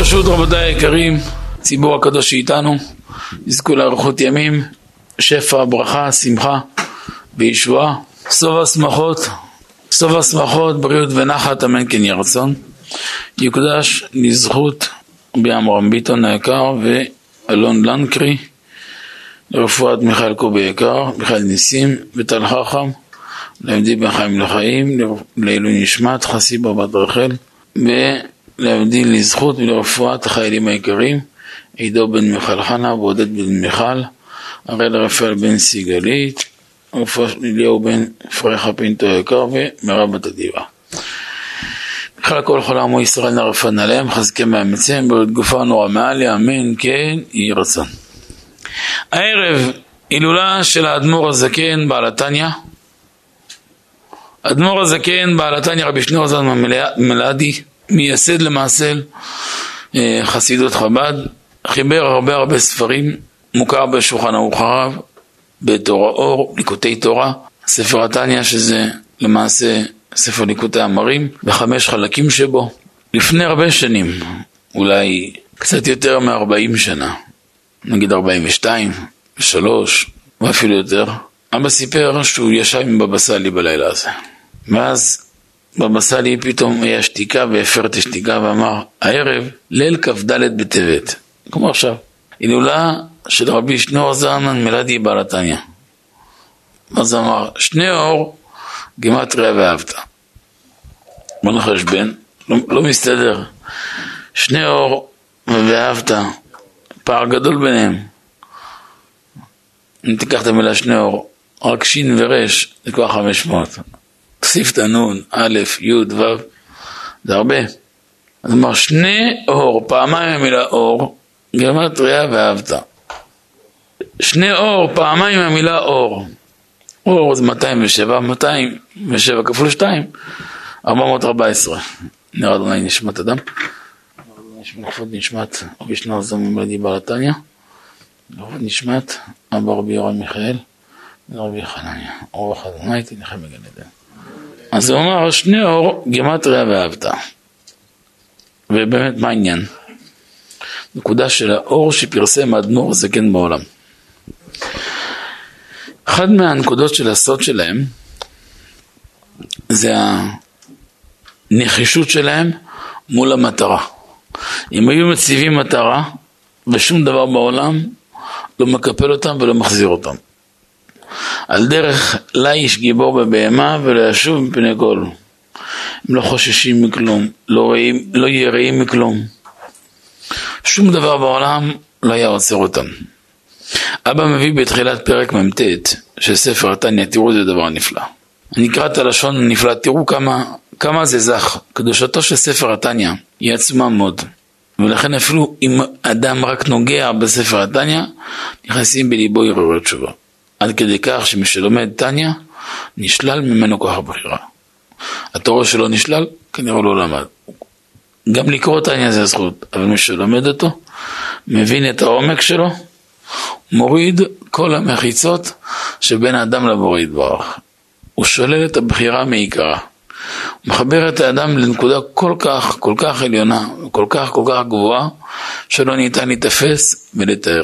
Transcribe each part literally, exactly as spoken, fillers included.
ברשות רבותי היקרים, ציבור הקדוש שאיתנו, נזכו לאריכות ימים, שפע, ברכה, שמחה וישועה, סוף השמחות, סוף השמחות, בריאות ונחת, אמן כן יהי רצון. יוקדש לזכות רבי עמרם ביטון היקר ואלון לנקרי, לרפואת מיכאל קובי היקר, מיכאל ניסים וטל חכם, לעבדי בן חיים לחיים, לעילוי נשמת חסיבה בת רחל, ולעבדי לזכות ולרפואת החיילים היקרים, עידו בן מיכל חנה ועודד בן מיכל, הראל רפאל בן סיגלית, רפואה של אליהו בן פרחה פינטו היקר ומרב בת אדיבה. בכלל כל חולה עמו ישראל נרפאנה להם, חזקי מאמצם, בריאות גופה נורא מעליה, אמן כן יהי רצון. הערב הילולה של האדמו"ר הזקן בעל התניא, אדמו"ר הזקן בעל התניא רבי שניאור זלמן מלאדי, מייסד למעשה חסידות חב"ד, חיבר הרבה הרבה ספרים, מוכר בשולחן ערוך הרב, בתורה אור, ליקוטי תורה, ספר התניא שזה למעשה ספר ליקוטי אמרים, בחמש חלקים שבו, לפני הרבה שנים, אולי קצת יותר מארבעים שנה, נגיד ארבעים ושתיים, שלוש, ואפילו יותר. אבא סיפר שהוא ישב עם בבא סאלי בלילה הזה. ואז בבא סאלי פתאום היה שתיקה והפר את השתיקה ואמר, הערב, ליל כ"ד בטבת, כמו עכשיו, הילולה של רבי שניאור זלמן מלאדי בעל התניא. אז אמר, שניאור גימטריה ואהבת. בוא נחשבן, לא, לא מסתדר. שניאור ואהבת, פער גדול ביניהם. אם תיקח את המילה שניאור, רק שין ורש, זה כבר חמש מאות. תוסיף את הנון, א', י', ו', זה הרבה. אז אמר, שניאור, פעמיים המילה אור, גימטריה ואהבת. שני אור, פעמיים המילה אור. אור זה מאתיים ושבע, מאתיים ושבע כפול שתיים, ארבע מאות וארבע עשרה. נראה אדוני נשמת אדם. נשמת, נשמת, רבי שניאור זלמן מלאדי בעל התניא. נשמת, אבא רבי יורם מיכאל, רבי חנניה. אור וחזוני תניחם בגן עדן. אז הוא אמר, שני אור, גימטריה ואהבת. ובאמת, מה העניין? נקודה של האור שפרסם האדמו"ר הזקן בעולם. אחד מהנקודות של הסוד שלהם זה הנחישות שלהם מול המטרה. אם היו מציבים מטרה ושום דבר בעולם לא מקפל אותם ולא מחזיר אותם. על דרך לא איש גיבור בבהמה ולא ישוב מפני כל. הם לא חוששים מכלום, לא, לא יראים מכלום. שום דבר בעולם לא היה עוצר אותם. אבא מביא בתחילת פרק מ"ט של ספר התניא, תראו זה דבר נפלא. אני אקרא את הלשון הנפלא, תראו כמה, כמה זה זך. קדושתו של ספר התניא היא עצומה מאוד, ולכן אפילו אם אדם רק נוגע בספר התניא, נכנסים בליבו הרהורי תשובה. עד כדי כך שמי שלומד תניא, נשלל ממנו כוח הבחירה. התורה שלו נשלל, כנראה לא למד. גם לקרוא תניא זה זכות, אבל מי שלומד אותו, מבין את העומק שלו, מוריד כל המחיצות שבין האדם לבורא יתברך. הוא שולל את הבחירה מעיקרה. הוא מחבר את האדם לנקודה כל כך, כל כך עליונה, כל כך, כל כך גבוהה, שלא ניתן להתאפס ולתאר.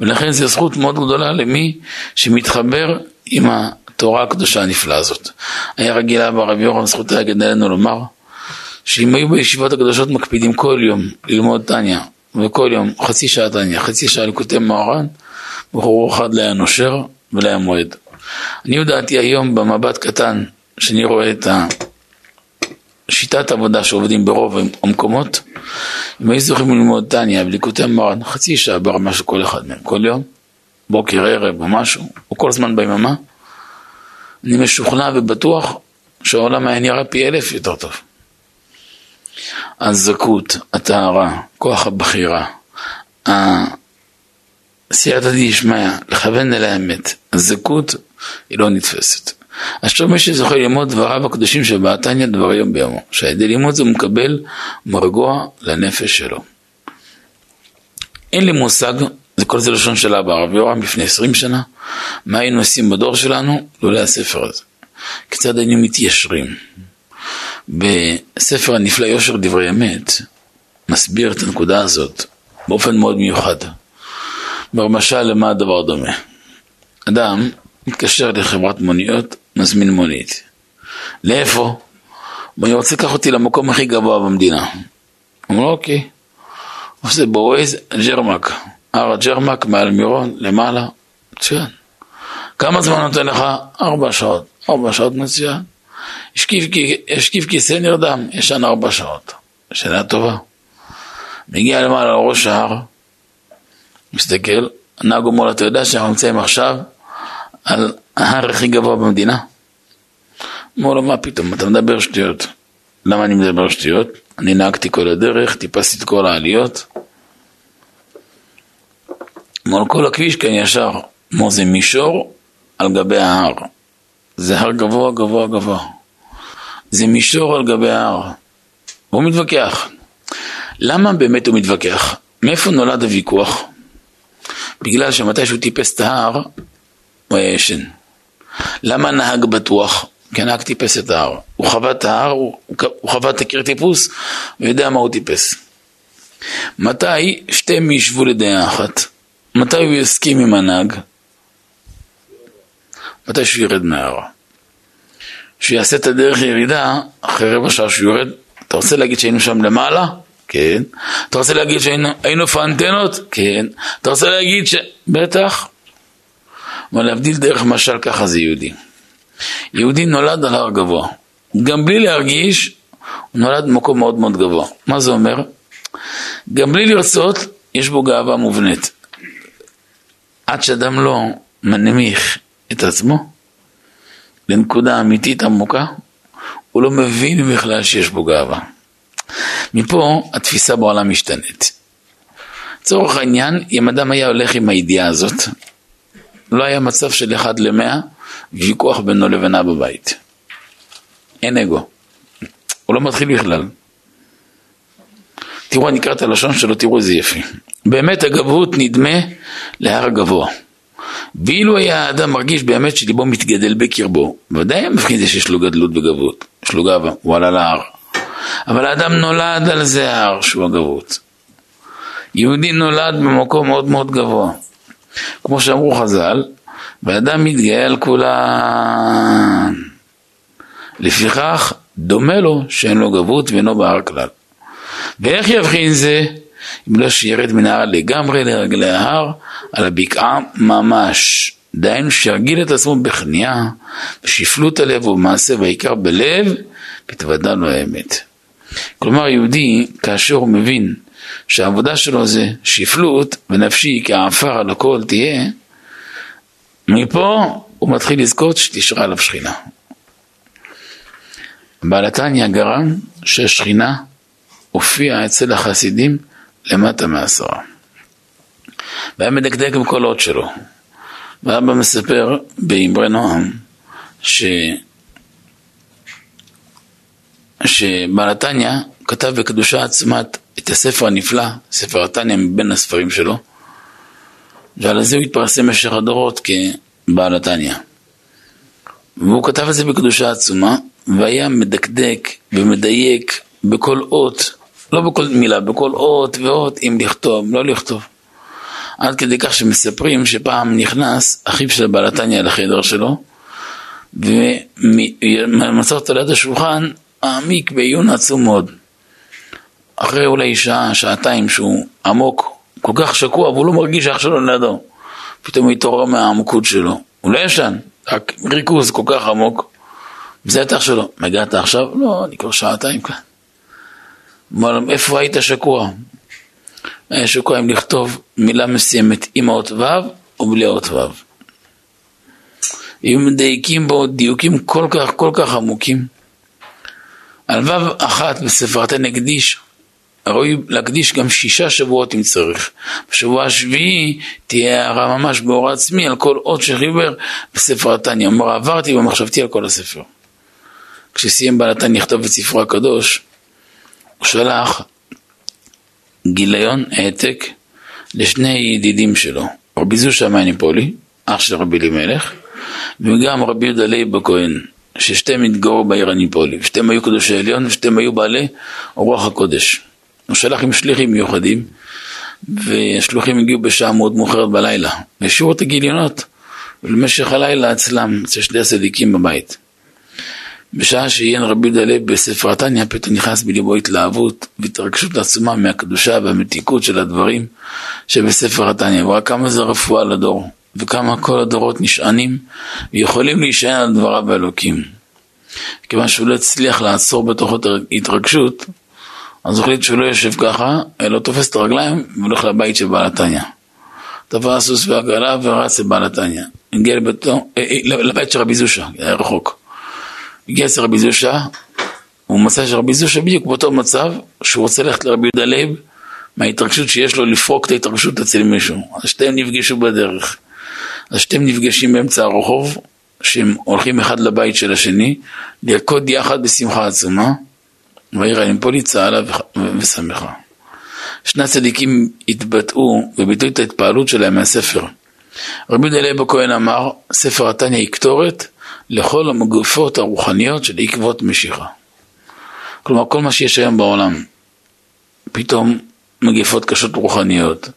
ולכן זו זכות מאוד גדולה למי שמתחבר עם התורה הקדושה הנפלאה הזאת. היה רגילה ברב יורם, זכותה הגדולה לנו לומר, שאם היו בישיבות הקדושות מקפידים כל יום ללמוד תניא, וכל יום, חצי שעה תניא, חצי שעה ליקוטי מוהר"ן, בחור אחד לא היה נושר ולא היה מועד. אני יודעתי היום במבט קטן, שאני רואה את שיטת העבודה שעובדים ברוב המקומות, אם היו זוכים ללמוד תניא וליקוטי מוהר"ן, חצי שעה ברמה של כל אחד מהם, כל יום, בוקר, ערב או משהו, או כל זמן ביממה, אני משוכנע ובטוח שהעולם היה נראה פי אלף יותר טוב. הזכות, הטהרה, כוח הבחירה, סייעתא דשמיא, לכוון אל האמת, הזכות היא לא נתפסת. עכשיו מי שזוכה ללמוד דבריו הקדושים שבעל התניא דבר יום ביומו, שעל ידי לימוד זה מקבל מרגוע לנפש שלו. אין לי מושג, זה כל זה לשון של אבא הרב יורם לפני עשרים שנה, מה היינו עושים בדור שלנו לולא הספר הזה. כיצד היינו מתיישרים. בספר הנפלא יושר דברי אמת נסביר את הנקודה הזאת באופן מאוד מיוחד. במשל, למה הדבר דומה? אדם מתקשר לחברת מוניות, מזמין מונית. לאיפה? אני רוצה לקח אותי למקום הכי גבוה במדינה. אמרו, אוקיי. עושה בוויז ג'רמק. הר ג'רמק מעל מירון, למעלה, מצוין. כמה זמן נותן לך? ארבע שעות. ארבע שעות מצוין. השקיף כיסא נרדם, ישן ארבע שעות. שאלה טובה. מגיע למעלה לראש ההר, מסתכל, נהג ומול, אתה יודע שאנחנו נמצאים עכשיו על ההר הכי גבוה במדינה? אמרו לו, מה פתאום, אתה מדבר שטויות. למה אני מדבר שטויות? אני נהגתי כל הדרך, טיפסתי את כל העליות. אמרו, כל הכביש כאן ישר, כמו זה מישור על גבי ההר. זה הר גבוה, גבוה, גבוה. זה מישור על גבי ההר. והוא מתווכח. למה באמת הוא מתווכח? מאיפה נולד הוויכוח? בגלל שמתי שהוא טיפס את ההר, הוא היה ישן. למה נהג בטוח? כי הנהג טיפס את ההר. הוא חווה את ההר, הוא, הוא חווה את הקיר טיפוס, ויודע מה הוא טיפס. מתי שתיהם ישבו לדעה אחת? מתי הוא יסכים עם הנהג? מתי שהוא ירד מההר. שהוא יעשה את הדרך ירידה, אחרי רבע שעה שהוא יורד, אתה רוצה להגיד שהיינו שם למעלה? כן. אתה רוצה להגיד שהיינו פאנטנות? כן. אתה רוצה להגיד ש... בטח. אבל להבדיל דרך משל, ככה זה יהודי. יהודי נולד על הר גבוה. גם בלי להרגיש, הוא נולד במקום מאוד מאוד גבוה. מה זה אומר? גם בלי לרצות, יש בו גאווה מובנית. עד שאדם לא מנמיך את עצמו, לנקודה אמיתית עמוקה, הוא לא מבין בכלל שיש בו גאווה. מפה התפיסה בעולם משתנית. צורך העניין, אם אדם היה הולך עם הידיעה הזאת, לא היה מצב של אחד למאה, ויכוח בינו לבינה בבית. אין אגו. הוא לא מתחיל בכלל. תראו, אני אקרא את הלשון שלו, תראו איזה יפי. באמת הגבהות נדמה להר גבוה. ואילו היה האדם מרגיש באמת שליבו מתגדל בקרבו, ודאי היה מפחיד שיש לו גדלות וגבהות. יש לו גבהה, הוא עלה להר. אבל האדם נולד על זה ההר שהוא הגבהות. יהודי נולד במקום מאוד מאוד גבוה. כמו שאמרו חז"ל, ואדם מתגאה על כולן. לפיכך, דומה לו שאין לו גבות ואינו בהר כלל. ואיך יבחין זה? אם לא שירד מן ההר לגמרי לרגלי ההר, על הבקעה ממש. דהיינו שירגיל את עצמו בכניעה, בשפלות הלב ובמעשה, והעיקר בלב, מתוודע לו האמת. כלומר, יהודי, כאשר הוא מבין שהעבודה שלו זה שפלות ונפשי, כי העפר על הכל תהיה, מפה הוא מתחיל לזכות שתשרה עליו שכינה. בעל התניא גרם שהשכינה הופיעה אצל החסידים למטה מעשרה. והיה מדקדק בקולות שלו. ואבא מספר באמרי נועם ש... שבעל התניא כתב בקדושה עצמת את הספר הנפלא, ספר התניא מבין הספרים שלו, ועל זה הוא התפרסם משך הדורות כבעל התניא. והוא כתב את זה בקדושה עצומה, והיה מדקדק ומדייק בכל אות, לא בכל מילה, בכל אות ואות, אם לכתוב, לא לכתוב. עד כדי כך שמספרים שפעם נכנס אחיו של בעל התניא לחדר שלו, ומצא אותו ליד השולחן העמיק בעיון עצום מאוד. אחרי אולי שעה, שעתיים שהוא עמוק, כל כך שקוע, והוא לא מרגיש שאח שלו לידו. פתאום הוא התעורר מהעמקות שלו. הוא לא ישן, ריכוז כל כך עמוק. וזה את אח שלו. מגעת עכשיו? לא, אני כבר שעתיים כאן. אבל איפה היית שקוע? היה שקוע אם לכתוב מילה מסיימת עם האות וו או בלי האות וו. אם מדייקים בו דיוקים כל כך כל כך עמוקים. על וו אחת בספרתן נקדיש, ראוי להקדיש גם שישה שבועות אם צריך. בשבוע השביעי תהיה הערה ממש באור עצמי על כל עוד שחיבר בספר התניא. אמר, עברתי ומחשבתי על כל הספר. כשסיים בעל התניא לכתוב את ספרו הקדוש, הוא שלח גיליון העתק לשני ידידים שלו. רבי זושא מניפולי, אח של רבי אלימלך, וגם רבי יהודה לייב הכהן, ששתיהם התגוררו בעיר הניפולי. שתיהם היו קדושי עליון ושתיהם היו בעלי רוח הקודש. הוא שלח עם שליחים מיוחדים, והשלוחים הגיעו בשעה מאוד מאוחרת בלילה, והשאירו את הגיליונות, ולמשך הלילה אצלם, אצל שני הצדיקים בבית. בשעה שעיין רבי יהודה הלוי בספר התניא, פתאום נכנס בליבו התלהבות והתרגשות עצומה מהקדושה והמתיקות של הדברים שבספר התניא, וראה כמה זה רפואה לדור, וכמה כל הדורות נשענים ויכולים להישען על דבריו האלוקים. כיוון שהוא לא הצליח לעצור בתוך התרגשות, אז הוא החליט שהוא לא יושב ככה, אלא תופס את הרגליים והולך לבית של בעל התניא. תפס הסוס והעגלה ורץ לבעל התניא. הגיע לביתו, לבית של רבי זושה, היה רחוק. הגיע אצל רבי זושה, הוא מצא שרבי זושה בדיוק באותו מצב, שהוא רוצה ללכת לרבי יהודה הלוי, מההתרגשות שיש לו לפרוק את ההתרגשות אצל מישהו. אז שתיהם נפגשו בדרך. אז שתיהם נפגשים באמצע הרחוב, שהם הולכים אחד לבית של השני, לרקוד יחד בשמחה עצומה, ויראה למפולי צהלה ושמחה. שני הצדיקים התבטאו וביטאו את ההתפעלות שלהם מהספר. רבי יהודה הלוי הכהן אמר, ספר התניא היא קטורת לכל המגפות הרוחניות של עקבות משיחה. כלומר, כל מה שיש היום בעולם, פתאום מגפות קשות רוחניות,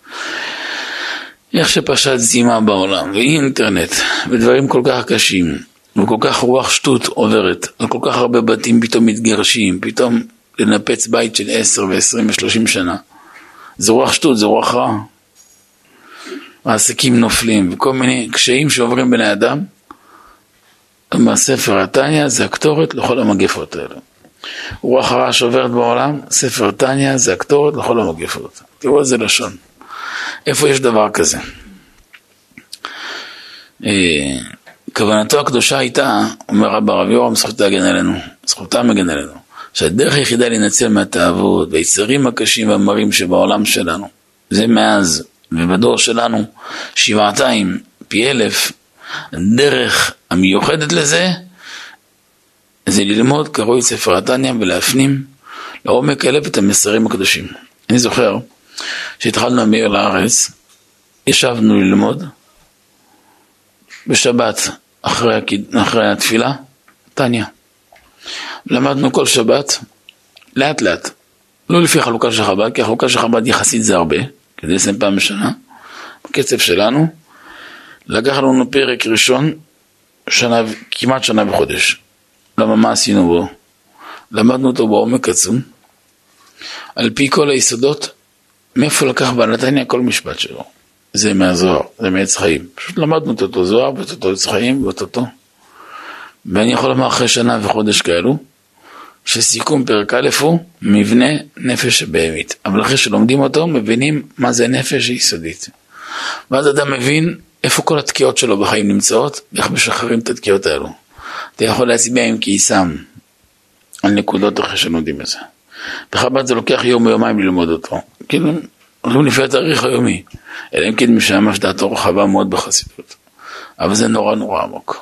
איך שפשט זימה בעולם, ואינטרנט, ודברים כל כך קשים, וכל כך רוח שטות עוברת, וכל כך הרבה בתים פתאום מתגרשים, פתאום לנפץ בית של עשר ועשרים ושלושים שנה. זה רוח שטות, זה רוח רע. העסקים נופלים, וכל מיני קשיים שעוברים בני אדם, בספר התניא זה הקטורת לכל המגפות האלה. רוח הרע שעוברת בעולם, ספר התניא זה הקטורת לכל המגפות. תראו איזה לשון. איפה יש דבר כזה? כוונתו הקדושה הייתה, אומר רבא הרב יורם, זכותה מגן עלינו, זכותה מגן עלינו, שהדרך היחידה להינצל מהתאוות, והיצרים הקשים והמרים שבעולם שלנו, זה מאז, ובדור שלנו, שבעתיים, פי אלף, הדרך המיוחדת לזה זה ללמוד קרוי ספר התניא ולהפנים לעומק הלב את המסרים הקדושים. אני זוכר שהתחלנו המאיר לארץ, ישבנו ללמוד בשבת אחרי, אחרי התפילה תניא, למדנו כל שבת לאט לאט, לא לפי חלוקה של חב"ד, כי החלוקה של חב"ד יחסית זה הרבה, כדי לסיים פעם בשנה בקצב שלנו. לקח לנו פרק ראשון, שנה, כמעט שנה בחודש. למה, מה עשינו בו? למדנו אותו בעומק עצום, על פי כל היסודות, מאיפה לקח בעל התניא כל משפט שלו. זה מהזוהר, זה מעץ חיים. פשוט למדנו את אותו זוהר, ואת אותו עץ חיים, ואת אותו. ואני יכול לומר אחרי שנה וחודש כאלו, שסיכום פרק א' הוא מבנה נפש בהמית. אבל אחרי שלומדים אותו, מבינים מה זה נפש יסודית. ואז אדם מבין, איפה כל התקיעות שלו בחיים נמצאות, ואיך משחררים את התקיעות האלו. אתה יכול להצביע עם כיסם על נקודות אחרי שנודים את זה. בחב"ד זה לוקח יום או יומיים ללמוד אותו. כאילו, הולכים לפי התאריך היומי. אלא אם כן משם שדעתו רחבה מאוד בחסידות. אבל זה נורא נורא עמוק.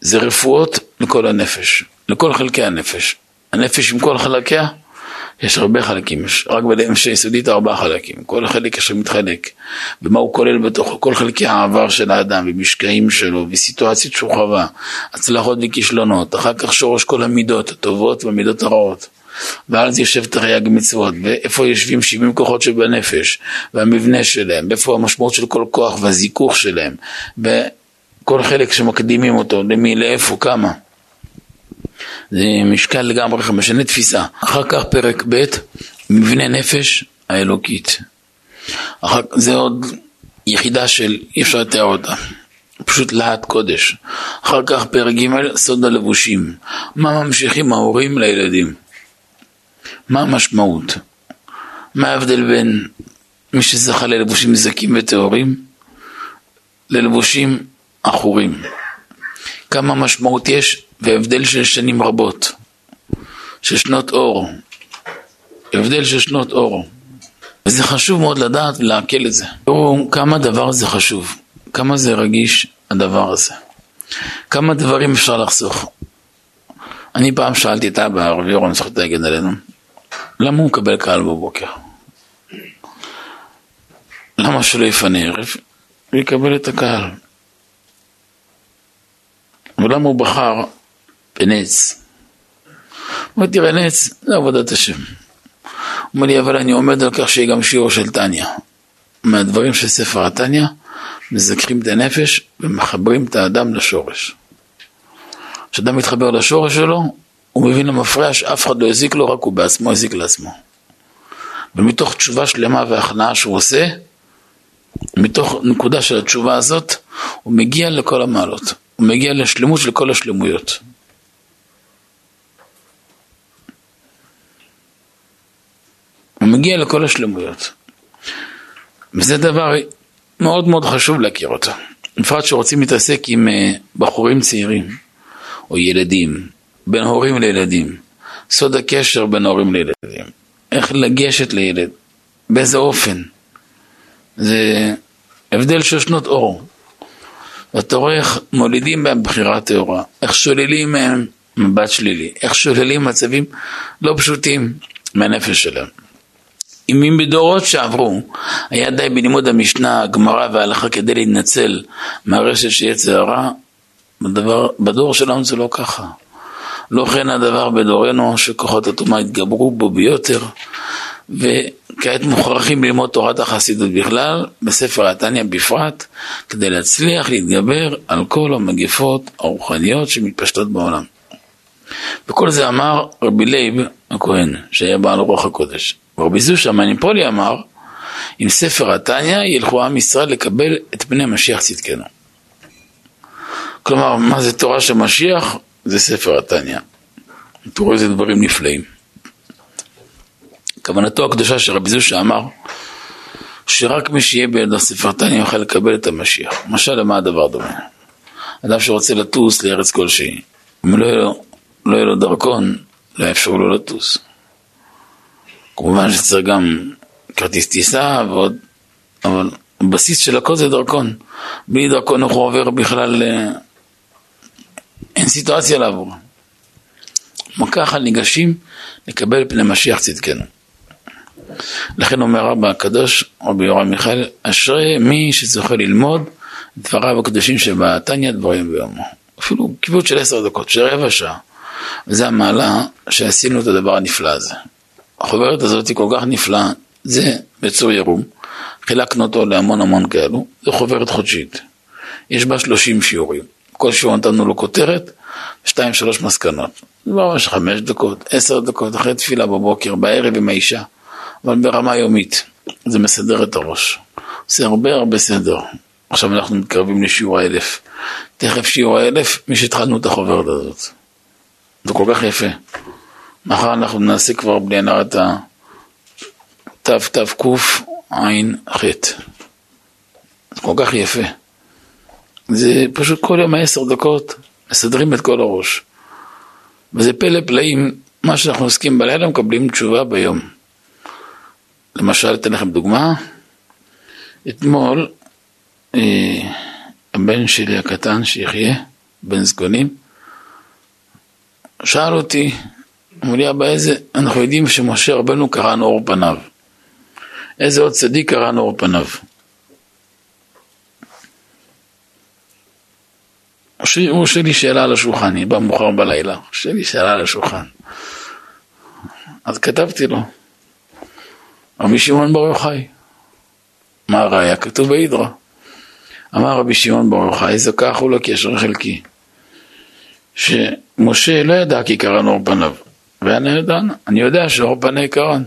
זה רפואות לכל הנפש, לכל חלקי הנפש. הנפש עם כל חלקיה, יש הרבה חלקים, יש רק בנפש היסודית ארבעה חלקים, כל חלק שמתחלק, ומה הוא כולל בתוכו, כל חלקי העבר של האדם, ומשקעים שלו, וסיטואציות שהוא חווה, הצלחות וכישלונות, אחר כך שורש כל המידות הטובות והמידות הרעות, ועל זה יושב תרי"ג מצוות, ואיפה יושבים שבעים כוחות שבנפש, והמבנה שלהם, ואיפה המשמעות של כל כוח והזיכוך שלהם, וכל חלק שמקדימים אותו, למי, לאיפה, כמה. זה משקל לגמרי, משנה תפיסה. אחר כך פרק ב' מבנה נפש האלוקית. אחר, זה עוד יחידה של אי אפשר לתאר אותה, פשוט להט קודש. אחר כך פרק ג' סוד הלבושים, מה ממשיכים ההורים לילדים, מה המשמעות, מה ההבדל בין מי שזכה ללבושים זקים וטהורים ללבושים אחורים, כמה משמעות יש והבדל של שנים רבות, של שנות אור, הבדל של שנות אור. וזה חשוב מאוד לדעת ולהקל את זה. תראו כמה דבר זה חשוב, כמה זה רגיש הדבר הזה, כמה דברים אפשר לחסוך. אני פעם שאלתי את אבא הרב יורם, זכותו יגן עלינו, למה הוא מקבל קהל בבוקר? למה שלא יפנה ערב ויקבל את הקהל? ולמה הוא בחר בנץ? הוא תראה, נץ זה עבודת השם, אומר לי, אבל אני עומד על כך שהיא גם שיעור של טניה. מהדברים של ספר הטניה, מזכרים את הנפש ומחברים את האדם לשורש. כשאדם מתחבר לשורש שלו, הוא מבין למפרש, אף אחד לא הזיק לו, רק הוא בעצמו הזיק לעצמו. ומתוך תשובה שלמה והכנעה שהוא עושה, מתוך נקודה של התשובה הזאת, הוא מגיע לכל המעלות. הוא מגיע לשלמות של כל השלמויות. הוא מגיע לכל השלמויות. וזה דבר מאוד מאוד חשוב להכיר אותו. בפרט שרוצים להתעסק עם בחורים צעירים, או ילדים, בין הורים לילדים. סוד הקשר בין הורים לילדים. איך לגשת לילד, באיזה אופן. זה הבדל של שנות אור. אתה רואה איך מולידים בהם בחירה תאורה, איך שוללים מהם מבט שלילי, איך שוללים מצבים לא פשוטים מהנפש שלהם. אם אם בדורות שעברו היה די בלימוד המשנה, הגמרא וההלכה כדי להתנצל מהרשת שיצר הרע, בדבר, בדור שלנו זה לא ככה. לא כן הדבר בדורנו שכוחות התומה התגברו בו ביותר, וכעת מוכרחים ללמוד תורת החסידות בכלל, בספר התניה בפרט, כדי להצליח להתגבר על כל המגפות הרוחניות שמתפשטות בעולם. וכל זה אמר רבי לייב הכהן, שהיה בעל רוח הקודש. ורבי זושה מניפולי אמר, עם ספר התניה ילכו עם ישראל לקבל את פני משיח צדקנו. כלומר, מה זה תורה של משיח? זה ספר התניה. תראו איזה דברים נפלאים. כוונתו הקדושה שרבי זושה אמר, שרק מי שיהיה בידו ספר תניה יוכל לקבל את המשיח. משל למה הדבר דומה? אדם שרוצה לטוס לארץ כלשהי, אם לא יהיה לו, לא יהיה לו דרכון, לא יאפשרו לו לטוס. כמובן שצריך גם כרטיס טיסה ועוד, אבל הבסיס של הכל זה דרכון. בלי דרכון הוא עובר בכלל, אין סיטואציה לעבור. מככה ניגשים לקבל פני משיח צדקנו. לכן אומר רבא הקדוש רבי יורם מיכאל, אשרי מי שזוכה ללמוד דבריו הקדושים שבתניא דברים ביומו. אפילו כיבוד של עשר דקות, של רבע שעה. וזה המעלה שעשינו את הדבר הנפלא הזה. החוברת הזאת היא כל כך נפלאה, זה בצור ירום, חילקנו אותו להמון המון כאלו, זו חוברת חודשית. יש בה שלושים שיעורים. כל שיעור נתנו לו כותרת, שתיים, שלוש מסקנות. זה ממש חמש דקות, עשר דקות, אחרי תפילה בבוקר, בערב עם האישה, אבל ברמה יומית. זה מסדר את הראש. זה הרבה הרבה סדר. עכשיו אנחנו מתקרבים לשיעור האלף. תכף שיעור האלף, מי שהתחלנו את החוברת הזאת. זה כל כך יפה. מחר אנחנו נעשה כבר בלי נערת תו תו קוף עין חטא. זה כל כך יפה. זה פשוט כל יום עשר דקות מסדרים את כל הראש, וזה פלא פלאים. מה שאנחנו עוסקים בלילה מקבלים תשובה ביום. למשל, אתן לכם דוגמה. אתמול אה, הבן שלי הקטן שיחיה, בן זקונים, שאל אותי, אמר לי, אבא, איזה, אנחנו יודעים שמשה רבנו קרא נאור פניו, איזה עוד צדיק קרא נאור פניו? הוא שאלי שאלה על השולחן, היא באה מאוחר בלילה, שאלי שאלה על השולחן. אז כתבתי לו, רבי שמעון בר יוחאי. מה הראיה? כתוב בהידרה. אמר רבי שמעון בר יוחאי, זה כך הוא לא קשר חלקי, שמשה לא ידע כי קרא נאור פניו, ואני יודע, אני יודע שנאור פני קרן.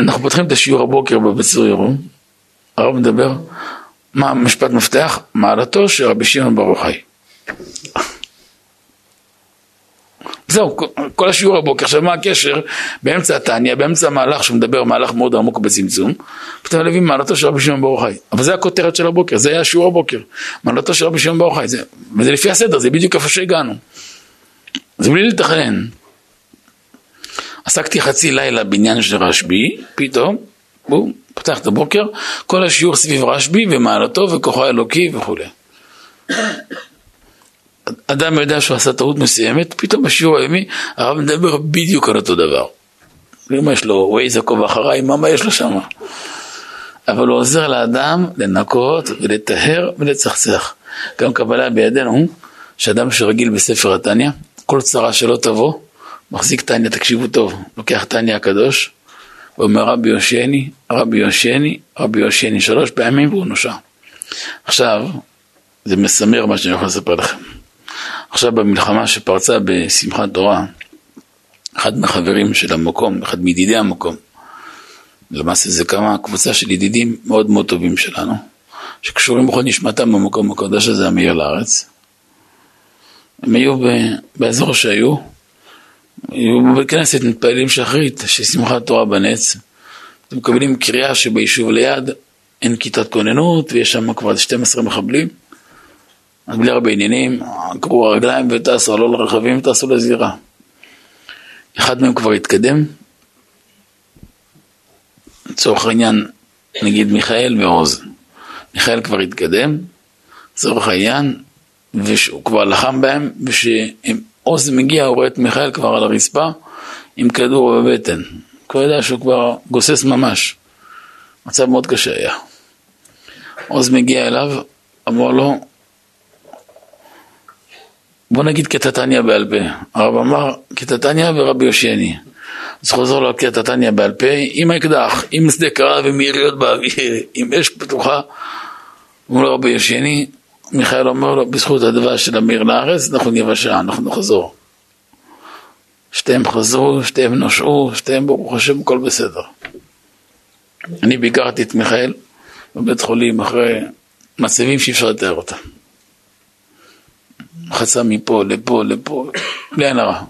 אנחנו פותחים את השיעור הבוקר בבצור ירום, הרב מדבר, מה משפט מפתח? מעלתו של רבי שמעון בר יוחאי. זהו, כל השיעור הבוקר. עכשיו מה הקשר? באמצע התניה, באמצע המהלך שמדבר, מהלך מאוד עמוק בצמצום, פתאום לבים מעלתו של רבי שמעון בר יוחאי. אבל זה הכותרת של הבוקר, זה היה השיעור הבוקר. מעלתו של רבי שמעון בר יוחאי, זה, וזה לפי הסדר, זה בדיוק כפה שהגענו. זה בלי לתכנן. עסקתי חצי לילה בעניין של רשב"י, פתאום, בום, פתח את הבוקר, כל השיעור סביב רשב"י ומעלתו וכוחו האלוקי וכו'. אדם יודע שהוא עשה טעות מסוימת, פתאום בשיעור הימי הרב מדבר בדיוק על אותו דבר. למה יש לו וייז עקוב אחריי, מה יש לו שם? אבל הוא עוזר לאדם לנקות ולטהר ולצחצח. גם קבלה בידינו, שאדם שרגיל בספר התניה, כל צרה שלא תבוא, מחזיק תניה, תקשיבו טוב, לוקח תניה הקדוש, ואומר רבי יושעני, רבי יושעני, רבי יושעני, שלוש פעמים והוא נושע. עכשיו, זה מסמר מה שאני יכול לספר לכם. עכשיו במלחמה שפרצה בשמחת תורה, אחד מהחברים של המקום, אחד מידידי המקום, למעשה זה כמה קבוצה של ידידים מאוד מאוד טובים שלנו, שקשורים בכל נשמתם במקום הקדוש הזה, המאיר לארץ. הם היו באזור שהיו, היו בכנסת מתפעלים שחרית, ששמחת תורה בנץ, אתם מקבלים קריאה שביישוב ליד אין כיתת כוננות, ויש שם כבר שנים עשר מחבלים, אז בלי הרבה עניינים, קרו הרגליים וטסו, עלו לרכבים וטסו לזירה. אחד מהם כבר התקדם, לצורך העניין, נגיד מיכאל ועוז. מיכאל כבר התקדם, לצורך העניין, ושהוא כבר לחם בהם, ושעוז מגיע, הוא רואה את מיכאל כבר על הרצפה, עם כדור בבטן. כבר יודע שהוא כבר גוסס ממש. מצב מאוד קשה היה. עוז מגיע אליו, אמר לו, בוא נגיד קטטניה בעל פה. הרב אמר, קטטניה ורבי יושעני. אז חוזר לו קטטניה בעל פה, עם אקדח, עם שדה קרה ומהיריות באוויר, עם אש פתוחה. אומר לו רבי יושעני, מיכאל אומר לו, בזכות הדבש של המאיר לארץ, אנחנו ניוושע, אנחנו נחזור. שתיהם חזרו, שתיהם נושעו, שתיהם ברוך השם, כל בסדר. אני ביקרתי את מיכאל בבית חולים אחרי מצבים שאי אפשר לתאר אותם. חצה מפה, לפה, לפה, בלי הנראה.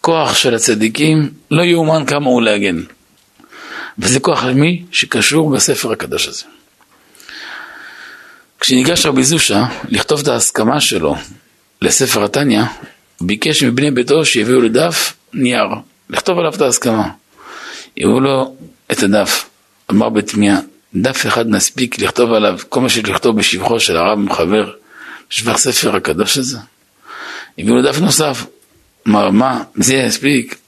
כוח של הצדיקים לא יאומן כמה הוא להגן. וזה כוח למי שקשור בספר הקדוש הזה. כשניגש רבי זושה לכתוב את ההסכמה שלו לספר התניה, ביקש מבני ביתו שיביאו לדף נייר, לכתוב עליו את ההסכמה. יביאו לו את הדף, אמר בתמיה, דף אחד נספיק לכתוב עליו, כל מה שלכתוב בשבחו של הרב מחבר, שבח ספר הקדוש הזה. הביאו לדף נוסף, אמר, מה, זה יספיק?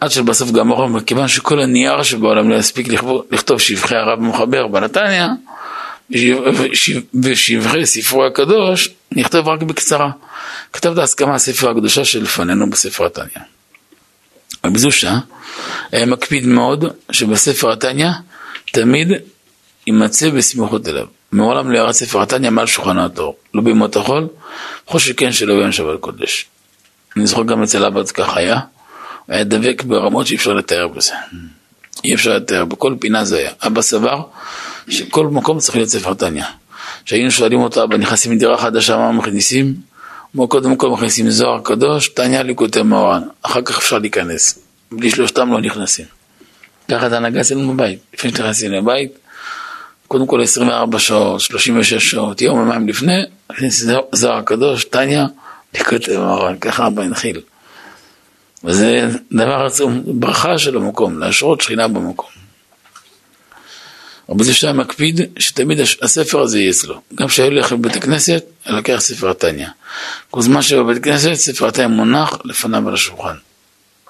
עד שבסוף גם הרב, מכיוון שכל הנייר שבעולם לא יספיק לכתוב שבחי הרב מחבר בנתניה, ושבחי ספרו הקדוש, נכתב רק בקצרה. כתב את ההסכמה הספר הקדושה שלפנינו בספר התניה. רבי זושה היה מקפיד מאוד שבספר התניה תמיד יימצא בסמיכות אליו. מעולם לא ירד ספר התניה מעל שולחן התורה, לא בימות החול, חוץ שכן שלא ביום שבת קודש. אני זוכר גם אצל אבא כך היה, הוא היה דבק ברמות שאי אפשר לתאר בזה. אי אפשר לתאר, בכל פינה זה היה. אבא סבר שכל מקום צריך להיות ספר התניה. כשהיינו שואלים אותו, אבא נכנסים מדירה חדשה, מה מכניסים? כמו קודם כל מכניסים זוהר קדוש, תניה ליקוטי מאורן, אחר כך אפשר להיכנס, בלי שלושתם לא נכנסים. ככה אתה נגס אלינו בבית, לפני שנכנסים לבית, קודם כל עשרים וארבע שעות, שלושים ושש שעות, יום ומיים לפני, נכניס זוהר קדוש, תניה ליקוטי מאורן, ככה אבא הנחיל. וזה דבר עצום, ברכה של המקום, להשרות שכינה במקום. רבי זושה מקפיד שתמיד הספר הזה יהיה אצלו. גם כשהיו ללכת בבית הכנסת, לקח ספר התניה. כל זמן שבבית הכנסת, ספר התניה מונח לפניו על השולחן.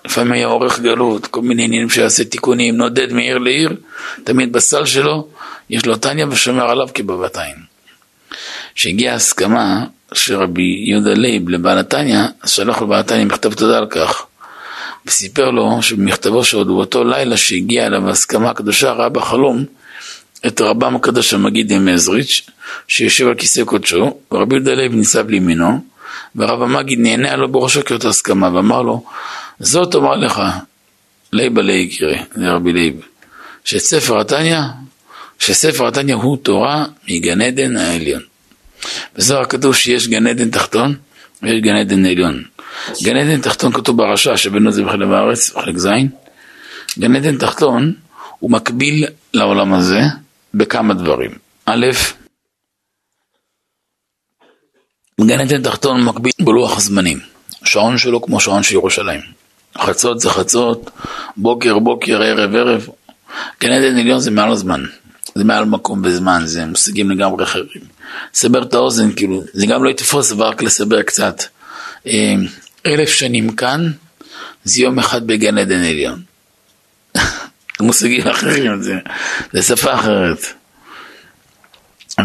לפעמים היה עורך גלות, כל מיני עניינים שיעשה תיקונים, נודד מעיר לעיר, תמיד בסל שלו, יש לו תניה ושומר עליו כבבת עין. כשהגיעה הסכמה שרבי יהודה לייב לבעל התניה, אז שלח לבעל התניה מכתב תודה על כך. וסיפר לו שבמכתבו שעוד באותו לילה שהגיעה אליו ההסכמה הקדושה ראה בחלום, את רבם הקדוש המגיד ממזריץ' שיושב על כיסא קודשו, ורבי יהודה לייב ניצב לימינו, ורב המגיד נהנה לו בראשו כאות הסכמה, ואמר לו, זאת אומר לך, לייב עלי יקרא, זה רבי לייב, שספר התניה, שספר התניה הוא תורה מגן עדן העליון. בזוהר כתוב שיש גן עדן תחתון, ויש גן עדן עליון. גן עדן תחתון כתוב ברשע, שבינו זה בחלב הארץ, בחלק זין. גן עדן תחתון, הוא מקביל לעולם הזה, בכמה דברים. א', גן עדן תחתון מקביל בלוח הזמנים. שעון שלו כמו שעון של ירושלים. חצות זה חצות, בוקר בוקר, ערב ערב. גן עדן עליון זה מעל הזמן. זה מעל מקום בזמן, זה מושגים לגמרי אחרים. סבר את האוזן, כאילו, זה גם לא יתפוס, ורק לסבר קצת. אלף שנים כאן, זה יום אחד בגן עדן עליון. מושגים אחרים, זה, זה שפה אחרת. ו,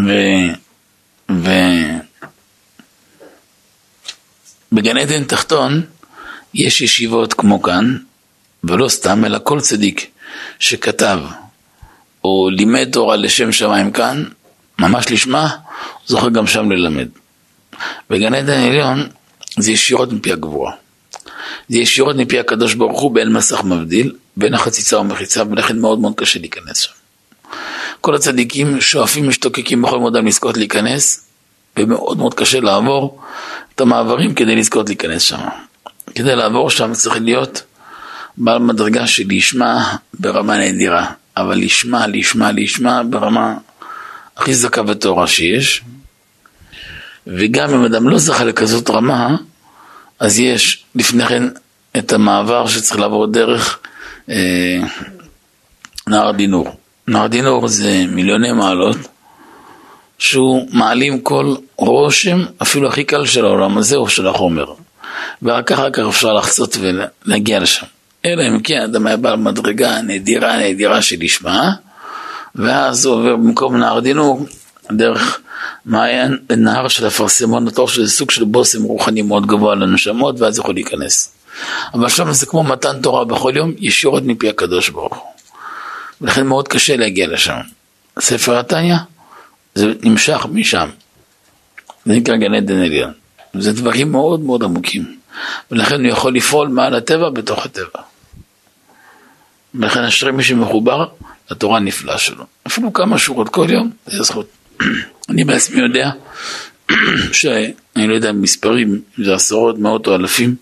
ו, בגן עדן תחתון יש ישיבות כמו כאן, ולא סתם, אלא כל צדיק שכתב או לימד תורה לשם שמיים כאן, ממש לשמה, זוכה גם שם ללמד. בגן עדן עליון זה ישירות מפי הגבורה. זה ישירות מפי הקדוש ברוך הוא, בין מסך מבדיל, בין החציצה ומחיצה, ולכן מאוד מאוד קשה להיכנס שם. כל הצדיקים שואפים, משתוקקים בכל מודם לזכות להיכנס, ומאוד מאוד קשה לעבור את המעברים כדי לזכות להיכנס שם. כדי לעבור שם צריך להיות בעל מדרגה של ישמע ברמה נדירה, אבל ישמע, ישמע, ישמע ברמה הכי זכה בתורה שיש, וגם אם אדם לא זכה לכזאת רמה, אז יש לפני כן את המעבר שצריך לעבור דרך אה, נהר דינור. נהר דינור זה מיליוני מעלות, שהוא מעלים כל רושם, אפילו הכי קל של העולם הזה או של החומר. ורק אחר כך אפשר לחצות ולהגיע לשם. אלא אם כן, אדם היה בעל מדרגה נדירה, נדירה של ישמע, ואז הוא עובר במקום נהר דינור, דרך מעיין נהר של הפרסמון, התור שזה סוג של בוסם רוחני מאוד גבוה לנשמות, ואז יכול להיכנס. אבל שם זה כמו מתן תורה בכל יום, ישירות מפי הקדוש ברוך הוא. ולכן מאוד קשה להגיע לשם. ספר התניה, זה נמשך משם. זה נקרא גן עדן עליון. זה דברים מאוד מאוד עמוקים. ולכן הוא יכול לפעול מעל הטבע בתוך הטבע. ולכן אשרי מי שמחובר לתורה הנפלאה שלו. אפילו כמה שורות כל יום, זה זכות. אני בעצמי יודע שאני לא יודע מספרים, זה עשרות, מאות או אלפים,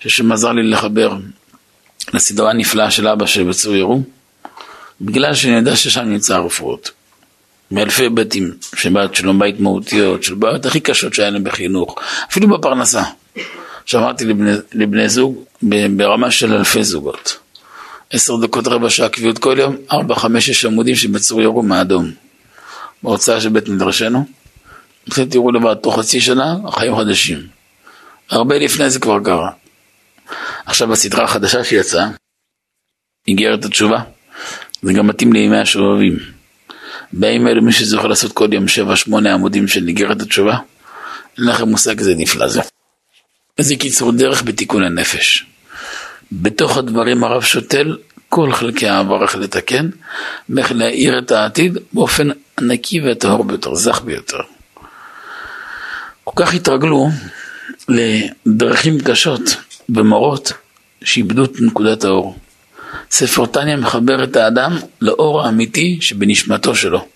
ששמזר לי לחבר לסדרה הנפלאה של אבא שבצור ירום, בגלל שאני יודע ששם נמצא הרפואות. מאלפי בתים, שבעת שלום בית מהותיות, של בעיות הכי קשות שהיה להם בחינוך, אפילו בפרנסה. שאמרתי לבני, לבני זוג ברמה של אלפי זוגות. עשר דקות רבע שעה קביעות כל יום, ארבע, חמש, שש עמודים שבצור ירום מהאדום. בהוצאה של בית מדרשנו, תראו לבד, תוך חצי שנה, החיים חדשים. הרבה לפני זה כבר קרה. עכשיו בסדרה החדשה שיצאה, הגיעה את התשובה, זה גם מתאים לימי השובבים. בימים אלו מי שזוכה לעשות כל יום שבע, שמונה עמודים של איגרת התשובה, אין לכם מושג, זה נפלא זה. איזה קיצור דרך בתיקון הנפש. בתוך הדברים הרב שותל, כל חלקי העבר איך לתקן, ואיך להאיר את העתיד באופן ענקי וטהור ביותר, זך ביותר. כל כך התרגלו לדרכים קשות במורות שאיבדו את נקודת האור. ספר תניה מחבר את האדם לאור האמיתי שבנשמתו שלו.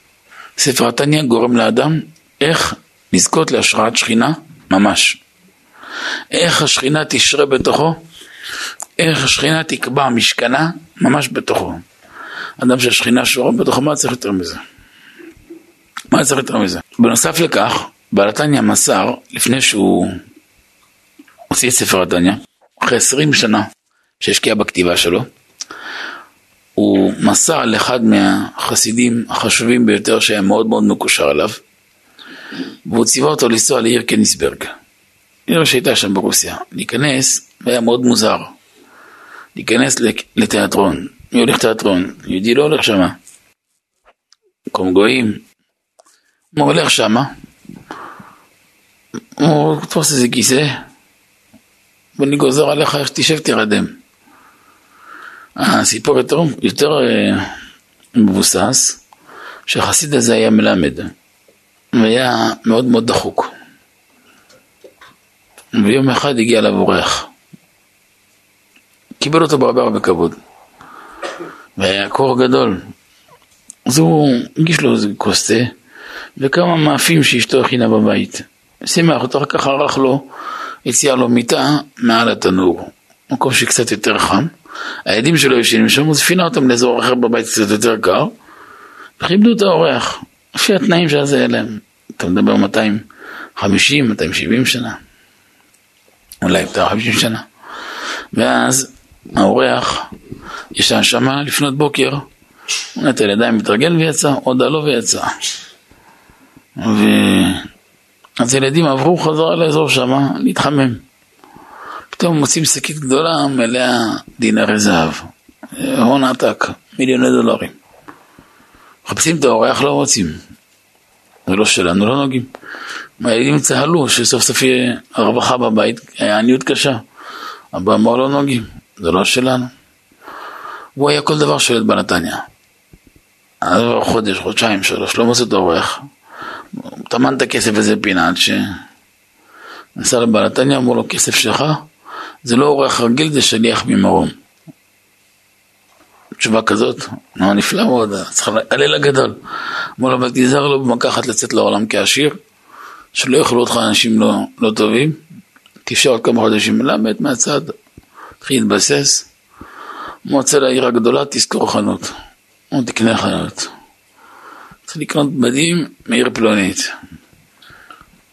ספר תניה גורם לאדם איך לזכות להשראת שכינה ממש. איך השכינה תשרה בתוכו, איך השכינה תקבע משכנה ממש בתוכו. אדם שהשכינה שורה בתוכו, מה צריך יותר מזה? מה צריך יותר מזה? בנוסף לכך, בעל התניה מסר, לפני שהוא הוציא את ספר התניה, אחרי עשרים שנה שהשקיע בכתיבה שלו, הוא מסע על אחד מהחסידים החשובים ביותר שהיה מאוד מאוד מקושר אליו, והוא ציווה אותו לנסוע לעיר קניסברג, עיר שהייתה שם ברוסיה, להיכנס, והיה מאוד מוזר, להיכנס לתיאטרון, מי הולך תיאטרון? יהודי לא הולך שמה, קום גויים, הוא הולך שמה, הוא תפוס איזה כיסא, ואני גוזר עליך איך תשב תירדם. הסיפור יותר, יותר מבוסס, שהחסיד הזה היה מלמד, והיה מאוד מאוד דחוק. ויום אחד הגיע אליו אורח. קיבל אותו ברבה הרבה כבוד. והיה קור גדול. אז הוא הגיש לו כוסתה, וכמה מאפים שאשתו הכינה בבית. שמח אותו, רק כך ערך לו, הציע לו מיטה מעל התנור. מקום שקצת יותר חם. העדים שלו ישנים שם, הוא ספינה אותם לאזור אחר בבית קצת יותר קר, וכיבדו את האורח, לפי התנאים שאז היה להם, אתה מדבר מאתיים חמישים, מאתיים שבעים שנה, אולי מאתיים חמישים שנה, ואז האורח ישן שמה לפנות בוקר, הוא נטל ידיים מתרגל ויצא, הודע לו ויצא, ואז ילדים עברו חזרה לאזור שמה להתחמם, פתאום מוצאים שקית גדולה מלאה דינרי זהב, הון עתק, מיליוני דולרים. מחפשים את האורח, לא רוצים. זה לא שלנו, לא נוגעים. מהילדים צהלו שסוף סוף יהיה הרווחה בבית, היה עניות קשה, אבא אמר לא נוגעים, זה לא שלנו. הוא היה כל דבר שולט בנתניה. אז חודש, חודשיים, שלוש, לא מוצא דורך, הוא תמן את הכסף הזה פינה עד שנסע לבעל נתניה, אמרו לו כסף שלך, זה לא אורח רגיל, זה שליח ממרום. תשובה כזאת, נו נפלא מאוד, צריך להעלל הגדול. אמרו לו, אבל תיזהר לו במקחת לצאת לעולם כעשיר, שלא יאכלו אותך אנשים לא, לא טובים, תפשר עוד כמה חודשים מלמד מהצד, תחיל להתבסס, מועצה לעיר הגדולה, תזכור חנות, או תקנה חנות. צריך לקנות בדים מעיר פלונית.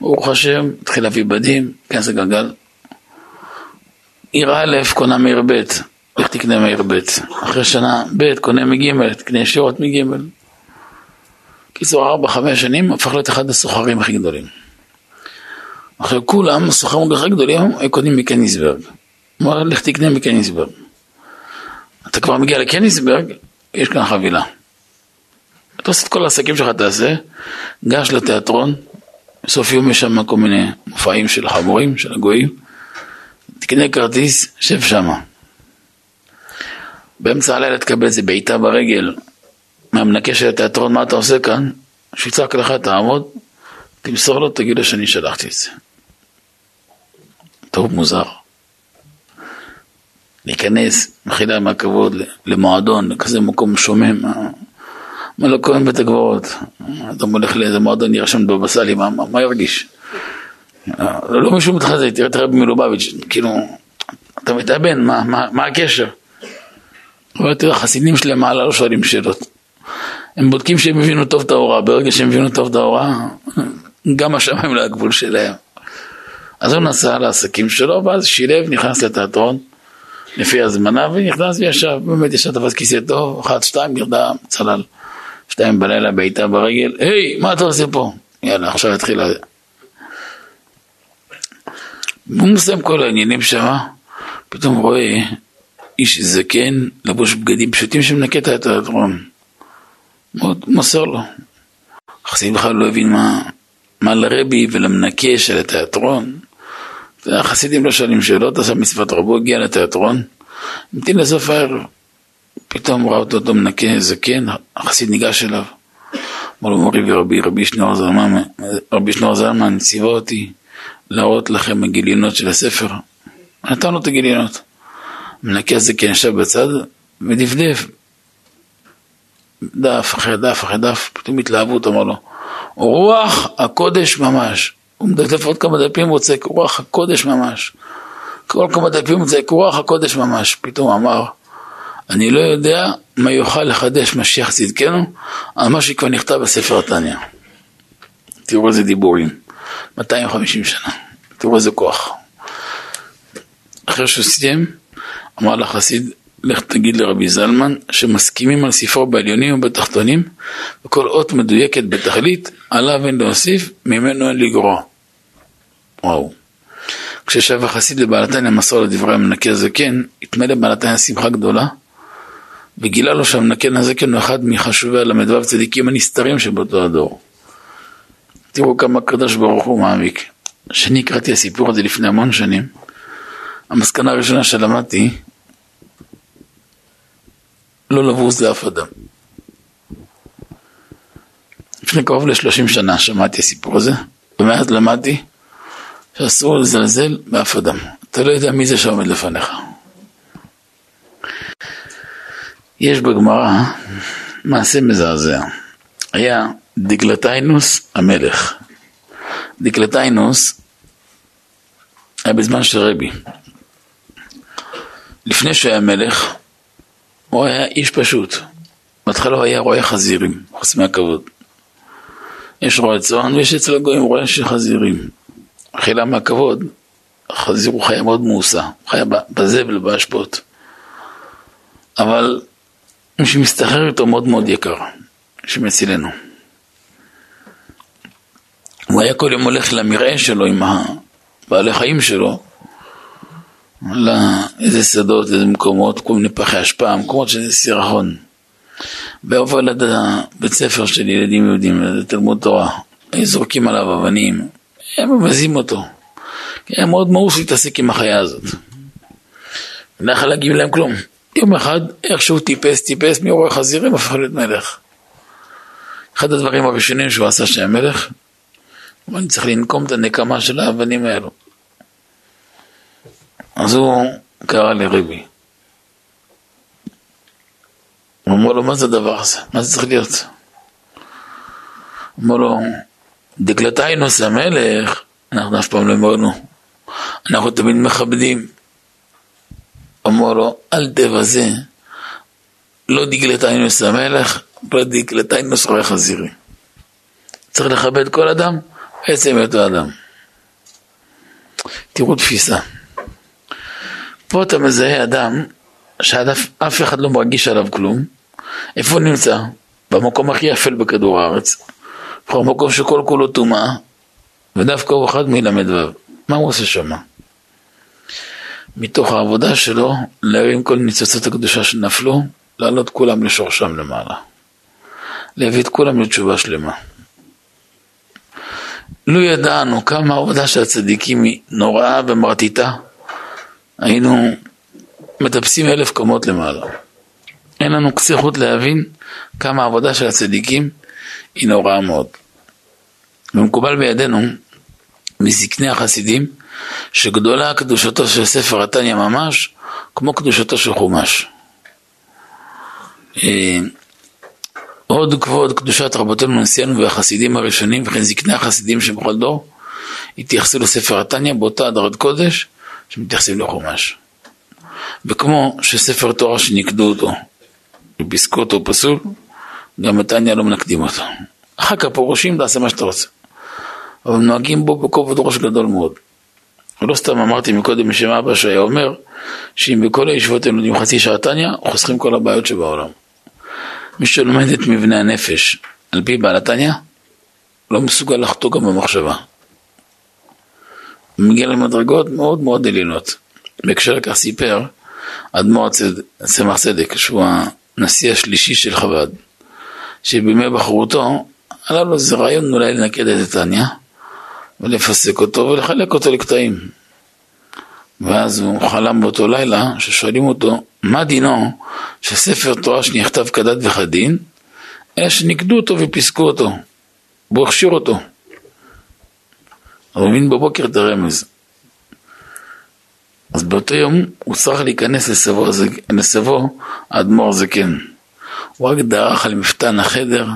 ברוך השם, תחיל להביא בדים, כנס הגלגל. עיר א' קונה מעיר ב', איך תקנה מעיר ב', אחרי שנה ב', קונה מג', תקנה ישירות מג'. קיצור ארבע, חמש שנים, הפך להיות אחד הסוחרים הכי גדולים. אחרי כולם, הסוחרים הכי גדולים, הם קונים מקניסברג. אמר, לך תקנה מקניסברג. אתה כבר מגיע לקניסברג, יש כאן חבילה. אתה עושה את כל העסקים שלך תעשה, גש לתיאטרון, בסוף יום יש שם כל מיני מופעים של חמורים, של הגויים, תקנה כרטיס, שב שם. באמצע הלילה תקבל את זה בעיטה ברגל, מהמנקה של התיאטרון, מה אתה עושה כאן? שיצרק לך, תעמוד, תמסור לו, תגיד לו שאני שלחתי את זה. טוב מוזר. להיכנס, מחילה מהכבוד, למועדון, לכזה מקום שומם, מה לא קוראים בית הגברות? אתה מולך לאיזה מועדון, ירשם בבסלי, מה, מה, מה ירגיש? לא משום מתחזית, תראה תראה במילובביץ', כאילו, אתה מתאבן, מה, מה, מה הקשר? אבל תראה, חסידים שלי מעלה לא שואלים שאלות. הם בודקים שהם מבינו טוב את ההוראה, ברגע שהם מבינו טוב את ההוראה, גם השמיים להגבול שלהם. אז הוא נסע לעסקים שלו, ואז שילב, נכנס לתיאטרון, לפי הזמנה, ונכנס וישב, באמת ישב תפס כיסא טוב, אחת, שתיים, ירדה צלל, שתיים בלילה, בעיטה ברגל, היי, מה אתה עושה פה? יאללה, עכשיו התחילה. הוא מסיים כל העניינים שם, פתאום רואה, איש זקן, לבוש בגדים פשוטים שמנקט את התיאטרון. מאוד מוסר לו. החסיד בכלל לא הבין מה, מה לרבי ולמנקה של התיאטרון. החסידים לא שואלים שאלות, עשה מצוות רבו, הגיע לתיאטרון, המתין לסוף הערב. פתאום ראה אותו אותו מנקה זקן, החסיד ניגש אליו. אמר לו, מורי ורבי, רבי שניאור זלמן, רבי שניאור זלמן, ציווה אותי להראות לכם הגיליונות של הספר. נתן לו את הגיליונות. מנקה הזקן ישב בצד ודפדף דף אחרי דף אחרי דף, פתאום התלהבות, אמר לו רוח הקודש ממש. הוא מדפדף עוד כמה דפים, הוא צעק רוח הקודש ממש, כל כמה דפים הוא צעק רוח הקודש ממש. פתאום אמר, אני לא יודע מה יוכל לחדש משיח צדקנו על מה שכבר נכתב בספר התניא. תראו איזה דיבורים, מאתיים וחמישים שנה, תראו איזה כוח. אחרי שהוא סיים, אמר לחסיד, לך תגיד לרבי זלמן שמסכימים על ספרו בעליונים ובתחתונים, וכל אות מדויקת בתכלית, עליו אין להוסיף, ממנו אין לגרוע. וואו. כששב החסיד לבעל נתניה מסור לדברי המנקה הזקן, התמלא בעל נתניה שמחה גדולה, וגילה לו שהמנקה הזקן הוא אחד מחשובי הל"ו צדיקים הנסתרים שבאותו הדור. תראו כמה הקדוש ברוך הוא מעמיק. שאני קראתי הסיפור הזה לפני המון שנים, המסקנה הראשונה שלמדתי, לא לבוז לאף אדם. לפני קרוב ל-שלושים שנה שמעתי הסיפור הזה, ומאז למדתי שאסור לזלזל באף אדם. אתה לא יודע מי זה שעומד לפניך. יש בגמרא מעשה מזעזע. היה דקלטיינוס המלך. דקלטיינוס היה בזמן של רבי. לפני שהיה מלך, הוא היה איש פשוט. בהתחלה הוא היה רואה חזירים, חוץ מהכבוד. יש רואה צאן, ויש אצל הגויים רואה של חזירים. אכילה מהכבוד, החזיר הוא חיה מאוד מאוסה, הוא חיה בזבל, בהשפות. אבל מי שמסתחרר איתו מאוד מאוד יקר, שמצילנו. הוא היה כל יום הולך למראה שלו עם בעלי חיים שלו, לאיזה שדות, איזה מקומות, כל מיני פחי השפעה, מקומות שזה סירחון. בעובר ליד בית ספר של ילדים יהודים, זה תלמוד תורה, היו זורקים עליו אבנים, הם מבזים אותו. היה מאוד מאוס להתעסק עם החיה הזאת. לא יכול להגיב להם כלום. יום אחד, איכשהו טיפס, טיפס, מאורי חזירים, הפך להיות מלך. אחד הדברים הראשונים שהוא עשה שהם מלך, אבל אני צריך לנקום את הנקמה של האבנים האלו. אז הוא קרא לריבי. הוא אמר לו, מה זה הדבר הזה? מה זה צריך להיות? הוא אמר לו, דקלתיינוס המלך, אנחנו אף פעם לא אמרנו, אנחנו תמיד מכבדים. אמר לו, אל תבזה, לא דקלתיינוס המלך, לא דקלתיינוס רואה חזירי. צריך לכבד כל אדם, עצם אותו אדם. תראו תפיסה. פה אתה מזהה אדם, שאף אחד לא מרגיש עליו כלום. איפה הוא נמצא? במקום הכי אפל בכדור הארץ. במקום שכל כולו טומאה, ודווקא הוא אחד מלמד וב. מה הוא עושה שמה? מתוך העבודה שלו, להרים כל ניצוצות הקדושה שנפלו, לעלות כולם לשורשם למעלה. להביא את כולם לתשובה שלמה. לו ידענו כמה העבודה של הצדיקים היא נוראה ומרתיטה, היינו מטפסים אלף קומות למעלה. אין לנו קצה חוט להבין כמה העבודה של הצדיקים היא נוראה מאוד. ומקובל בידינו מזקני החסידים שגדולה קדושתו של ספר התניא ממש כמו קדושתו של חומש. עוד כבוד קדושת רבותינו נשיאנו והחסידים הראשונים וכן זקני החסידים שבכל דור התייחסו לספר התניא באותה הדרת קודש שמתייחסים לחומש. וכמו שספר תורה שנקדו אותו ופסקו אותו פסול, גם התניא לא מנקדים אותו. אחר כך פורשים, תעשה מה שאתה רוצה. אבל נוהגים בו בכובד ראש גדול מאוד. ולא סתם אמרתי מקודם משם אבא שהיה אומר, שאם בכל הישיבות הם לומדים חצי שעה תניא, חוסכים כל הבעיות שבעולם. מי שלומד את מבנה הנפש, על פי בעל התניא, לא מסוגל לחתוך גם במחשבה. הוא מגיע למדרגות מאוד מאוד דלילות. בהקשר כך סיפר, אדמו"ר צמח צדק, שהוא הנשיא השלישי של חב"ד, שבימי בחרותו, עלה לו זה רעיון אולי לנקד את התניא, ולפסק אותו ולחלק אותו לקטעים. ואז הוא חלם באותו לילה, ששואלים אותו, מה דינו שספר תורה שנכתב כדת וכדין, אלא שנקדו אותו ופסקו אותו, בוא הכשיר אותו. הוא מבין בבוקר את הרמז. אז באותו יום הוא צריך להיכנס לסבו, לסבו האדמו"ר זקן. הוא רק דרך על מפתן החדר,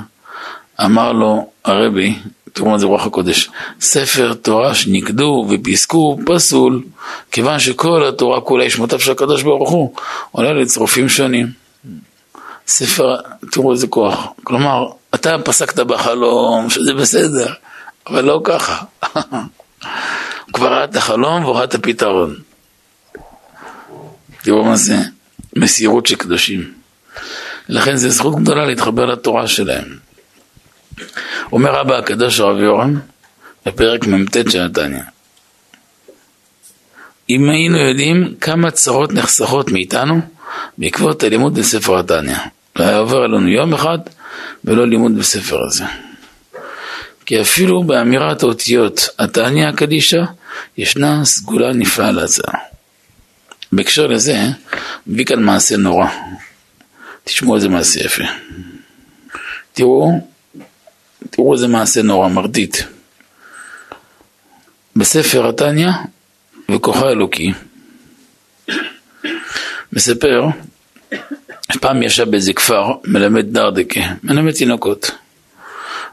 אמר לו הרבי, תראו מה זה רוח הקודש, ספר תורה שנקדו ופסקו פסול, כיוון שכל התורה כולה שמותיו של הקדוש ברוך הוא, עולה לצרופים שונים. ספר, תראו איזה כוח, כלומר, אתה פסקת בחלום, שזה בסדר, אבל לא ככה. הוא כבר ראה את החלום והוא ראה את הפתרון. תראו מה זה, מסירות של קדושים. לכן זה זכות גדולה להתחבר לתורה שלהם. אומר אבא הקדוש הרב יורם בפרק ממתת של התניא, אם היינו יודעים כמה צרות נחסכות מאיתנו בעקבות הלימוד בספר התניא, והיה עובר עלינו יום אחד ולא לימוד בספר הזה. כי אפילו באמירת האותיות התניא הקדישה ישנה סגולה נפלאה להצעה. בהקשר לזה מביא כאן מעשה נורא, תשמעו איזה מעשה יפה, תראו תראו איזה מעשה נורא מרדית. בספר התניא וכוחה אלוקי מספר, פעם ישב באיזה כפר מלמד דרדקה, מלמד תינוקות,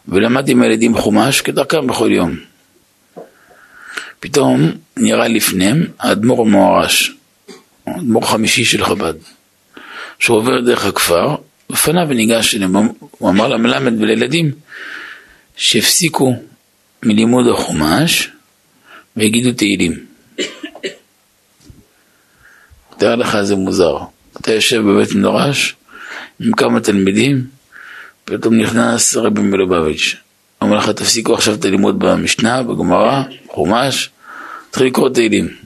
ולמד עם הילדים חומש כדרכם בכל יום. פתאום נראה לפניהם האדמו"ר מוהר"ש, האדמו"ר חמישי של חב"ד, שהוא עובר דרך הכפר, בפניו וניגש אליהם, הוא אמר למלמד ולילדים שהפסיקו מלימוד החומש והגידו תהילים. תראה לך זה מוזר, אתה יושב בבית מדרש עם כמה תלמידים, פתאום נכנס רבי מלובביץ', אומר לך תפסיקו עכשיו את הלימוד במשנה, בגמרא, חומש, תתחיל לקרוא תהילים.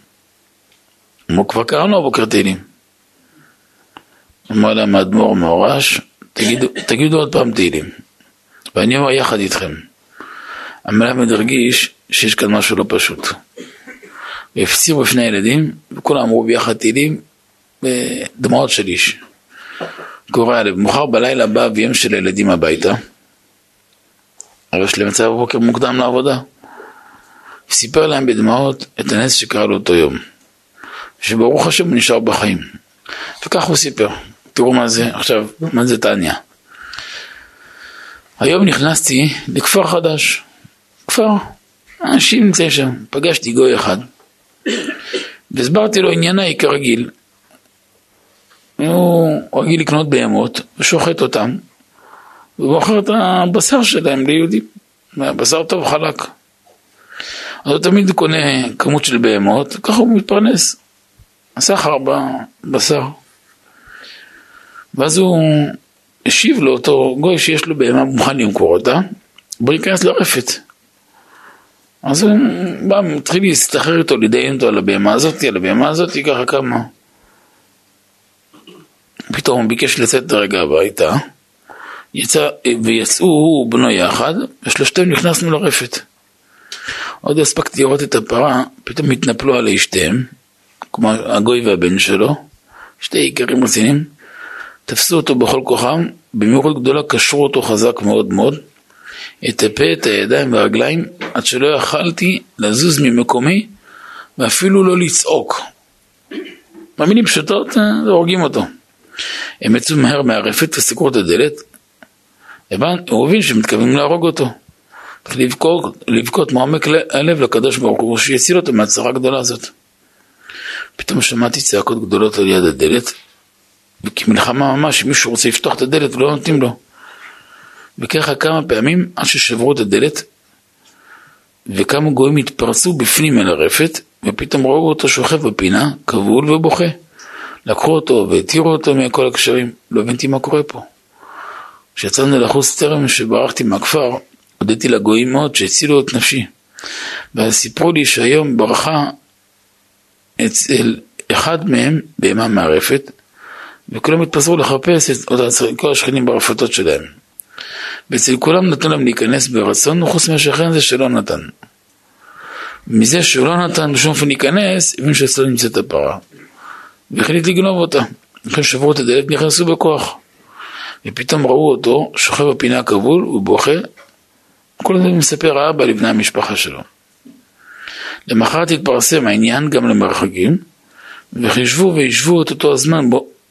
הוא כבר קראנו בוקר תהילים. אמר להם האדמו"ר מוהר"ש, תגידו, תגידו עוד פעם תהילים ואני אומר יחד איתכם. המלמד הרגיש שיש כאן משהו לא פשוט. והפצירו בפני הילדים, וכולם אמרו ביחד תהילים, בדמעות של איש. קורא עליו, מוחר בלילה בא אביהם של הילדים הביתה, הרי שלהם יצא בבוקר מוקדם לעבודה. סיפר להם בדמעות את הנס שקרה לו אותו יום, שברוך השם הוא נשאר בחיים. וכך הוא סיפר, תראו מה זה, עכשיו, מה זה תניה. היום נכנסתי לכפר חדש, כפר, אנשים נמצא שם, פגשתי גוי אחד, והסברתי לו ענייני כרגיל, הוא רגיל לקנות בהמות, ושוחט אותם, ובוחר את הבשר שלהם ליהודים, והבשר טוב חלק. אז הוא תמיד קונה כמות של בהמות, ככה הוא מתפרנס, הסחר בבשר. ואז הוא השיב לו אותו גוי שיש לו בהמה, הוא מוכן למכור אותה, בוא ניכנס לרפת. אז הוא בא, מתחיל להסתחרר איתו, לדיין אותו על הבהמה הזאת, על הבהמה הזאת, ככה כמה. פתאום הוא ביקש לצאת לרגע הביתה, יצא, ויצאו הוא בנו יחד, ושלושתם נכנסנו לרפת. עוד הספקתי לראות את הפרה, פתאום התנפלו עלי שתיהם, כמו הגוי והבן שלו, שתי עיקרים רצינים, תפסו אותו בכל כוחם, במיוחד גדולה קשרו אותו חזק מאוד מאוד, את הפה, את הידיים והרגליים, עד שלא יכלתי לזוז ממקומי, ואפילו לא לצעוק. במילים פשוטות, הורגים אותו. הם יצאו מהר מהרפת וסגרו את הדלת, הוא הבין שמתכוונים להרוג אותו. לבכות מעמק הלב לקדוש ברוך הוא שיציל אותו מהצרה הגדולה הזאת. פתאום שמעתי צעקות גדולות על יד הדלת, וכמלחמה ממש, מישהו רוצה לפתוח את הדלת ולא נותנים לו. וככה כמה פעמים עד ששברו את הדלת, וכמה גויים התפרצו בפנים אל הרפת, ופתאום ראו אותו שוכב בפינה, כבול ובוכה. לקחו אותו והתירו אותו מכל הקשרים. לא הבנתי מה קורה פה. כשיצאנו לחוץ טרם שברחתי מהכפר, הודיתי לגויים מאוד שהצילו את נפשי. ואז סיפרו לי שהיום ברחה אצל אחד מהם בהמה מהרפת, וכולם התפזרו לחפש את כל השכנים ברפתות שלהם. ואצל כולם נתנו להם להיכנס ברצון, וחוץ מהשכן זה שלא נתן. מזה שלא נתן בשום אופן להיכנס, הבין שאצלו נמצאת הפרה. והחליט לגנוב אותה. אחרי שברו את הדלת נכנסו בכוח. ופתאום ראו אותו שוכב בפינה הכבול ובוכה. כל זה מספר האבא לבני המשפחה שלו. למחרת התפרסם העניין גם למרחקים, וחישבו וישבו את אותו הזמן,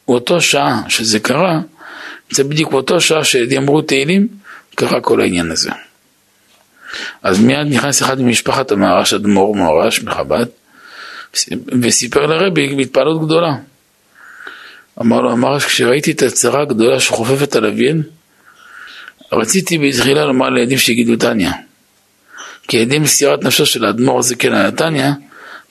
באותו שעה שזה קרה, זה בדיוק באותו שעה שאמרו תהילים, קרה כל העניין הזה. אז מיד נכנס אחד ממשפחת המהר"ש, אדמו"ר מהר"ש מחב"ד, וסיפר לרבי בהתפעלות גדולה. אמר לו המהר"ש, כשראיתי את הצרה הגדולה שחופפת על אביהן, רציתי בתחילה לומר לידים שיגידו תניה, כי ידי מסירת נפשו של האדמו"ר הזה כן על תניה,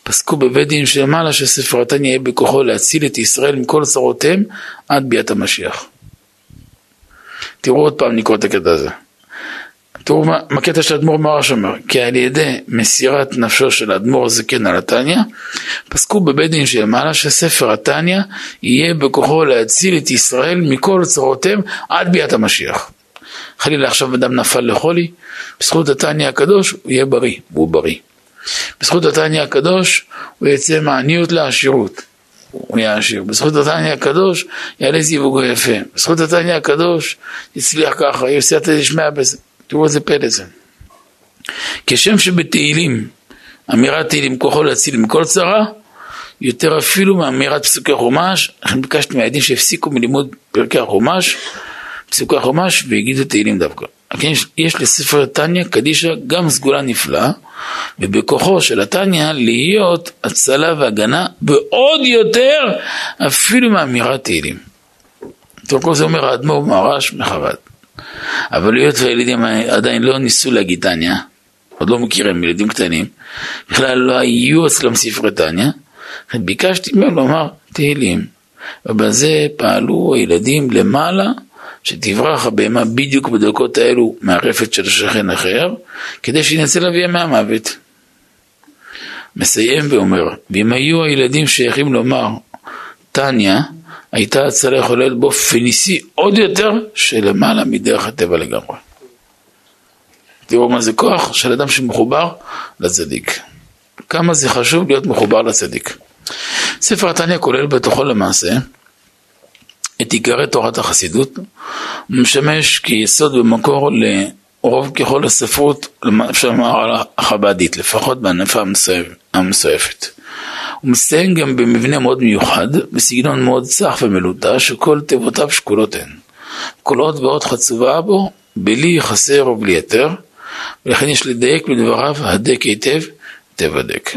פסקו בבית דין של מעלה שספר תניה יהיה בכוחו להציל את ישראל מכל צרותיהם עד ביאת המשיח. תראו עוד פעם נקרא את הקטע הזה. תראו מה, מה קטע של האדמו"ר מהר"ש אומר, כי על ידי מסירת נפשו של האדמו"ר הזה כן על תניה, פסקו בבית דין של מעלה שספר תניה יהיה בכוחו להציל את ישראל מכל צרותיהם עד ביאת המשיח. חלילה עכשיו אדם נפל לחולי, בזכות התניא הקדוש הוא יהיה בריא, והוא בריא. בזכות התניא הקדוש הוא יצא מעניות לעשירות, הוא יהיה עשיר. בזכות התניא הקדוש יעלה זיווגו יפה. בזכות התניא הקדוש יצליח ככה, יוסייתא דשמיא בזה. תראו איזה פלא זה. כשם שבתהילים, אמירת תהילים כוחו להציל מכל צרה, יותר אפילו מאמירת פסוקי חומש, אנחנו ביקשנו מהילדים שהפסיקו מלימוד פרקי החומש, פסוקי החומש והגידו תהילים דווקא. יש, יש לספר תניא קדישא גם סגולה נפלאה, ובכוחו של התניא להיות הצלה והגנה, ועוד יותר אפילו מאמירת תהילים. תראו כל זה אומר האדמו"ר מהר"ש מחב"ד. אבל היות והילדים עדיין לא ניסו להגיד תניא, עוד לא מכירים ילדים קטנים, בכלל לא היו אצלם ספרי תניא, ביקשתי מהם לומר תהילים, ובזה פעלו הילדים למעלה, שתברח הבהמה בדיוק בדקות האלו מהרפת של שכן אחר, כדי שינצל אביה מהמוות. מסיים ואומר, ואם היו הילדים שייכים לומר תניא, הייתה הצלה יכולת באופן ניסי עוד יותר, שלמעלה מדרך הטבע לגמרי. תראו מה זה כוח של אדם שמחובר לצדיק. כמה זה חשוב להיות מחובר לצדיק. ספר התניא כולל בתוכו למעשה את עיקרי תורת החסידות, ומשמש כיסוד במקור לרוב ככל הספרות, אפשר לומר החבדית, לפחות בענפה המסועפת. הוא מסתיים גם במבנה מאוד מיוחד, בסגנון מאוד צח ומלוטה, שכל תיבותיו שקולות הן. קולות באות חצובה בו, בלי חסר ובלי יתר, ולכן יש לדייק בדבריו, הדק היטב, תבדק.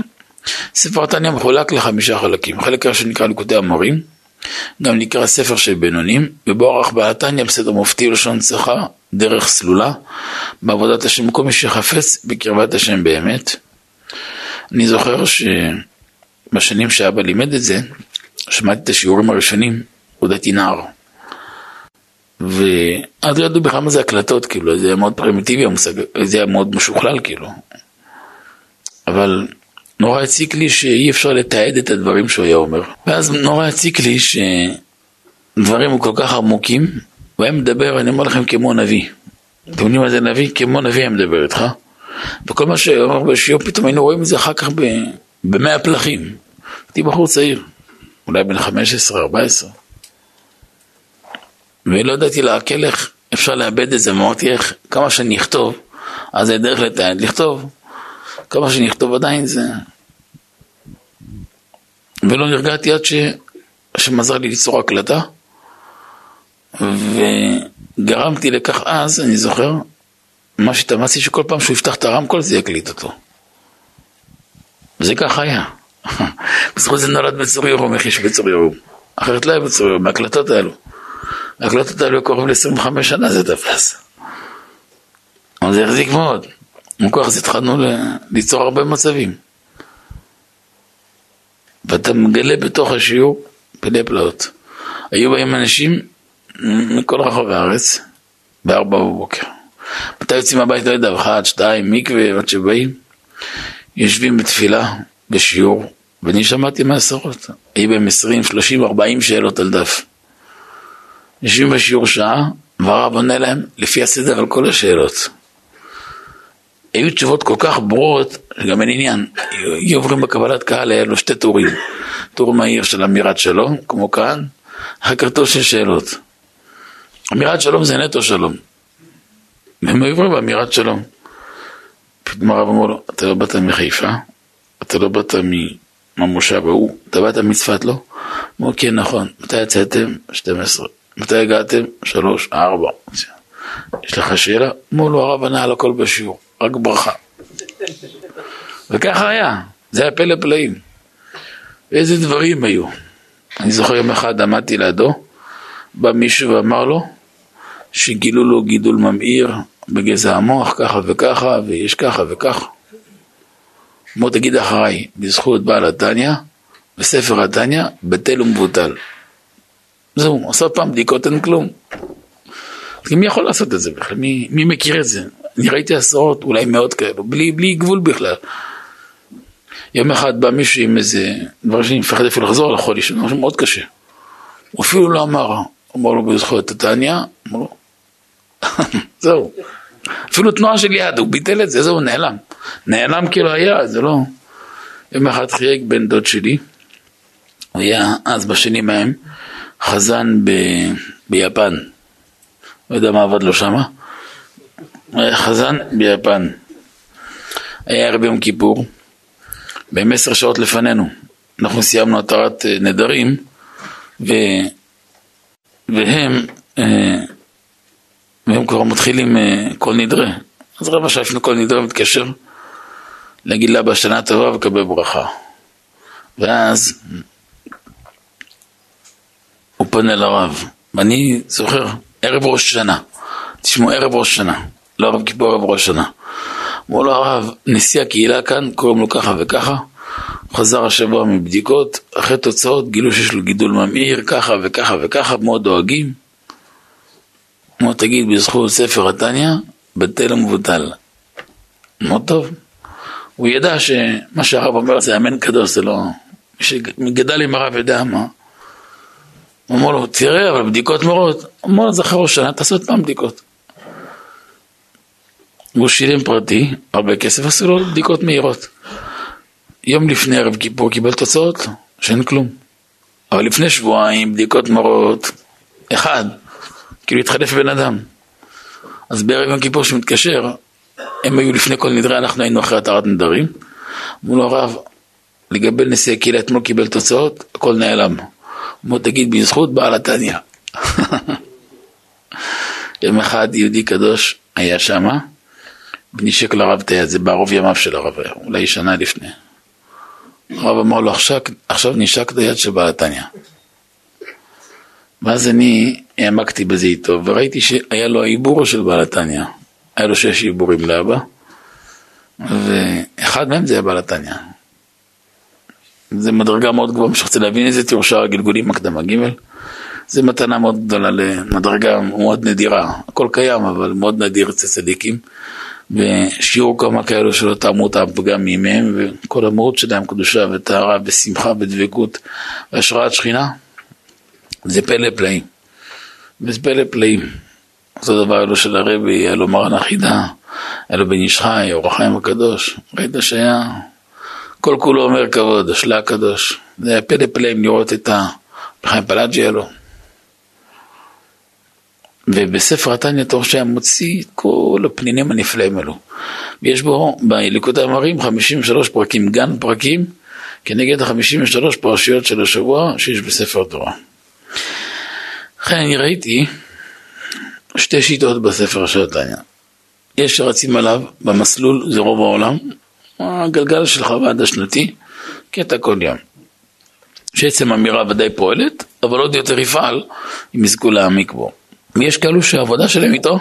ספר התניא מחולק לחמישה חלקים. חלק הראשון נקרא ליקוטי המורים, גם נקרא ספר של בינונים, ובו ערך בעל התניא בסדר מופתי לשון צחה, דרך סלולה, בעבודת השם, כל מי שחפץ בקרבת השם באמת. אני זוכר שבשנים שאבא לימד את זה, שמעתי את השיעורים הראשונים, עוד הייתי נער. ועד לא ידעו בכלל מה זה הקלטות, כאילו, זה היה מאוד פרימיטיבי, זה היה מאוד משוכלל, כאילו. אבל נורא הציק לי שאי אפשר לתעד את הדברים שהוא היה אומר. ואז נורא הציק לי שדברים הוא כל כך עמוקים, והם מדבר, אני אומר לכם, כמו נביא. אתם יודעים מה זה נביא? כמו נביא הם מדבר איתך. וכל מה שהוא אומר בשיעור, פתאום היינו רואים את זה אחר כך במאה פלחים. הייתי בחור צעיר, אולי בן חמש עשרה, ארבע עשרה. ולא ידעתי להקל איך אפשר לאבד את זה, אמרתי איך, כמה שאני אכתוב, אז זה דרך לתעד לכתוב. כמה שאני אכתוב עדיין זה, ולא נרגעתי עד ש... שמזר לי ליצור הקלטה, וגרמתי לכך אז, אני זוכר, מה שתמצתי שכל פעם שהוא יפתח את הרמקול זה יקליט אותו, וזה ככה היה, בזכות זה נולד בצור ירום, איך יש בצור ירום, אחרת לא היה בצור ירום, מהקלטות האלו, מהקלטות האלו קרוב ל-עשרים וחמס שנה זה תפלס, אבל זה יחזיק מאוד, וכך אז התחלנו ליצור הרבה מצבים. ואתה מגלה בתוך השיעור פלאי פלאות. היו בהם אנשים מכל רחוב הארץ, בארבע בבוקר. מתי יוצאים הבית לא ידע, אחת, שתיים, מקווה, עד שבאים, יושבים בתפילה, בשיעור, ואני שמעתי מעשרות. היו בהם עשרים, שלושים, ארבעים שאלות על דף. יושבים בשיעור שעה, והרב עונה להם לפי הסדר על כל השאלות. היו תשובות כל כך ברורות, שגם אין עניין, היו עוברים בקבלת קהל, היה לו שתי תורים, תור מהיר של אמירת שלום, כמו כאן, חקרתו של שאלות. אמירת שלום זה נטו שלום. הם עוברים באמירת שלום. פתאום הרב אמרו לו, אתה לא באת מחיפה, אתה לא באת ממושב ההוא, אתה באת מצפת לו? אמרו, כן, נכון, מתי יצאתם? שתים עשרה. מתי הגעתם? שלוש, ארבע. יש לך שאלה? אמרו לו, הרב ענה על הכל בשיעור. רק ברכה. וככה היה. זה היה פלא פלאים. איזה דברים היו. אני זוכר יום אחד עמדתי לידו, בא מישהו ואמר לו, שגילו לו גידול ממאיר, בגזע המוח, ככה וככה, ויש ככה וככה. אמרו, תגיד אחריי, בזכות בעל התניא, בספר התניא, בטל ומבוטל. זהו, עשה פעם בדיקות אין כלום. מי יכול לעשות את זה בכלל? מי, מי מכיר את זה? אני ראיתי עשרות, אולי מאות כאלו, בלי, בלי גבול בכלל. יום אחד בא מישהו עם איזה דבר שאני מפחד אפילו לחזור לחודש, זה מאוד קשה. הוא אפילו לא אמר, אמר לו בזכות התניא, אמר לו, זהו. אפילו תנועה של יד, הוא ביטל את זה, זהו, נעלם. נעלם כאילו היה, זה לא. יום אחד חייג בן דוד שלי, הוא היה אז בשנים ההם, חזן ב... ביפן. לא יודע מה עבד לו שמה. חזן ביפן. היה ערב יום כיפור. בהם עשר שעות לפנינו. אנחנו סיימנו התרת נדרים. ו... והם... והם כבר מתחילים כל נדרה. אז רבע שעה לפני כל נדרה מתקשר. להגיד לה בשנה טובה וקבל ברכה. ואז... הוא פנה לרב. ואני זוכר... ערב ראש שנה, תשמעו ערב ראש שנה, לא ערב כיפור, ערב ראש שנה. אמרו לו הרב, נשיא הקהילה כאן, קוראים לו ככה וככה, הוא חזר השבוע מבדיקות, אחרי תוצאות גילו שיש לו גידול ממאיר, ככה וככה וככה, מאוד דואגים. אמרו, תגיד בזכות ספר התניא, בטל ומבוטל. מאוד טוב. הוא ידע שמה שהרב אומר זה אמן קדוש, זה לא... שגדל עם הרב ידע מה. אמרו לו, תראה, אבל בדיקות מורות. אמרו לו, זכר ראש שנה, תעשו את פעם בדיקות. גוש שירים פרטי, הרבה כסף, עשו לו בדיקות מהירות. יום לפני ערב כיפור קיבל תוצאות, שאין כלום. אבל לפני שבועיים בדיקות מרות, אחד, כאילו התחלף בן אדם. אז בערב יום כיפור שמתקשר, הם היו לפני כל נדרה, אנחנו היינו אחרי התרת נדרים. אמרו לו, הרב, לגבי נשיא הקהילה, אתמול קיבל תוצאות, הכל נעלם. אמרו, תגיד בזכות, בעל התניה. יום אחד, יהודי קדוש היה שם, בנישק לרב תיאד, זה בערוב ימיו של הרב, אולי שנה לפני. הרב אמר לו, עכשיו, עכשיו נשק את היד של בעל התניה. ואז אני העמקתי בזה איתו, וראיתי שהיה לו העיבור של בעל התניה. היה לו שיש עיבורים לאבא, ואחד מהם זה היה בעל התניה. זה מדרגה מאוד גבוהה, שרצה להבין איזה תירושה הגלגולים הקדמה ג' זה מתנה מאוד גדולה למדרגה מאוד נדירה, הכל קיים אבל מאוד נדיר אצל צדיקים, ושיעור כמה כאלו שלא תאמו את הפגם מימיהם, וכל המהות שלהם קדושה וטהרה ושמחה ודבקות והשראת שכינה, זה פלא פלאים, וזה פלא פלאים. אותו דבר היה לו של הרבי, היה לו מרן החידה, היה לו בן איש חי, אור החיים הקדוש, ראית שהיה כל כולו אומר כבוד, השלה הקדוש, זה היה פלא פלאים לראות את החיים פלאג'י היה לו. ובספר התניה תורשי המוציא את כל הפנינים הנפלאים אלו. ויש בו, בליקודי המרים, חמישים ושלוש פרקים, גן פרקים, כנגד ה-חמישים ושלוש פרשיות של השבוע שיש בספר תורה. לכן אני ראיתי שתי שיטות בספר של התניה. יש שרצים עליו במסלול, זה רוב העולם, הגלגל של חב"ד השנתי, קטע כל יום. שעצם אמירה ודאי פועלת, אבל עוד יותר יפעל, אם יזכו להעמיק בו. יש כאלו שהעבודה שלהם איתו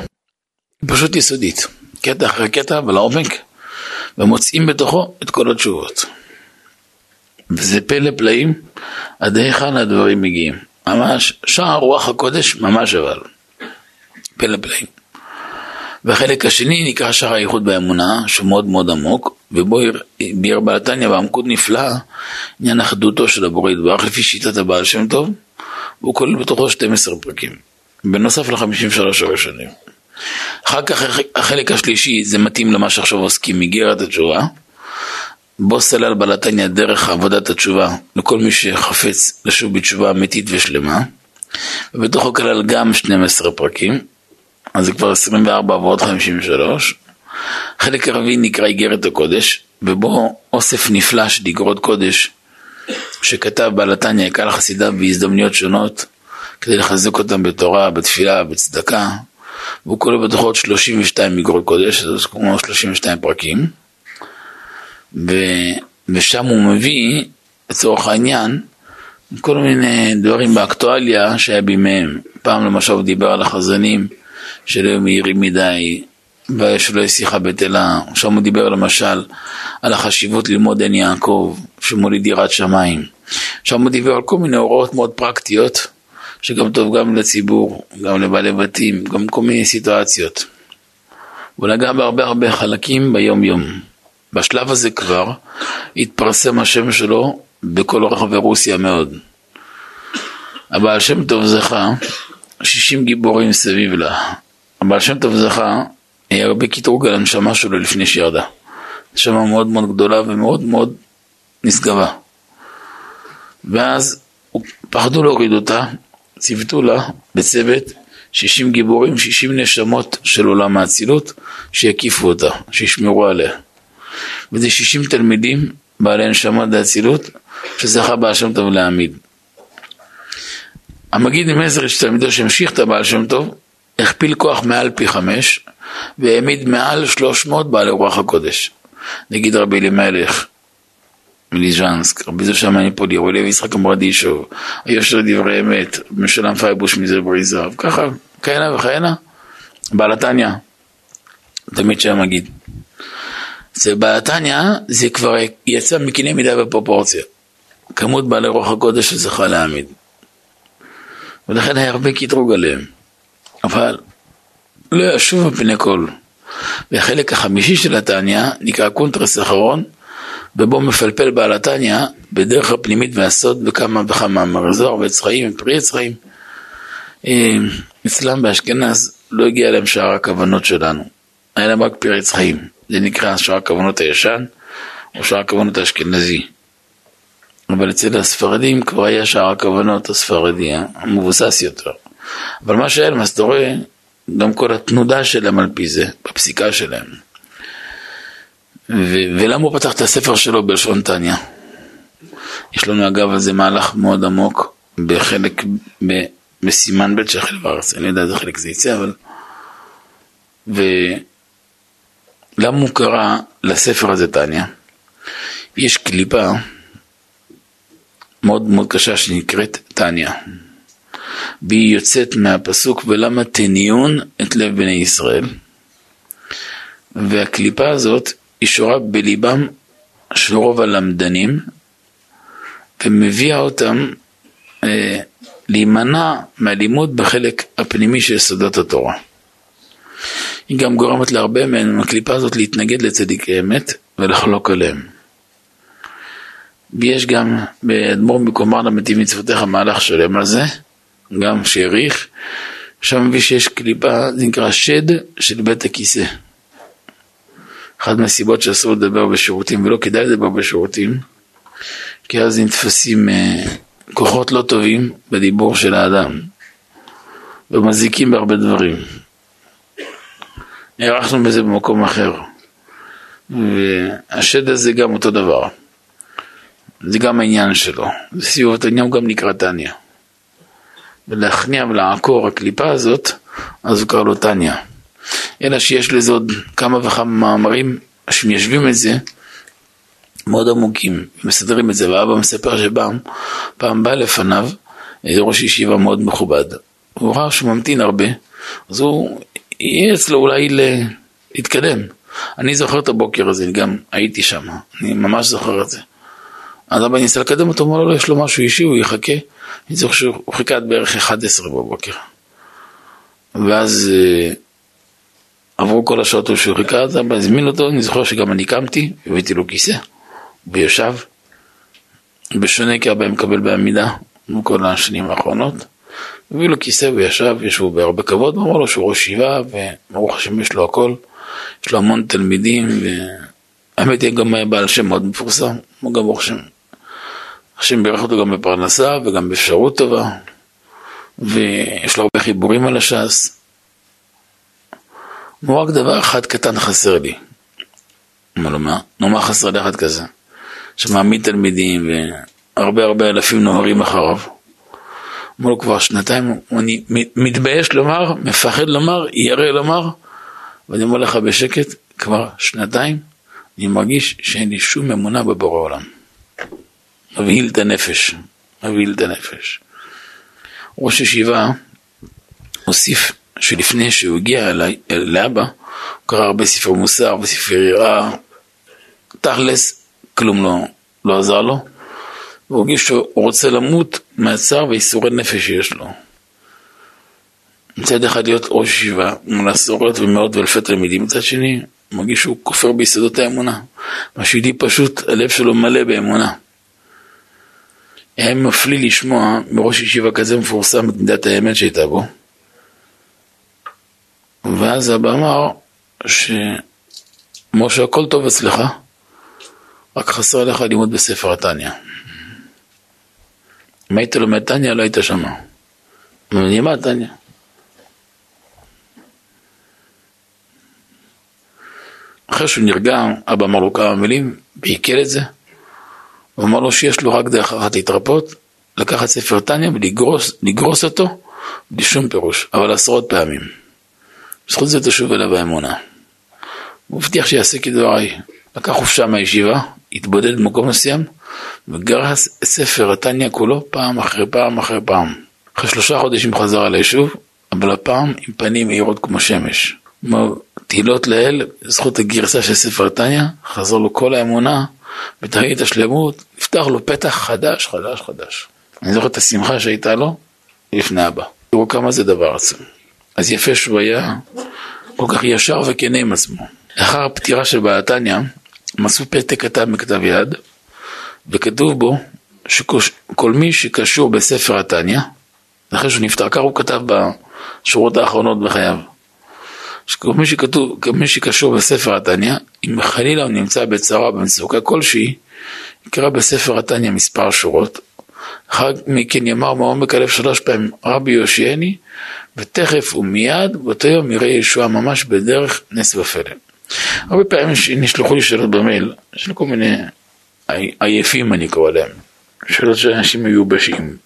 היא פשוט יסודית, קטע אחרי קטע ולעומק, ומוצאים בתוכו את כל התשובות. וזה פלא פלאים, עד היכן הדברים מגיעים. ממש, שער רוח הקודש ממש אבל. פלא פלאים. והחלק השני נקרא שער הייחוד באמונה, שהוא מאוד מאוד עמוק, ובו ביאר בעל התניה בעמקות נפלאה, עניין אחדותו של הבורא יתברך, לפי שיטת הבעל שם טוב, והוא כולל בתוכו שנים עשר פרקים. בנוסף ל-חמישים ושלוש הראשונים. אחר כך החלק השלישי, זה מתאים למה שעכשיו עוסקים, מגירת התשובה, בו סלל בעל התניה דרך עבודת התשובה, לכל מי שחפץ לשוב בתשובה אמיתית ושלמה, ובתוכו כלל גם שנים עשר פרקים, אז זה כבר עשרים וארבע ועוד חמישים ושלוש, חלק הרביעי נקרא איגרת הקודש, ובו אוסף נפלא של איגרות קודש, שכתב בעל התניה לקהל חסידיו בהזדמנויות שונות, כדי לחזק אותם בתורה, בתפילה, בצדקה, והוא כולל בתוכות שלושים ושתיים איגרות קודש, זה כמו שלושים ושתיים פרקים, ו... ושם הוא מביא, לצורך העניין, כל מיני דברים באקטואליה שהיה בימיהם. פעם למשל הוא דיבר על החזנים, שלא יהיו מהירים מדי, ושלא ישיחה בטלה, שם הוא דיבר למשל על החשיבות ללמוד עין יעקב, שמוליד יראת שמיים, שם הוא דיבר על כל מיני הוראות מאוד פרקטיות, שגם טוב גם לציבור, גם לבעלי בתים, גם כל מיני סיטואציות. הוא נגע בהרבה הרבה חלקים ביום יום. בשלב הזה כבר התפרסם השם שלו בכל רחבי רוסיה מאוד. הבעל שם טוב זכה, שישים גיבורים סביב לה. הבעל שם טוב זכה, היה הרבה קטרוג על הנשמה שלו לפני שירדה. נשמה מאוד מאוד גדולה ומאוד מאוד נשגבה. ואז פחדו להוריד אותה, ציוותו לה בצוות שישים גיבורים, שישים נשמות של עולם האצילות שיקיפו אותה, שישמרו עליה. וזה שישים תלמידים בעלי נשמת האצילות שזכה בעל שם טוב להעמיד. המגיד ממזריץ' שתלמידו שהמשיך את הבעל שם טוב, הכפיל כוח מעל פי חמש, והעמיד מעל שלוש מאות בעלי רוח הקודש. נגיד רבי אלימלך, מליז'נסק, רבי זושה מניפולי, רבי לוי יצחק אמברדישוב, היושר דברי אמת, משולם פייבוש מזה בריזב, ככה, כהנה וכהנה, בעל התניה, תמיד שהיה מגיד. זה בעל התניה, זה כבר יצא מקנה מידה בפרופורציה, כמות בעלי רוח הקודש שזכה להעמיד. ולכן היה הרבה קטרוג עליהם, אבל לא ישוב מפני כל. והחלק החמישי של התניה, נקרא קונטרס אחרון, ובו מפלפל בעל התניה בדרך הפנימית והסוד בכמה וכמה מרזור וצחיים ופרי צחיים. אצלם באשכנז לא הגיע להם שער הכוונות שלנו. היה רק פרץ חיים. זה נקרא שער הכוונות הישן, או שער הכוונות האשכנזי. אבל אצל הספרדים כבר היה שער הכוונות הספרדי, המבוסס יותר. אבל מה שהיה למסתורי, גם כל התנודה שלהם על פי זה, בפסיקה שלהם. ו- ולמה הוא פתח את הספר שלו בלשון תניה? יש לנו אגב על זה מהלך מאוד עמוק, בחלק, ב- בסימן בית שחל בארץ, אני יודע איזה חלק זה יצא, אבל... ולמה הוא קרא לספר הזה תניה? יש קליפה מאוד מאוד קשה שנקראת תניה. והיא יוצאת מהפסוק ולמה תניון את לב בני ישראל. והקליפה הזאת היא שורה בליבם של רוב הלמדנים ומביאה אותם אה, להימנע מהלימוד בחלק הפנימי של סודות התורה. היא גם גורמת להרבה מהם הקליפה הזאת להתנגד לצדיקי אמת ולחלוק עליהם. ויש גם באדמור מקומר למתים מצוותיך מהלך שלם על זה, גם שיריך, שם מביא שיש קליפה, זה נקרא שד של בית הכיסא. אחת מהסיבות שאסור לדבר בשירותים, ולא כדאי לדבר בשירותים, כי אז נתפסים אה, כוחות לא טובים בדיבור של האדם, ומזיקים בהרבה דברים. הערכנו בזה במקום אחר, והשד הזה גם אותו דבר. זה גם העניין שלו, זה סיוב התעניין גם נקרא תניה. ולהכניע ולעקור הקליפה הזאת, אז הוא קרא לו תניה. אלא שיש לזה עוד כמה וכמה מאמרים שמיישבים את זה, מאוד עמוקים, מסדרים את זה, ואבא מספר שבאם, פעם בא לפניו, איזה ראש ישיבה מאוד מכובד. הוא ראה שהוא ממתין הרבה, אז הוא יהיה אצלו אולי להתקדם. אני זוכר את הבוקר הזה, גם הייתי שם, אני ממש זוכר את זה. אז אבא ניסה לקדם אותו, אומר לו, יש לו משהו אישי, הוא יחכה, אני זוכר שהוא חיכה עד בערך אחת עשרה בבוקר. ואז עברו כל השעות שהוא חיכה, אז אבא הזמין אותו, אני זוכר שגם אני קמתי, הבאתי לו כיסא, ויושב, בשונה כי אבא מקבל בעמידה, בכל השנים האחרונות, הביא לו כיסא וישב, ישבו בהרבה כבוד, אמרו לו שהוא ראש ישיבה, וברוך השם יש לו הכל, יש לו המון תלמידים, והאמת היא גם היה בעל שם מאוד מפורסם, הוא גם ברוך השם. השם בירך אותו גם בפרנסה וגם באפשרות טובה, ויש לו הרבה חיבורים על הש"ס. הוא רק דבר אחד קטן חסר לי. מה לא מה? לא מה חסר לי אחד כזה? שמעמיד תלמידים והרבה הרבה אלפים נוהרים אחריו. אמרו לו כבר שנתיים, אני מתבייש לומר, מפחד לומר, ירא לומר, ואני אומר לך בשקט, כבר שנתיים, אני מרגיש שאין לי שום אמונה בבורא עולם. מבהיל את הנפש, מבהיל את הנפש. ראש ישיבה הוסיף שלפני שהוא הגיע אליי, לאבא, הוא קרא הרבה ספר מוסר, הרבה ספר יראה, תכלס, כלום לא, לא עזר לו, והוא הגיע שהוא רוצה למות מהצער ואיסורי נפש שיש לו. מצד אחד להיות ראש ישיבה, מול עשרות ומאות ואלפי תלמידים, מצד שני, הוא מרגיש שהוא כופר ביסודות האמונה, מה שידי פשוט, הלב שלו מלא באמונה. היה מפליא לשמוע מראש ישיבה כזה מפורסם את מידת האמת שהייתה בו. ואז אבא אמר שמשה הכל טוב אצלך, רק חסר לך לימוד בספר התניה. אם היית לומד תניה לא היית שמה. אני אמר תניה. אחרי שהוא נרגע, אבא אמר לו כמה מילים והקל את זה. הוא אמר לו שיש לו רק דרך אחת להתרפות, לקחת ספר תניה ולגרוס אותו, בלי שום פירוש, אבל עשרות פעמים. בזכות זה תשוב אליו האמונה. הוא הבטיח שיעשה כדבריי, לקח חופשה מהישיבה, התבודד במקום מסוים, וגרס ספר התניה כולו פעם אחרי פעם אחרי פעם. אחרי שלושה חודשים חזר על היישוב, אבל הפעם עם פנים מהירות כמו שמש. תהילות לאל, בזכות הגרסה של ספר התניה, חזר לו כל האמונה, בתחילת השלמות, נפתח לו פתח חדש, חדש, חדש. אני זוכר את השמחה שהייתה לו, לפני אבא. תראו כמה זה דבר עצום. אז יפה שהוא היה כל כך ישר וכנה עם עצמו. אחר הפטירה של בעל תניה, מצאו פתק קטן מכתב יד, וכתוב בו שכל מי שקשור בספר התניה, אחרי שהוא נפטר, כך הוא כתב בשורות האחרונות בחייו. מי שכתוב, מי שקשור בספר התניא, אם חלילה הוא נמצא בצרה במצוקה כלשהי, יקרא בספר התניא מספר שורות, אחר מכן יאמר מעומק הלב שלוש פעמים רבי יושיעני, ותכף ומיד באותו יום יראה ישועה ממש בדרך נס ופלא. הרבה פעמים נשלחו לי שאלות במייל של כל מיני עייפים, אני קורא להם שאלות של אנשים מיובשים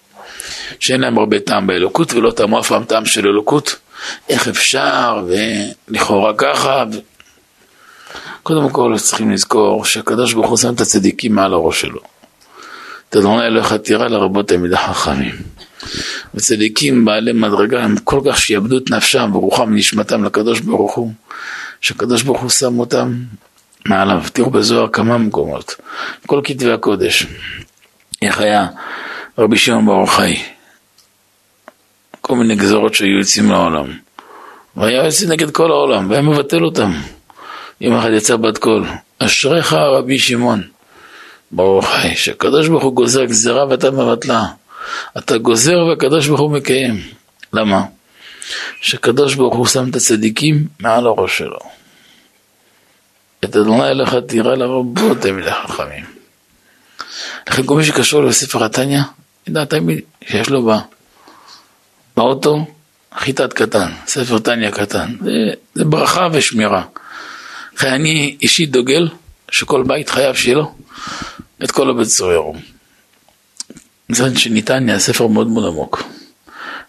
שאין להם הרבה טעם באלוקות ולא טעמו אף פעם טעם של אלוקות, איך אפשר ולכאורה ככה. קודם כל צריכים לזכור שהקדוש ברוך הוא שם את הצדיקים מעל הראש שלו, תדרונה אלוהיך תירא לרבות תלמידי חכמים. וצדיקים בעלי מדרגה הם כל כך שיאבדו את נפשם ורוחם ונשמתם לקדוש ברוך הוא, שהקדוש ברוך הוא שם אותם מעליו. תראו בזוהר כמה מקומות, כל כתבי הקודש, איך היה רבי שמעון בר יוחאי, כל מיני גזרות שהיו יוצאים לעולם, והיה יוצא נגד כל העולם והיה מבטל אותם. יום אחד יצא בת קול, אשריך רבי שמעון בר יוחאי, שהקדוש ברוך הוא גוזר גזרה ואתה מבטלה, אתה גוזר והקדוש ברוך הוא מקיים. למה? שהקדוש ברוך הוא שם את הצדיקים מעל הראש שלו. את אדוני אליך תירא לרבות תלמידי חכמים. לכן כל מי שקשור לספר התניא, ידע תמיד שיש לו בה, באוטו חיטת קטן, ספר תניא קטן, זה, זה ברכה ושמירה. אחרי אני אישית דוגל שכל בית חייב שלו את כל הבית סוהר. מצד שני, תניא ספר מאוד מאוד עמוק,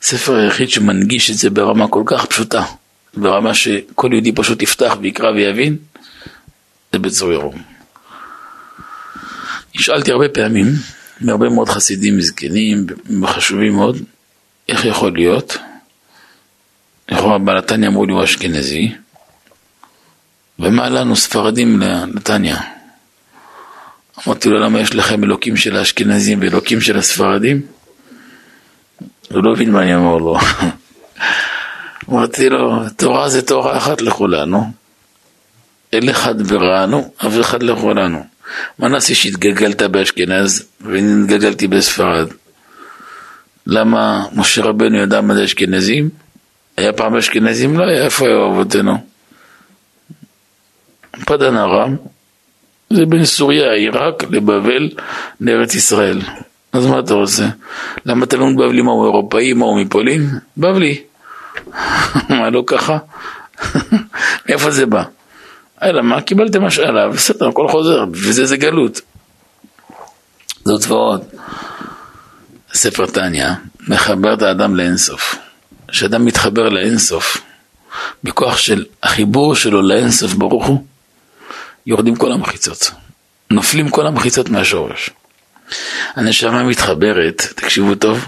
ספר היחיד שמנגיש את זה ברמה כל כך פשוטה, ברמה שכל יהודי פשוט יפתח ויקרא ויבין, זה בית סוהר. נשאלתי הרבה פעמים מהרבה מאוד חסידים מזקנים וחשובים מאוד, איך יכול להיות? יכול הבעל התניא אמרו לי הוא אשכנזי, ומה לנו ספרדים לתניא? אמרתי לו, למה יש לכם אלוקים של האשכנזים ואלוקים של הספרדים? הוא לא הבין מה אני אמר לו. אמרתי לו, תורה זה תורה אחת לכולנו, אל אחד בראנו, אבל אחד לכולנו. מה נעשה שהתגלגלת באשכנז ונתגלגלתי בספרד? למה משה רבנו ידע מה זה אשכנזים? היה פעם אשכנזים? לא היה, איפה היו אבותינו? פדן ארם, זה בין סוריה, עיראק, לבבל, לארץ ישראל. אז מה אתה רוצה? למה אתה לא מבבלי מה הוא אירופאי, מה הוא מפולין? בבלי. מה לא ככה? מאיפה זה בא? אלא מה, קיבלתם משאלה, בסדר, הכל חוזר, וזה זה גלות. זו צבאות. ספר תניא מחבר את האדם לאינסוף. כשאדם מתחבר לאינסוף, בכוח של החיבור שלו לאינסוף ברוך הוא, יורדים כל המחיצות, נופלים כל המחיצות מהשורש. הנשמה מתחברת, תקשיבו טוב,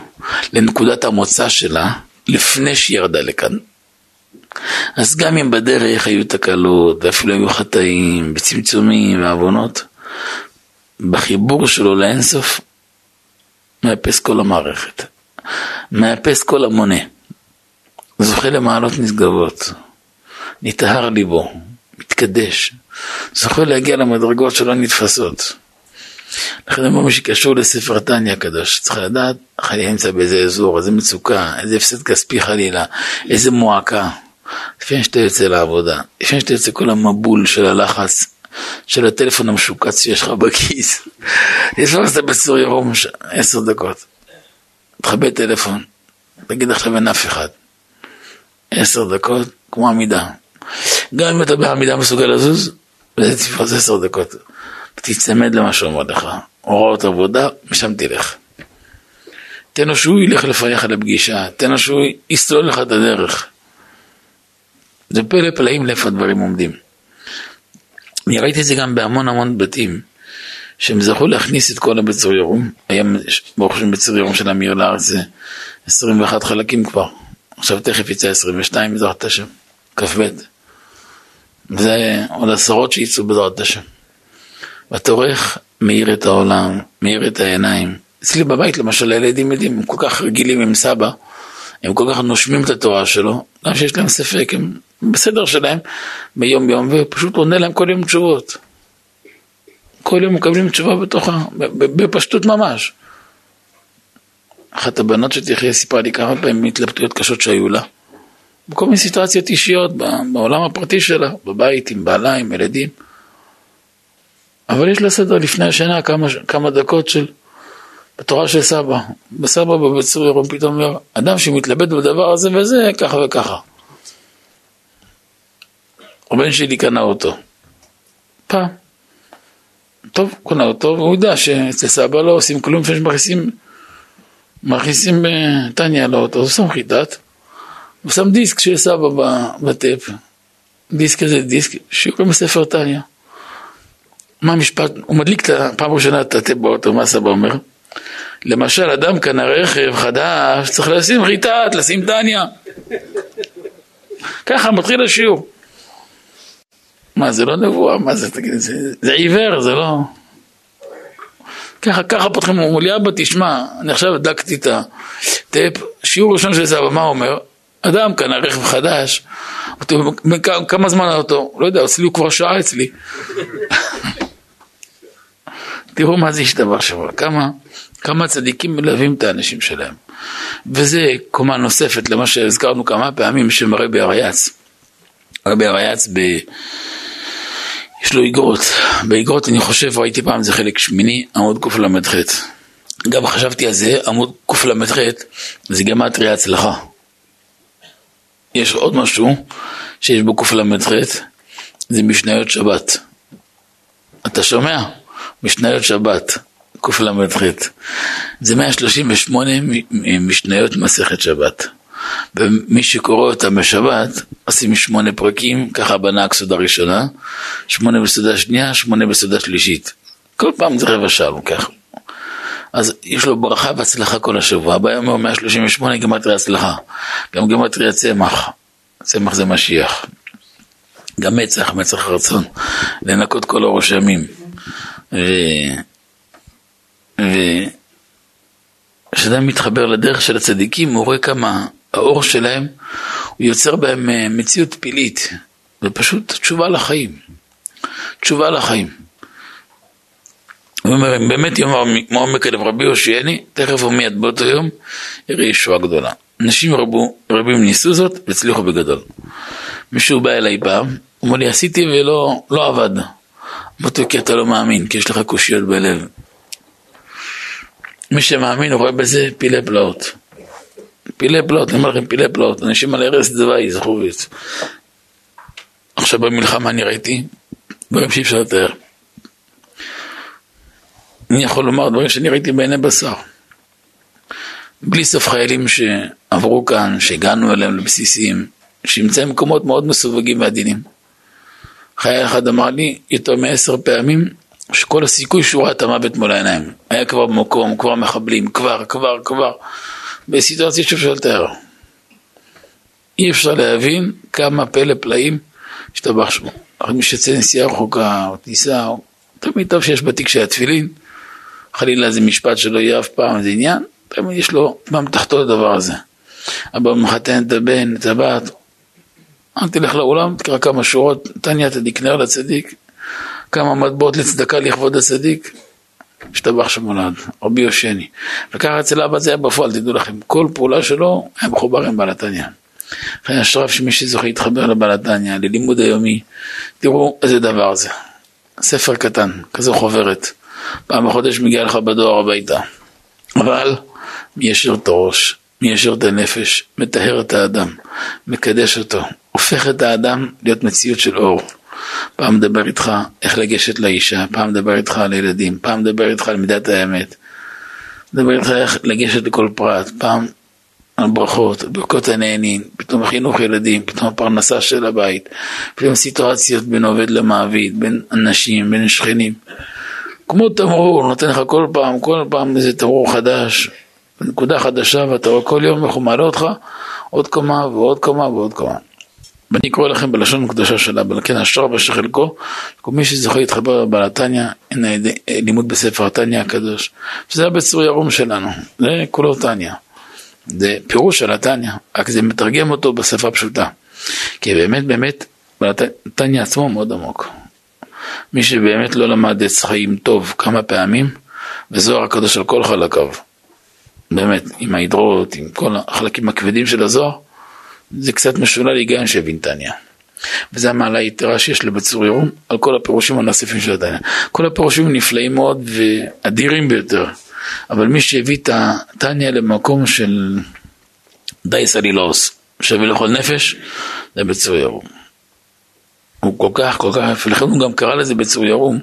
לנקודת המוצא שלה, לפני שירדה לכאן. אז גם אם בדרך היו תקלות, ואפילו היו חטאים, בצמצומים, ועוונות, בחיבור שלו לאינסוף, מאפס כל המערכת, מאפס כל המונה, זוכה למעלות נשגבות, נטהר ליבו, מתקדש, זוכה להגיע למדרגות שלא נתפסות. לכן אמרו מי שקשור לספר תניא הקדוש, צריך לדעת חלילה נמצא באיזה אזור, איזה מצוקה, איזה הפסד כספי חלילה, איזה מועקה. לפני שאתה יוצא לעבודה, לפני שאתה יוצא כל המבול של הלחץ, של הטלפון המשוקץ שיש לך בכיס, יש לך בסור ירום עשר דקות, תחבא טלפון, תגיד עכשיו אין אף אחד, עשר דקות כמו עמידה, גם אם אתה בעמידה מסוגל לזוז, זה תפרס עשר דקות, תצמד למה שאומר לך, הוראות עבודה, משם תלך. תן לו שהוא ילך לפייך על הפגישה, תן לו שהוא יסלול לך את הדרך. זה פלא פלאים לאיפה הדברים עומדים. אני ראיתי את זה גם בהמון המון בתים, שהם זכו להכניס את כל הבית סוהר ירום, היה ברוך שם בית סוהר ירום של אמיר לארץ, זה עשרים ואחד חלקים כבר, עכשיו תכף יצא עשרים ושתיים בזרת השם, כף בית. זה עוד עשרות שיצאו בזרת השם. התורך מאיר את העולם, מאיר את העיניים. אצלי בבית למשל, הילדים יודעים, הם כל כך רגילים עם סבא, הם כל כך נושמים את התורה שלו, גם שיש להם ספק, הם בסדר שלהם ביום יום, ופשוט עונה להם כל יום תשובות. כל יום מקבלים תשובה בתוכה, בפשטות ממש. אחת הבנות שתחיה סיפרה לי כמה פעמים התלבטויות קשות שהיו לה, בכל מיני סיטואציות אישיות, בעולם הפרטי שלה, בבית, עם בעלה, עם ילדים. אבל יש לה סדר לפני השינה, כמה, כמה דקות של, בתורה של סבא. בסבא בבית סוריה, הוא פתאום אומר, אדם שמתלבט בדבר הזה וזה, ככה וככה. הבן שלי קנה אותו. פעם. טוב, קנה אותו, והוא יודע שאצל סבא לא עושים כלום, שיש מכניסים, מכניסים טניה לאוטו, הוא שם חיטת, הוא שם דיסק של סבא בטאפ, דיסק הזה, דיסק, שיוקם בספר טניה. מה המשפט, הוא מדליק פעם ראשונה את הטאפ באוטו, מה סבא אומר? למשל, אדם קנה רכב חדש, צריך לשים חיטת, לשים טניה. ככה מתחיל השיעור. מה, זה לא נבואה? מה זה, תגיד, זה, זה עיוור, זה לא... ככה, ככה פותחים, הוא אומר לי, אבא, תשמע, אני עכשיו הדקתי את הטאפ, שיעור ראשון של סבא, מה הוא אומר? אדם כאן, הרכב חדש, כמה זמן אותו? לא יודע, אצלי הוא כבר שעה אצלי. תראו מה זה השתבר שבר, כמה, כמה צדיקים מלווים את האנשים שלהם. וזה קומה נוספת למה שהזכרנו כמה פעמים שמראה בהריאץ. הרבה הריאץ ב... יש לו איגרות, באיגרות אני חושב, ראיתי פעם, זה חלק שמיני, עמוד קוף למתחת. גם חשבתי על זה, עמוד קוף למתחת, זה גם מטריה הצלחה. יש עוד משהו שיש בו קוף למתחת, זה משניות שבת. אתה שומע? משניות שבת, קוף למתחת. זה מאה שלושים ושמונה משניות מסכת שבת. ומי שקורא אותם בשבת, עושים שמונה פרקים, ככה בנה הסודה הראשונה, שמונה בסודה שנייה, שמונה בסודה שלישית. כל פעם זה רבע שעה, וכך. אז יש לו ברכה והצלחה כל השבוע. ביום הוא מאה שלושים ושמונה, גמטריה הצלחה. גם גמטריה צמח. צמח זה משיח. גם מצח, מצח רצון. לנקות כל הרושמים. ו... ו... כשאדם מתחבר לדרך של הצדיקים, הוא רואה כמה... האור שלהם, הוא יוצר בהם מציאות פילית, ופשוט תשובה לחיים, תשובה לחיים. הוא אומר, אם באמת יאמר מעומק הלב רבי הושיעני, תכף ומיד באותו יום, יראה ישועה גדולה. אנשים רבו, רבים ניסו זאת, והצליחו בגדול. מישהו בא אליי פעם, הוא אומר לי, עשיתי ולא לא עבד. אמרתי, כי אתה לא מאמין, כי יש לך קושיות בלב. מי שמאמין, הוא רואה בזה פילי פלאות. פילי פלאות, אני אומר לכם פילי פלאות, אנשים על ערס דווי, זכו ויצ. עכשיו במלחמה אני ראיתי, דברים שאי אפשר לתאר. אני יכול לומר דברים שאני ראיתי בעיני בשר. בלי סוף חיילים שעברו כאן, שהגענו אליהם לבסיסים, שימצאים מקומות מאוד מסווגים ועדינים. חייל אחד אמר לי, יותר מעשר פעמים, שכל הסיכוי שהוא ראה את המוות מול העיניים. היה כבר במקום, כבר מחבלים, כבר, כבר, כבר. בסיטואציה שאפשר לתאר. אי אפשר להבין כמה פלא פלאים השתבח שמו. מי שיצא נסיעה רחוקה או טיסה, תמיד טוב שיש בתיק של התפילין, חלילה זה משפט שלא יהיה אף פעם, זה עניין, תמיד יש לו פעם תחתו לדבר הזה. אבא מחתן את הבן, את הבת, אני תלך לאולם, תקרא כמה שורות, תניה תדיקנר לצדיק, כמה מטבעות לצדקה לכבוד הצדיק, השתבח שמולד, רבי יושני. וככה אצל אבא זה היה בפועל, תדעו לכם, כל פעולה שלו היה מחובר עם בעלתניה. אחרי השרף שמי שזוכה התחבר לבעלתניה, ללימוד היומי, תראו איזה דבר זה. ספר קטן, כזו חוברת, פעם בחודש מגיע לך בדואר הביתה. אבל מיישר את הראש, מיישר את הנפש, מטהר את האדם, מקדש אותו, הופך את האדם להיות מציאות של אור. פעם מדבר איתך איך לגשת לאישה, פעם מדבר איתך על ילדים, פעם מדבר איתך על מידת האמת, מדבר איתך איך לגשת לכל פרט, פעם על ברכות, ברכות הנהנים, פתאום חינוך ילדים, פתאום הפרנסה של הבית, פתאום סיטואציות בין עובד למעביד, בין אנשים, בין שכנים, כמו תמרור, נותן לך כל פעם, כל פעם איזה תמרור חדש, נקודה חדשה, ואתה רואה כל יום איך הוא מעלה אותך, עוד כמה ועוד כמה ועוד כמה. ואני אקרא לכם בלשון הקדושה שלה, בלכן השור ושחלקו, מי שזוכה להתחבר לבעל התניא, לימוד בספר התניא הקדוש, שזה הבית סוריה רום שלנו, זה כולו תניא, זה פירוש של התניא, רק זה מתרגם אותו בשפה פשוטה, כי באמת באמת, בעל התניא עצמו מאוד עמוק, מי שבאמת לא למד את חיים טוב כמה פעמים, וזוהר הקדוש על כל חלקיו, באמת, עם ההדרות, עם כל החלקים הכבדים של הזוהר, זה קצת משולל היגיון שבנתניה. וזה המעלה היתרה שיש לבצור ירום על כל הפירושים הנוספים של התניא. כל הפירושים נפלאים מאוד ואדירים ביותר. אבל מי שהביא את התניא למקום של דייס אלילוס, שווה לכל נפש, זה בצור ירום. הוא כל כך, כל כך, ולכן הוא גם קרא לזה בצור ירום.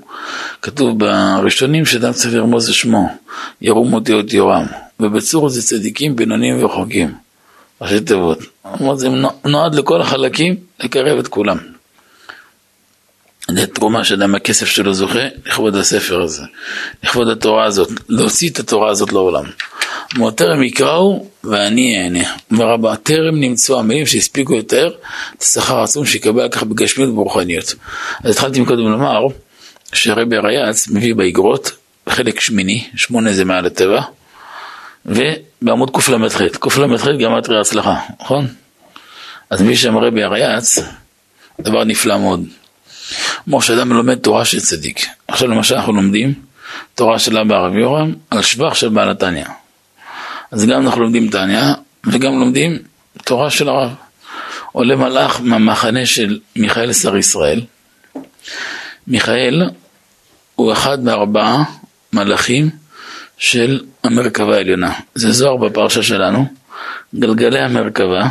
כתוב בראשונים שדם צו ירמוז זה שמו, ירום אותיות יורם. ובצור זה צדיקים, בינונים וחוגים. ראשי תיבות. זה נועד לכל החלקים לקרב את כולם. זה תרומה שאדם הכסף שלו זוכה לכבוד הספר הזה, לכבוד התורה הזאת, להוציא את התורה הזאת לעולם. טרם יקראו ואני אענה. ורבה, טרם נמצאו המילים שהספיקו יותר את השכר העצום שיקבל כך בגשמיות וברוחניות. אז התחלתי מקודם לומר שהרבי הרייץ מביא באגרות חלק שמיני, שמונה זה מעל הטבע, ובעמוד קל"ח, קל"ח גמטריה הצלחה, נכון? אז מביא שם הרבי הרייץ דבר נפלא מאוד. כמו שאדם לומד תורה של צדיק. עכשיו למשל אנחנו לומדים תורה של אבא הרב יורם על שבח של בעל התניא. אז גם אנחנו לומדים תניא וגם לומדים תורה של הרב. עולה מלאך מהמחנה של מיכאל שר ישראל. מיכאל הוא אחד מארבעה מלאכים של המרכבה העליונה. זה זוהר בפרשה שלנו. גלגלי המרכבה,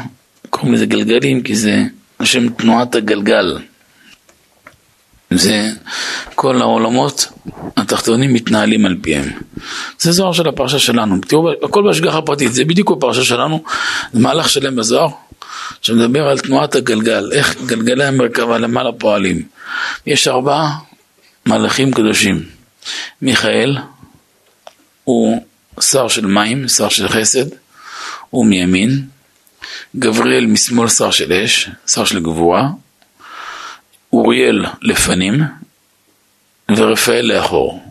קוראים לזה גלגלים כי זה שם תנועת הגלגל. זה כל העולמות התחתונים מתנהלים על פיהם. זה זוהר של הפרשה שלנו. תראו, הכל בהשגחה פרטית, זה בדיוק הפרשה שלנו, זה מהלך שלם בזוהר, שמדבר על תנועת הגלגל, איך גלגלי המרכבה למעלה פועלים. יש ארבעה מלאכים קדושים. מיכאל הוא שר של מים, שר של חסד, הוא מימין. גבריאל משמאל שר של אש, שר של גבורה. אוריאל לפנים ורפאל לאחור.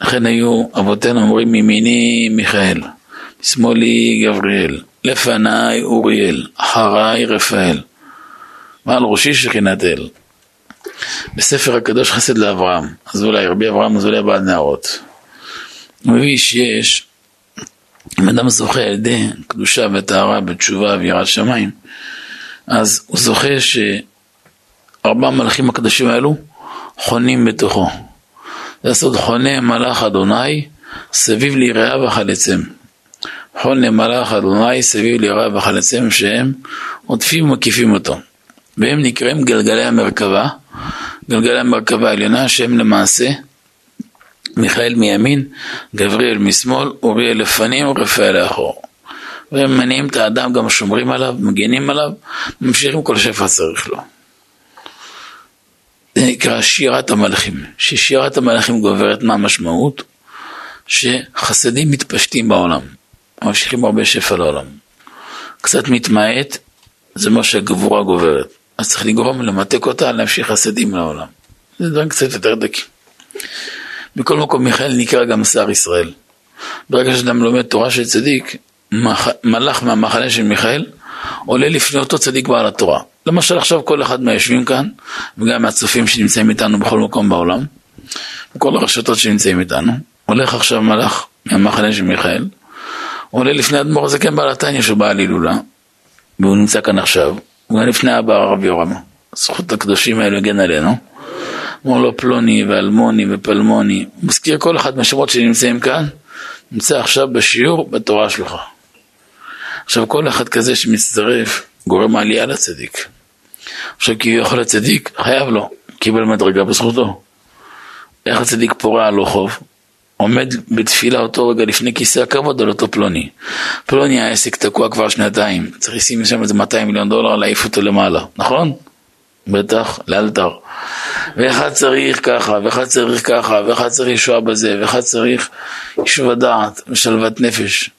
לכן היו אבותינו אומרים מימיני מיכאל, משמאלי גבריאל, לפניי אוריאל, אחריי רפאל, מעל ראשי שכינת אל. בספר הקדוש חסד לאברהם, אז אולי רבי אברהם, אז אולי בעד נערות. הוא מביא שיש, אם אדם זוכה על ידי קדושה וטהרה בתשובה ויראת שמיים, אז הוא זוכה ש... ארבע מלאכים הקדושים האלו חונים בתוכו. זה הסוד, חונה מלאך אדוני סביב ליראה וחלצם. חונה מלאך אדוני סביב ליראה וחלצם שהם עוטפים ומקיפים אותו. והם נקראים גלגלי המרכבה, גלגלי המרכבה העליונה שהם למעשה מיכאל מימין, גבריאל משמאל, אוריאל לפנים ורפאל לאחור. והם מניעים את האדם, גם שומרים עליו, מגנים עליו, ממשיכים כל שפע צריך לו. זה נקרא שירת המלאכים. ששירת המלאכים גוברת, מה המשמעות? שחסדים מתפשטים בעולם, ממשיכים הרבה שפע לעולם. קצת מתמעט, זה מה שהגבורה גוברת. אז צריך לגרום למתק אותה, להמשיך חסדים לעולם. זה דבר קצת יותר דקי. בכל מקום מיכאל נקרא גם שר ישראל. ברגע שאדם לומד תורה של צדיק, מלאך מהמחנה של מיכאל, עולה לפני אותו צדיק בעל התורה. למשל עכשיו כל אחד מהיושבים כאן, וגם מהצופים שנמצאים איתנו בכל מקום בעולם, וכל הרשתות שנמצאים איתנו, הולך עכשיו מלאך מהמחנה של מיכאל, עולה לפני אדמו"ר הזקן בעל התניא שבא להילולה, והוא נמצא כאן עכשיו, וגם לפני אבא הרב יורם. זכות הקדושים האלו הגן עלינו, אמר לו פלוני ואלמוני ופלמוני, מזכיר כל אחד מהשמות שנמצאים כאן, נמצא עכשיו בשיעור בתורה שלך. עכשיו כל אחד כזה שמצטרף, גורם עלייה לצדיק. עכשיו כי הוא יכול לצדיק, חייב לו, קיבל מדרגה בזכותו. איך הצדיק פורע לו חוב? עומד בתפילה אותו רגע לפני כיסא הכבוד על אותו פלוני. פלוני העסק תקוע כבר שנתיים, צריך לשים משם את זה מאתיים מיליון דולר, להעיף אותו למעלה, נכון? בטח, לאלתר. ואחד צריך ככה, ואחד צריך ככה, ואחד צריך ישועה בזה, ואחד צריך ישועה דעת ושלוות נפש.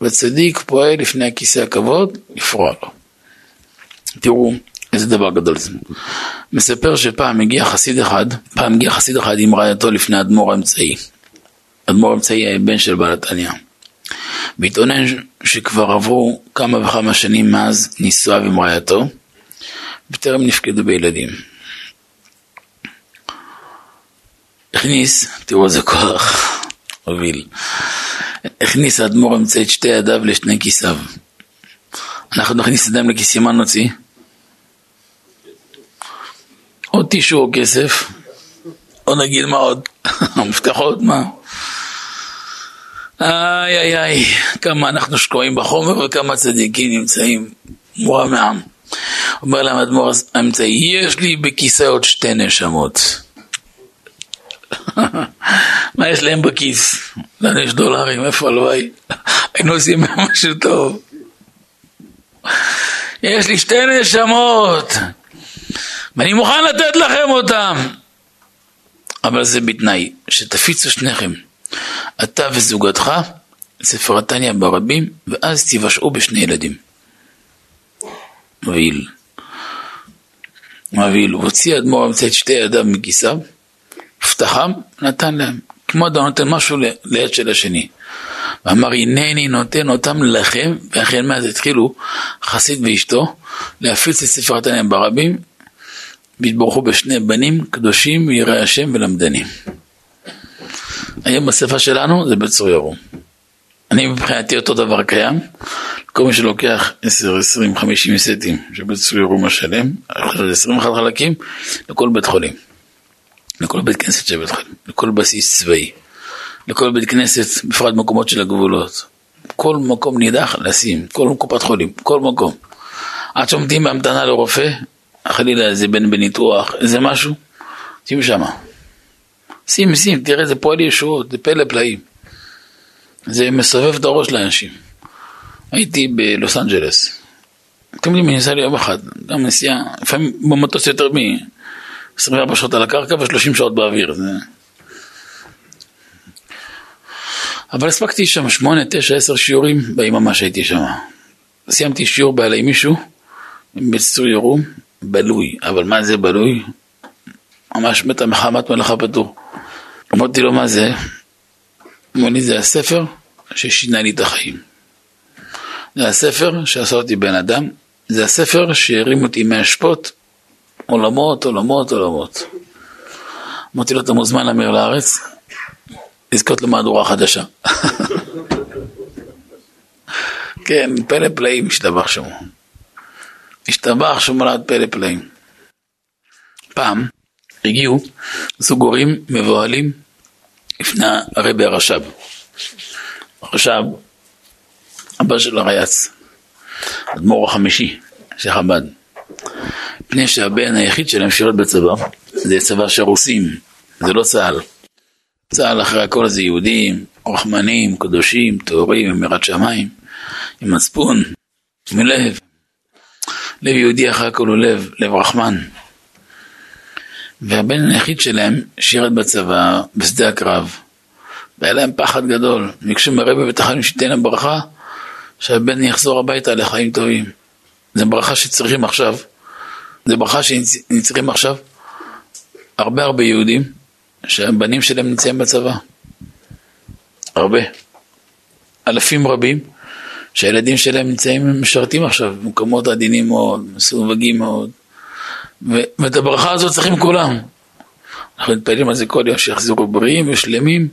וצדיק פועל לפני הכיסא הכבוד, לפרוע לו. תראו איזה דבר גדול זה. מספר שפעם הגיע חסיד אחד, פעם הגיע חסיד אחד עם רעייתו לפני אדמו"ר האמצעי. אדמו"ר האמצעי היה בן של בעל התניא. והתאונן שכבר עברו כמה וכמה שנים מאז נישואיו עם רעייתו, וטרם נפקדו בילדים. הכניס, תראו איזה כוח, הוביל. הכניס אדמו"ר האמצעי את שתי ידיו לשני כיסיו. אנחנו נכניס אדם לכסימן נוציא. עוד טישו או כסף. או נגיד מה עוד? המפתחות מה? איי איי איי, כמה אנחנו שקועים בחומר וכמה צדיקים נמצאים מורה מעם. אומר להם אדמו"ר האמצעי, יש לי בכיסא עוד שתי נשמות. מה יש להם בכיס? לנו יש דולרים, איפה הלוואי? היינו עושים משהו טוב. יש לי שתי נשמות ואני מוכן לתת לכם אותם, אבל זה בתנאי שתפיצו שניכם, אתה וזוגתך, ספר התניא ברבים, ואז תיוושעו בשני ילדים. מבהיל. מבהיל. הוציא אדמו"ר האמצעי את שתי ידיו מכיסיו, פתחם, נתן להם. כמו אדם נותן משהו ליד של השני. ואמר, הנני נותן אותם לכם, ואחרי מאז התחילו חסיד ואשתו להפיץ את ספר התניא ברבים, והתבורכו בשני בנים קדושים ויראי השם ולמדנים. היום בשפה שלנו זה בצור ירום. אני מבחינתי אותו דבר קיים. כל מי שלוקח עשר, עשרים, חמישים סטים שבצור ירום השלם, עשרים ואחד חלקים, לכל בית חולים, לכל בית כנסת של בית חולים, לכל בסיס צבאי, לכל בית כנסת, בפרט מקומות של הגבולות. כל מקום נידח לשים, כל קופת חולים, כל מקום. עד שעומדים בהמתנה לרופא, חלילה איזה בן בניתוח, איזה משהו, שים שם. שים, שים, תראה, זה פועל ישועות, זה פלא פלאים. זה מסובב את הראש לאנשים. הייתי בלוס אנג'לס. קם לי מניסה לי יום אחד, גם נסיעה, לפעמים במטוס יותר מ-עשרים וארבע שעות על הקרקע ו-שלושים שעות באוויר. זה... אבל הספקתי שם שמונה, תשע, עשר שיעורים, והיא ממש הייתי שם. סיימתי שיעור בעלי מישהו, בצור ירום, בלוי, אבל מה זה בלוי? ממש מתה מחמת מלאכה פטור. אמרתי לו מה זה? אמר לי זה הספר ששינה לי את החיים. זה הספר שעשה אותי בן אדם, זה הספר שהרים אותי מהשפות, עולמות, עולמות, עולמות. אמרתי לו אתה מוזמן להמיר לארץ, לזכות למהדורה חדשה. כן, פלא פלאים השתבח שמו. השתבח שמולד פלא פלאים. פעם הגיעו זוג הורים מבוהלים לפני הרבי הרש"ב. הרש"ב, אבא של הרייץ, אדמו"ר החמישי של חב"ד. פני שהבן היחיד שלהם שירת בצבא, זה צבא שרוסים, זה לא צה"ל. צה"ל אחרי הכל זה יהודים, רחמנים, קדושים, טהורים, אמירת שמיים, עם מצפון, מלב. לב יהודי אחר הכל הוא לב, לב רחמן. והבן היחיד שלהם שירת בצבא, בשדה הקרב. והיה להם פחד גדול. נקשו הרבי ותחלים שתיתן להם ברכה, שהבן יחזור הביתה לחיים טובים. זה ברכה שצריכים עכשיו. זה ברכה שנצריכים עכשיו. הרבה הרבה יהודים, שהבנים שלהם נמצאים בצבא. הרבה. אלפים רבים. שהילדים שלהם נמצאים משרתים עכשיו, מקומות עדינים מאוד, מסווגים מאוד, ו- ואת הברכה הזאת צריכים כולם. אנחנו מתפעלים על זה כל יום שיחזרו בריאים ושלמים,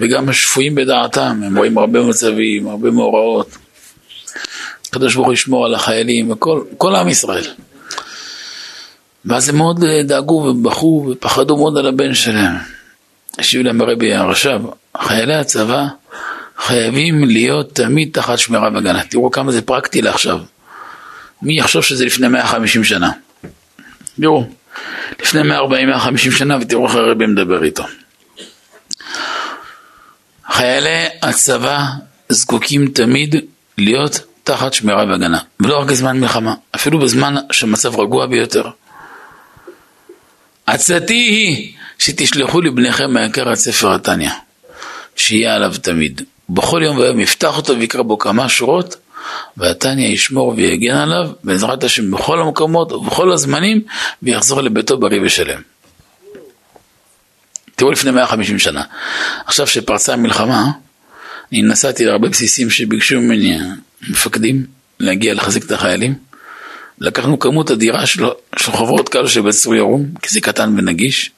וגם שפויים בדעתם, הם רואים הרבה מצבים, הרבה מאורעות. הקדוש ברוך הוא ישמור על החיילים, וכל, כל עם ישראל. ואז הם מאוד דאגו ובחו ופחדו מאוד על הבן שלהם. השיב להם הרבי הרש"ב, חיילי הצבא, חייבים להיות תמיד תחת שמירה והגנה. תראו כמה זה פרקטי לעכשיו. מי יחשוב שזה לפני מאה וחמישים שנה? תראו, לפני מאה וארבעים עד מאה וחמישים שנה, ותראו איך הרבי מדבר איתו. חיילי הצבא זקוקים תמיד להיות תחת שמירה והגנה. ולא רק בזמן מלחמה, אפילו בזמן שמצב רגוע ביותר. עצתי היא שתשלחו לבניכם היקר את ספר התניא, שיהיה עליו תמיד. בכל יום ויום יפתח אותו ויקרא בו כמה שורות, והתניא ישמור ויגן עליו בעזרת השם בכל המקומות ובכל הזמנים, ויחזור לביתו בריא ושלם. תראו לפני מאה וחמישים שנה. עכשיו שפרצה המלחמה, אני נסעתי להרבה בסיסים שביקשו ממני מפקדים להגיע לחזק את החיילים. לקחנו כמות אדירה של, של חוברות כאלו שבצור ירום, כי זה קטן ונגיש,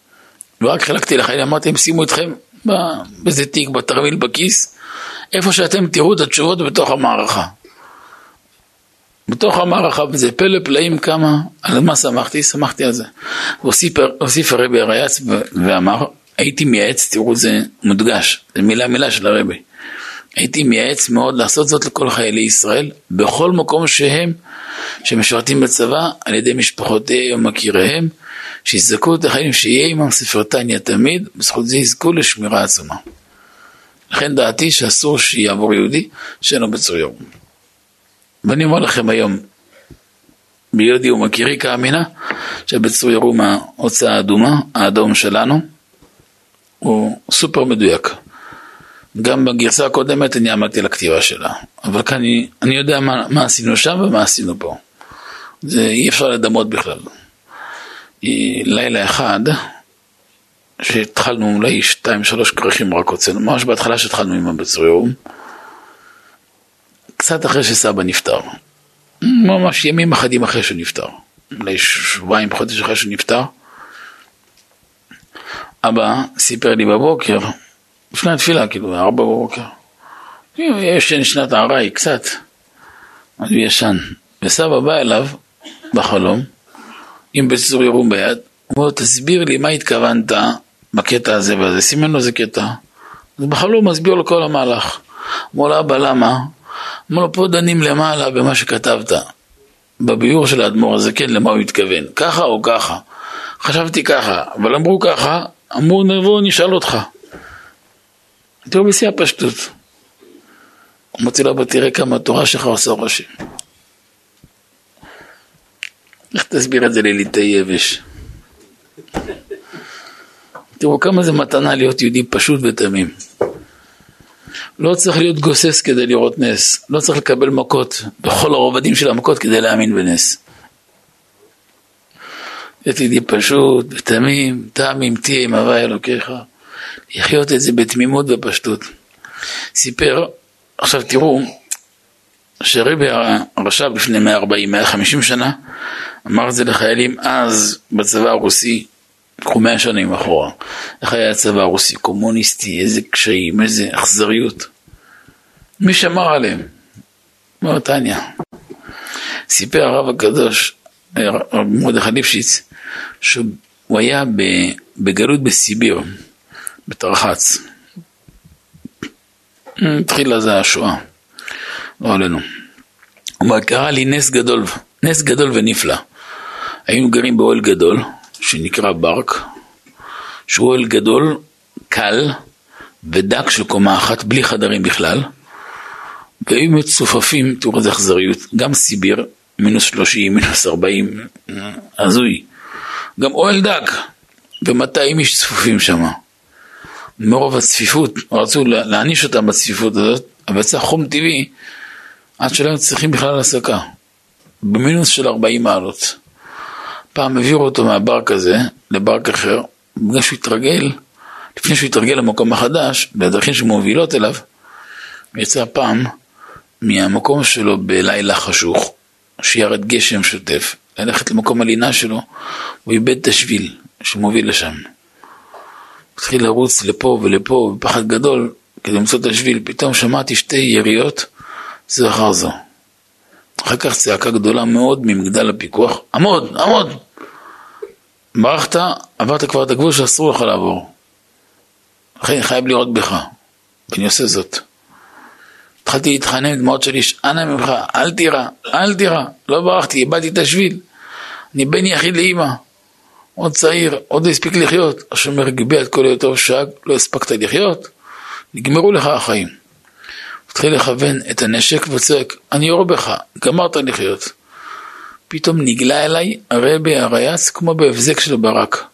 ורק חלקתי לחיילים, אמרתי הם שימו אתכם באיזה תיק, בתרמיל, בכיס, איפה שאתם תראו את התשובות בתוך המערכה. בתוך המערכה, זה פלא פלאים כמה, על מה שמחתי? שמחתי על זה. הוסיף הרבי הרייץ ואמר, הייתי מייעץ, תראו זה מודגש, זה מילה מילה של הרבי. הייתי מייעץ מאוד לעשות זאת לכל חיילי ישראל, בכל מקום שהם, שמשרתים בצבא, על ידי משפחותיהם ומכיריהם, שיזכו את החיים שיהיה עמם ספר תניא תמיד, בזכות זה יזכו לשמירה עצומה. לכן דעתי שאסור שיעבור יהודי שאינו בצור יום. ואני אומר לכם היום, ביהודי ומכירי כאמינה, שבצור ירום ההוצאה האדומה, האדום שלנו, הוא סופר מדויק. גם בגרסה הקודמת אני עמדתי לכתיבה שלה, אבל כאן אני, אני יודע מה, מה עשינו שם ומה עשינו פה. זה אי אפשר לדמות בכלל. לילה אחד, שהתחלנו אולי שתיים, שלוש כרכים רק הוצאנו, ממש בהתחלה שהתחלנו עם הבצור ירום, קצת אחרי שסבא נפטר, ממש ימים אחדים אחרי שהוא נפטר, אולי שבועיים חודש אחרי שהוא נפטר, אבא סיפר לי בבוקר, לפני התפילה, כאילו, ארבע בבוקר, יש שנת עראי, קצת, אז הוא ישן, וסבא בא אליו, בחלום, עם בצור ירום ביד, הוא אומר, תסביר לי מה התכוונת בקטע הזה וזה, סימן לו זה קטע, אז בחלום מסביר לו כל המהלך, אמר לו, אבא, למה? אמר לו, פה דנים למעלה במה שכתבת, בביור של האדמו"ר הזה, כן, למה הוא התכוון, ככה או ככה, חשבתי ככה, אבל אמרו ככה, אמרו נבוא, נשאל אותך, תראו בשיא הפשטות, הוא מוציא לו, תראה כמה התורה שלך עושה ראשים, איך תסביר את זה לליטי יבש? תראו כמה זה מתנה להיות יהודי פשוט ותמים, לא צריך להיות גוסס כדי לראות נס, לא צריך לקבל מכות בכל הרובדים של המכות כדי להאמין בנס. להיות ידי פשוט, בתמים, תמים, תהיה עם הווי אלוקיך, לחיות את זה בתמימות ופשטות. סיפר, עכשיו תראו, שהרבי הרש"ב לפני מאה וארבעים עד מאה וחמישים שנה, אמר את זה לחיילים אז בצבא הרוסי, קחו מאה שנים אחורה, איך היה הצבא הרוסי, קומוניסטי, איזה קשיים, איזה אכזריות. מי שמר עליהם? אמר תניא. סיפר הרב הקדוש, הרב מרדכי ליפשיץ, שהוא היה בגלות בסיביר, בתרחץ. התחילה זה השואה, לא עלינו. הוא אומר, קרא לי נס גדול, נס גדול ונפלא. היינו גרים באוהל גדול, שנקרא ברק, שהוא אוהל גדול, קל ודק של קומה אחת, בלי חדרים בכלל, והיו מצופפים, תראו איזה אכזריות, גם סיביר, מינוס שלושים, מינוס ארבעים, הזוי, גם אוהל דק, ומאתיים איש צפופים שם. מרוב הצפיפות, רצו להעניש אותם בצפיפות הזאת, אבל יצא חום טבעי, עד שלהם צריכים בכלל הסקה, במינוס של ארבעים מעלות. פעם העבירו אותו מהברק הזה לברק אחר, בגלל שהוא התרגל, לפני שהוא התרגל למקום החדש, בדרכים שמובילות אליו, יצא פעם מהמקום שלו בלילה חשוך, שירד גשם שוטף, ללכת למקום הלינה שלו, הוא איבד את השביל שמוביל לשם. התחיל לרוץ לפה ולפה, בפחד גדול, כדי למצוא את השביל, פתאום שמעתי שתי יריות, זה אחר זו. אחר כך צעקה גדולה מאוד ממגדל הפיקוח, עמוד, עמוד, ברחת, עברת כבר את הגבול שאסור לך לעבור, אחי, חייב לראות בך, ואני עושה זאת. התחלתי להתחנן לדמעות שלי, אנא ממך, אל תירא, אל תירא, לא ברחתי, איבדתי את השביל, אני בן יחיד לאמא, עוד צעיר, עוד הספיק לחיות, השומר גבי את כל היותר שעה, לא הספקת לחיות, נגמרו לך החיים. התחיל לכוון את הנשק וצועק, אני יורה בך, גמרת לחיות. פתאום נגלה אליי הרבי הרייץ כמו בהבזק של ברק.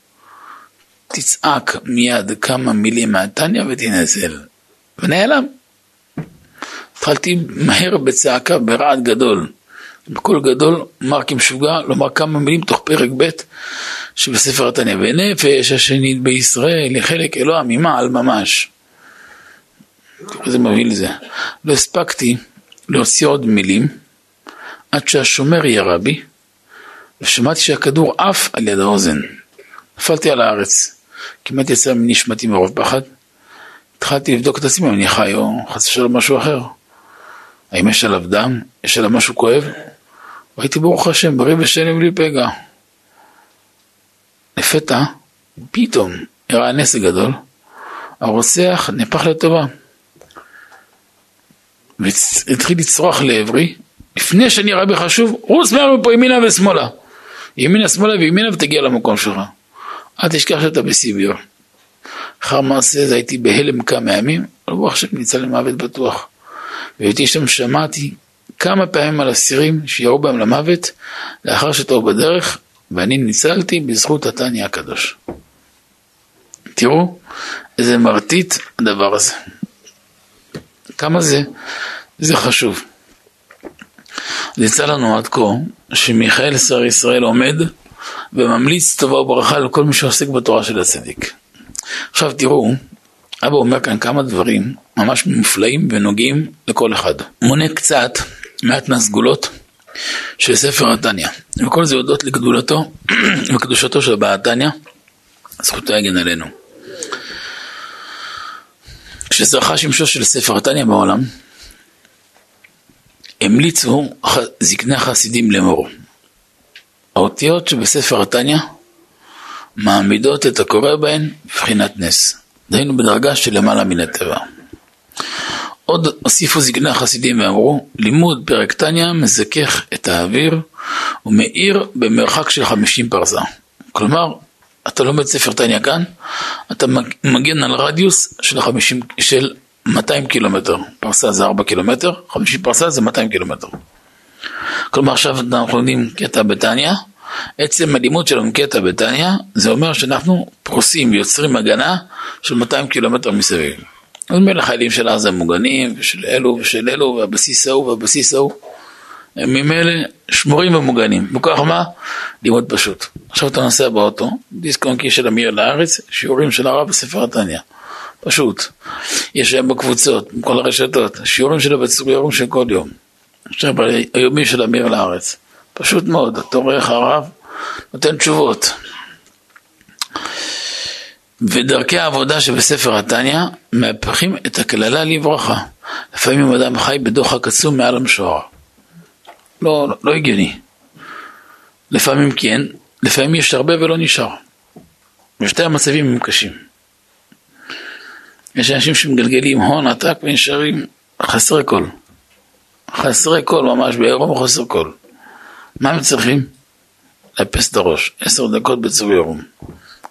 תצעק מיד כמה מילים מהתניא ותנזל. ונעלם. התחלתי מהר בצעקה ברעד גדול. בקול גדול, מרק עם שוגע, לומר כמה מילים תוך פרק ב' שבספר התניא. ונפש השנית בישראל, לחלק אלוה ממעל ממש. זה מבין לזה. לא הספקתי להוציא עוד מילים, עד שהשומר ירה בי, ושמעתי שהכדור עף על יד האוזן. נפלתי על הארץ, כמעט יצא מנשמתי מרוב פחד, התחלתי לבדוק את עצמי, אני חי או חס ושלום משהו אחר. האם יש עליו דם? יש עליו משהו כואב? והייתי ברוך השם, בריא ושלם בלי פגע. לפתע, פתאום הראה נס גדול, הרוצח נפח לטובה. והתחיל לצרוח לעברי, לפני שאני רבי חשוב, רוץ מהרו פה ימינה ושמאלה. ימינה, שמאלה וימינה ותגיע למקום שלך. אל תשכח שאתה בסיביור. אחר מעשה זה הייתי בהלם כמה ימים, אבל ברוך השם ניצל למוות בטוח. והייתי שם שמעתי כמה פעמים על אסירים שירו בהם למוות, לאחר שתאו בדרך, ואני ניצלתי בזכות התניא הקדוש. תראו, איזה מרטיט הדבר הזה. כמה זה? זה חשוב. ניצא לנו עד כה, שמיכאל שר ישראל עומד, וממליץ טובה וברכה לכל מי שעוסק בתורה של הצדיק. עכשיו תראו, אבא אומר כאן כמה דברים ממש מופלאים ונוגעים לכל אחד. מונה קצת מעט מהסגולות של ספר התניא, וכל זה הודות לגדולתו וקדושתו של הבעל התניא, זכותו יגן עלינו. כשזרחה שמשו של ספר התניא בעולם, המליצו זקני החסידים לאמור. האותיות שבספר התניא מעמידות את הקורא בהן בבחינת נס. דהיינו בדרגה של למעלה מן הטבע. עוד הוסיפו זקני החסידים ואמרו, לימוד פרק תניא מזכך את האוויר ומאיר במרחק של חמישים פרסה. כלומר, אתה לומד ספר תניא כאן, אתה מגן על רדיוס של, חמישים, של מאתיים קילומטר. פרסה זה ארבע קילומטר, חמישים פרסה זה מאתיים קילומטר. כלומר, עכשיו אנחנו לומדים קטע בתניא, עצם הלימוד של המקטע בתניא, זה אומר שאנחנו פרוסים, יוצרים הגנה של מאתיים קילומטר מסביב. אז מלך חיילים של עזה מוגנים, ושל אלו ושל אלו, והבסיס ההוא והבסיס ההוא, הם ממילא שמורים ומוגנים. וכך מה? לימוד פשוט. עכשיו אתה נוסע באוטו, דיסק און קי של אמיר לארץ, שיעורים של הרב בספר התניא. פשוט. יש להם בקבוצות, בכל הרשתות, שיעורים של הבצורים של כל יום. עכשיו היומי של אמיר לארץ. פשוט מאוד, אתה רואה איך הרב נותן תשובות. ודרכי העבודה שבספר התניא מהפכים את הכללה לברכה. לפעמים אדם חי בדוח הקצום מעל המשוער. לא, לא, לא הגיוני. לפעמים כן, לפעמים יש הרבה ולא נשאר. בשתי המצבים הם קשים. יש אנשים שמגלגלים הון עתק ונשארים חסרי כל. חסרי כל ממש, בעירום חסר כל. מה הם צריכים? לאפס את הראש, עשר דקות בצור ירום.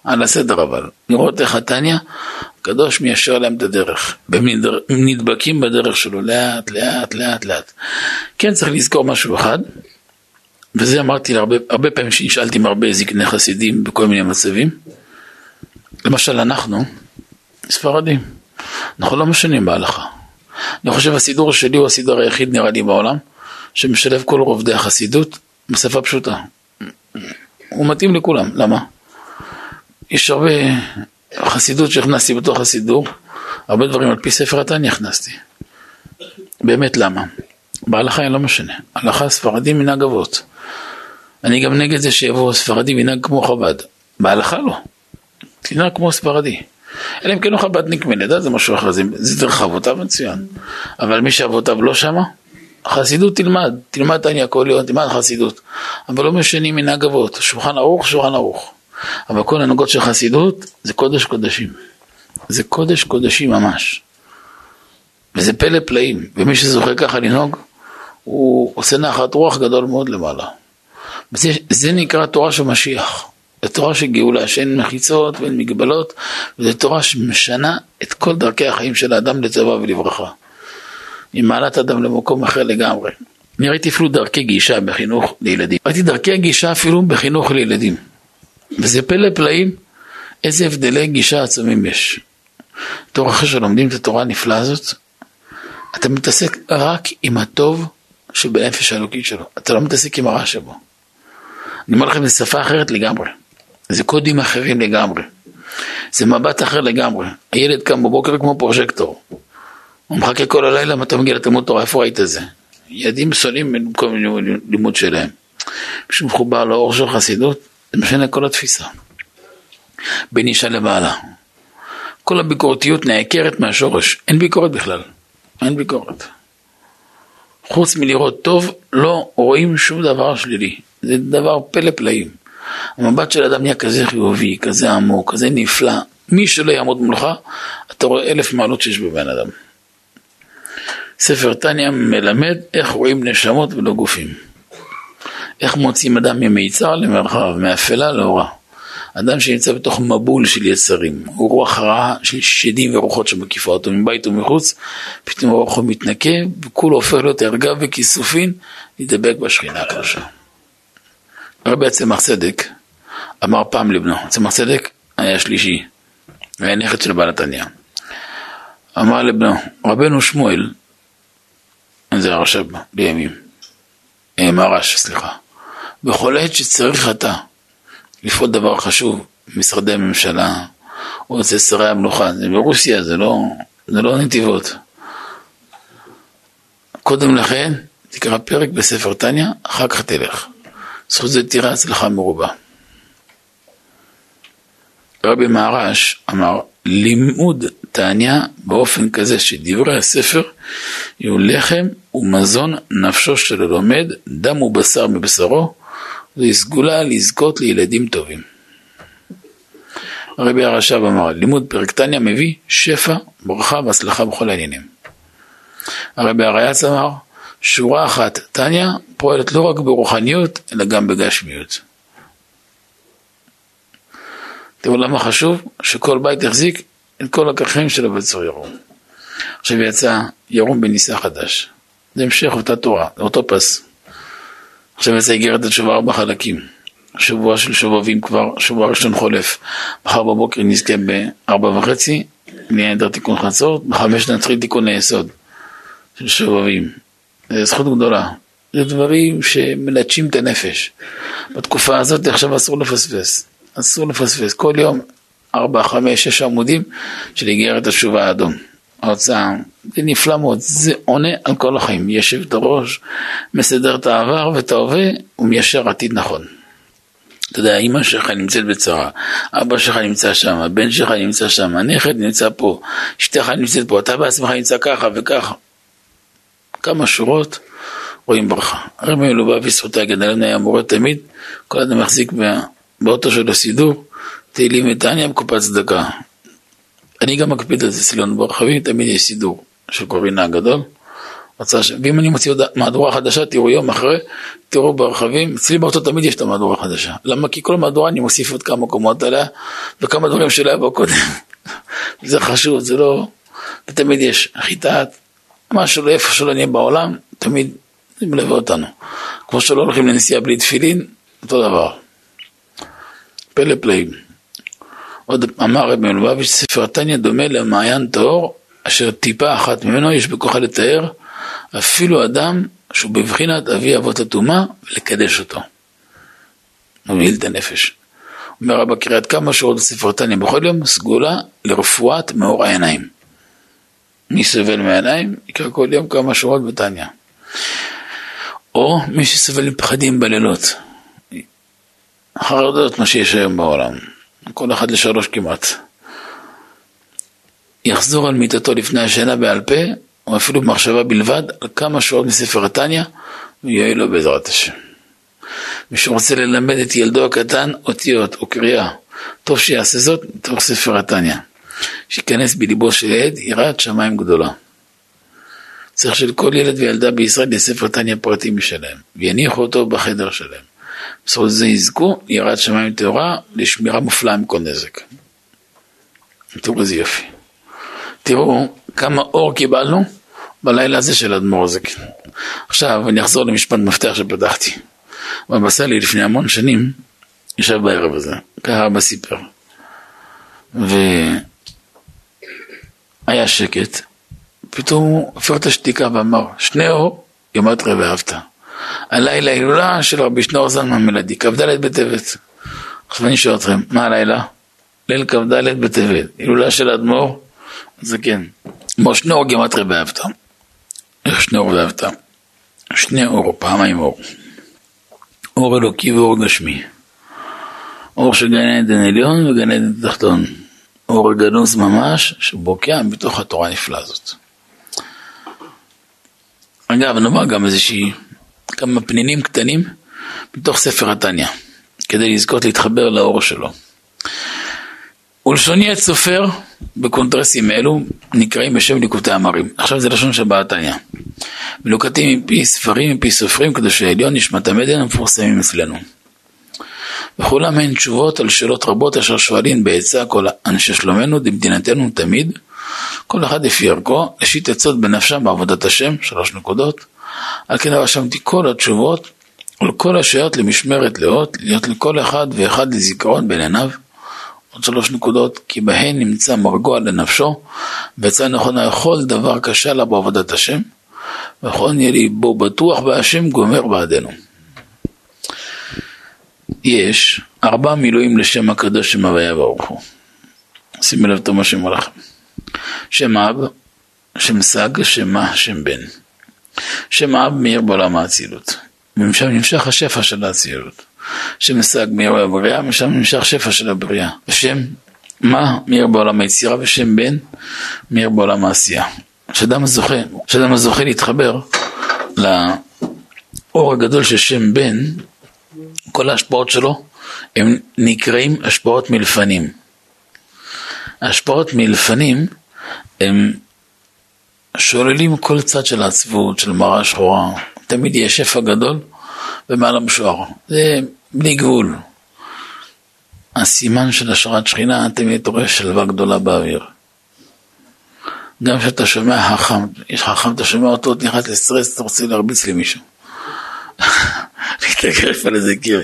על הסדר אבל, לראות איך התניא, הקדוש מיישר להם את הדרך, והם נדבקים בדרך שלו, לאט, לאט, לאט, לאט. כן צריך לזכור משהו אחד, וזה אמרתי להרבה, הרבה פעמים שנשאלתי עם הרבה זקני חסידים, בכל מיני מצבים, למשל אנחנו, ספרדים, אנחנו לא משנים בהלכה. אני חושב הסידור שלי הוא הסידור היחיד נראה לי בעולם, שמשלב כל רובדי החסידות, בשפה פשוטה. הוא מתאים לכולם. למה? יש הרבה חסידות שהכנסתי בתוך הסידור, הרבה דברים על פי ספר התניא הכנסתי. באמת למה? בהלכה אין לא משנה. הלכה ספרדים מנהג אבות. אני גם נגד זה שיבוא ספרדי מנהג כמו חב"ד. בהלכה לא. תנהג כמו ספרדי. אלא אם כן הוא חב"דניק מלידה, זה משהו אחר. זה דרך אבותיו מצוין. אבל מי שאבותיו לא שמה, חסידות תלמד, תלמד תניא כל יום, תלמד חסידות, אבל לא משנים מנהג אבות, שולחן ערוך, שולחן ערוך. אבל כל הנוגות של חסידות זה קודש קודשים, זה קודש קודשים ממש, וזה פלא פלאים, ומי שזוכה ככה לנהוג, הוא עושה נחת רוח גדול מאוד למעלה. וזה, זה נקרא תורה של משיח, זה תורה של גאולה, שאין מחיצות ואין מגבלות, וזה תורה שמשנה את כל דרכי החיים של האדם לטובה ולברכה. היא מעלת אדם למקום אחר לגמרי. אני ראיתי אפילו דרכי גישה בחינוך לילדים. ראיתי דרכי גישה אפילו בחינוך לילדים. וזה פלא פלאים, איזה הבדלי גישה עצומים יש. תור אחרי שלומדים את התורה הנפלאה הזאת, אתה מתעסק רק עם הטוב שבנפש האלוקית שלו. אתה לא מתעסק עם הרע שבו. אני אומר לכם, זה שפה אחרת לגמרי. זה קודים אחרים לגמרי. זה מבט אחר לגמרי. הילד קם בבוקר כמו פרוז'קטור. הוא מחכה כל הלילה, אם אתה מגיע לתלמוד תורה, איפה ראית את זה? ילדים סולים במקום לימוד שלהם. כשהוא מחובר לאור של חסידות, זה משנה כל התפיסה. בין אישה לבעלה. כל הביקורתיות נעקרת מהשורש. אין ביקורת בכלל. אין ביקורת. חוץ מלראות טוב, לא רואים שום דבר שלילי. זה דבר פלא פלאים. המבט של אדם נהיה כזה חיובי, כזה עמוק, כזה נפלא. מי שלא יעמוד מולך, אתה רואה אלף מעלות שיש בבן אדם. ספר תניה מלמד איך רואים נשמות ולא גופים. איך מוצאים אדם ממיצר למרחב, מאפלה לאורה. אדם שנמצא בתוך מבול של יצרים, הוא רוח רעה של שדים ורוחות שמקיפה אותו מבית ומחוץ, פתאום הרוח הוא מתנקה, וכולו הופך להיות הרגע וכיסופין, להתדבק בשכינה הקדושה. רבי הצמח צדק אמר פעם לבנו, הצמח צדק היה שלישי, היה נכד של בעל התניא. אמר לבנו, רבנו שמואל, זה הרש"ב לימים, מרש, סליחה, בכל עת שצריך אתה, לפחות דבר חשוב, משרדי הממשלה, או אצל שרי המלוכה, זה ברוסיה, זה לא, זה לא נתיבות. קודם לכן, תקרא פרק בספר תניא, אחר כך תלך. זכות זה תראה הצלחה מרובה. רבי מהר"ש אמר, לימוד תניא באופן כזה שדברי הספר יהיו לחם ומזון נפשו של הלומד, דם ובשר מבשרו, זוהי סגולה לזכות לילדים טובים. הרבי הרש"ב אמר, לימוד פרק תניא מביא שפע, ברכה והצלחה בכל העניינים. הרבי הריי"צ אמר, שורה אחת תניא פועלת לא רק ברוחניות, אלא גם בגשמיות. תראו למה חשוב שכל בית יחזיק את כל הכרכים של הבצור ירום. עכשיו יצא ירום בניסה חדש. זה המשך אותה תורה, אותו פס. עכשיו יצא איגרת התשובה ארבע חלקים. שבוע של שובבים כבר, שבוע ראשון חולף. מחר בבוקר נזכה בארבע וחצי, נהדר תיקון חצות, בחמש נתחיל תיקון ליסוד של שובבים. זה זכות גדולה. זה דברים שמלטשים את הנפש. בתקופה הזאת עכשיו אסור לפספס. אסור לפספס. כל יום ארבע, חמש, שש עמודים של איגרת התשובה האדום. ההוצאה, זה נפלא מאוד, זה עונה על כל החיים, ישב את הראש, מסדר את העבר ואת ההווה, ומיישר עתיד נכון. אתה יודע, אמא שלך נמצאת בצרה, אבא שלך נמצא שם, הבן שלך נמצא שם, הנכד נמצא פה, אשתך נמצאת פה, אתה בעצמך נמצא ככה וככה. כמה שורות רואים ברכה. הרבי מלובביץ' זכותו הגדולה היה מורה תמיד, כל אדם מחזיק באוטו של הסידור, תהילים מתניא בקופת צדקה. אני גם מקפיד על זה סילון ברחבים, תמיד יש סידור של קורינה הגדול. ואם אני מוציא מהדורה חדשה, תראו יום אחרי, תראו ברחבים, אצלי באותו תמיד יש את המהדורה החדשה. למה? כי כל מהדורה אני מוסיף עוד כמה קומות עליה, וכמה דברים שלה בו קודם. זה חשוב, זה לא... ותמיד יש חיטת, משהו לאיפה שלא נהיה בעולם, תמיד זה מלווה אותנו. כמו שלא הולכים לנסיעה בלי תפילין, אותו דבר. פלא פלאים. עוד אמר רבי מלובביץ', ספר תניא דומה למעיין טהור, אשר טיפה אחת ממנו יש בכוחה לתאר, אפילו אדם שהוא בבחינת אבי אבות הטומאה, ולקדש אותו. הוא מועיל את הנפש. אומר רבא קריאת כמה שורות ספר תניא בכל יום, סגולה לרפואת מאור העיניים. מי סובל מהעיניים, יקרא כל יום כמה שורות בתניא. או מי שסובל מפחדים בלילות. חרדות מה שיש היום בעולם. כל אחד לשלוש כמעט. יחזור על מיטתו לפני השינה בעל פה, או אפילו במחשבה בלבד, על כמה שעות מספר התניא, ויהיה לו בעזרת השם. מי שרוצה ללמד את ילדו הקטן, אותיות או קריאה, טוב שיעשה זאת מתוך ספר התניא. שיכנס בליבו של ילד, יראת שמיים גדולה. צריך שלכל ילד וילדה בישראל לספר תניא פרטי משלהם, ויניחו אותו בחדר שלהם. בזכות זה יזכו, יראת שמיים טהורה, לשמירה מופלאה מכל נזק. תראו איזה יופי. תראו כמה אור קיבלנו בלילה הזה של אדמו"ר הזקן. עכשיו אני אחזור למשפט מפתח שפתחתי. אבא סאלי לפני המון שנים, ישב בערב הזה, ככה אבא סיפר. והיה שקט, פתאום הוא הפר את השתיקה ואמר, שני אור, גימטריה ואהבת. הלילה הילולה של רבי שניאור זלמן מלאדי, כ"ד בטבת. עכשיו אני שואל אתכם, מה הלילה? ליל כ"ד בטבת, הילולה של אדמו"ר, זה כן. כמו שניאור גימטרי באהבת. איך שניאור באהבת? שני אור, פעמיים אור. אור אלוקי ואור גשמי. אור של גן עדן עליון וגן עדן תחתון. אור גנוז ממש, שבוקע בתוך התורה הנפלאה הזאת. אגב, נובע גם איזושהי, כמה פנינים קטנים בתוך ספר התניה, כדי לזכות להתחבר לאור שלו. ולשוני הצופר בקונטרסים אלו נקראים בשם ליקוטי אמרים. עכשיו זה לשון שבא תניה. מלוקטים מפי ספרים, מפי סופרים, קדושי עליון, נשמת המדן, המפורסמים אצלנו. וכולם הן תשובות על שאלות רבות אשר שואלים בעצה כל אנשי שלומנו, במדינתנו תמיד, כל אחד לפי ערכו, לשיט עצות בנפשם בעבודת השם, שלוש נקודות, על כן רשמתי כל התשובות, ולכל השאלות למשמרת לאות, להיות לכל אחד ואחד לזיכרון בין עיניו, עוד שלוש נקודות, כי בהן נמצא מרגוע לנפשו, ועצה נכונה לכל דבר קשה לה בעבודת השם, וכן יהיה לי בו בטוח והשם גומר בעדנו. יש ארבע מילואים לשם הקדוש שם הוויה ברוך הוא. שימי לב תום השם עליכם. שם אב, שם סג, שם מה, שם בן. שם אב מאיר בעולם האצילות. ומשם נמשך השפע של האצילות. שם סג מאיר הבריאה, ומשם נמשך שפע של הבריאה. ושם מה מאיר בעולם היצירה, ושם בן מאיר בעולם העשייה. שאדם הזוכה, שאדם הזוכה להתחבר לאור הגדול של שם בן, כל ההשפעות שלו הם נקראים השפעות מלפנים. ההשפעות מלפנים הם שוללים כל צד של העצבות, של מראה שחורה. תמיד יש שפע גדול ומעל המשוער. זה בלי גבול. הסימן של השראת שכינה תמיד תורש שלווה גדולה באוויר. גם כשאתה שומע החכם, יש חכם, אתה שומע אותו, תניחת לסטרס, אתה רוצה להרביץ למישהו. להתגרף על איזה קיר.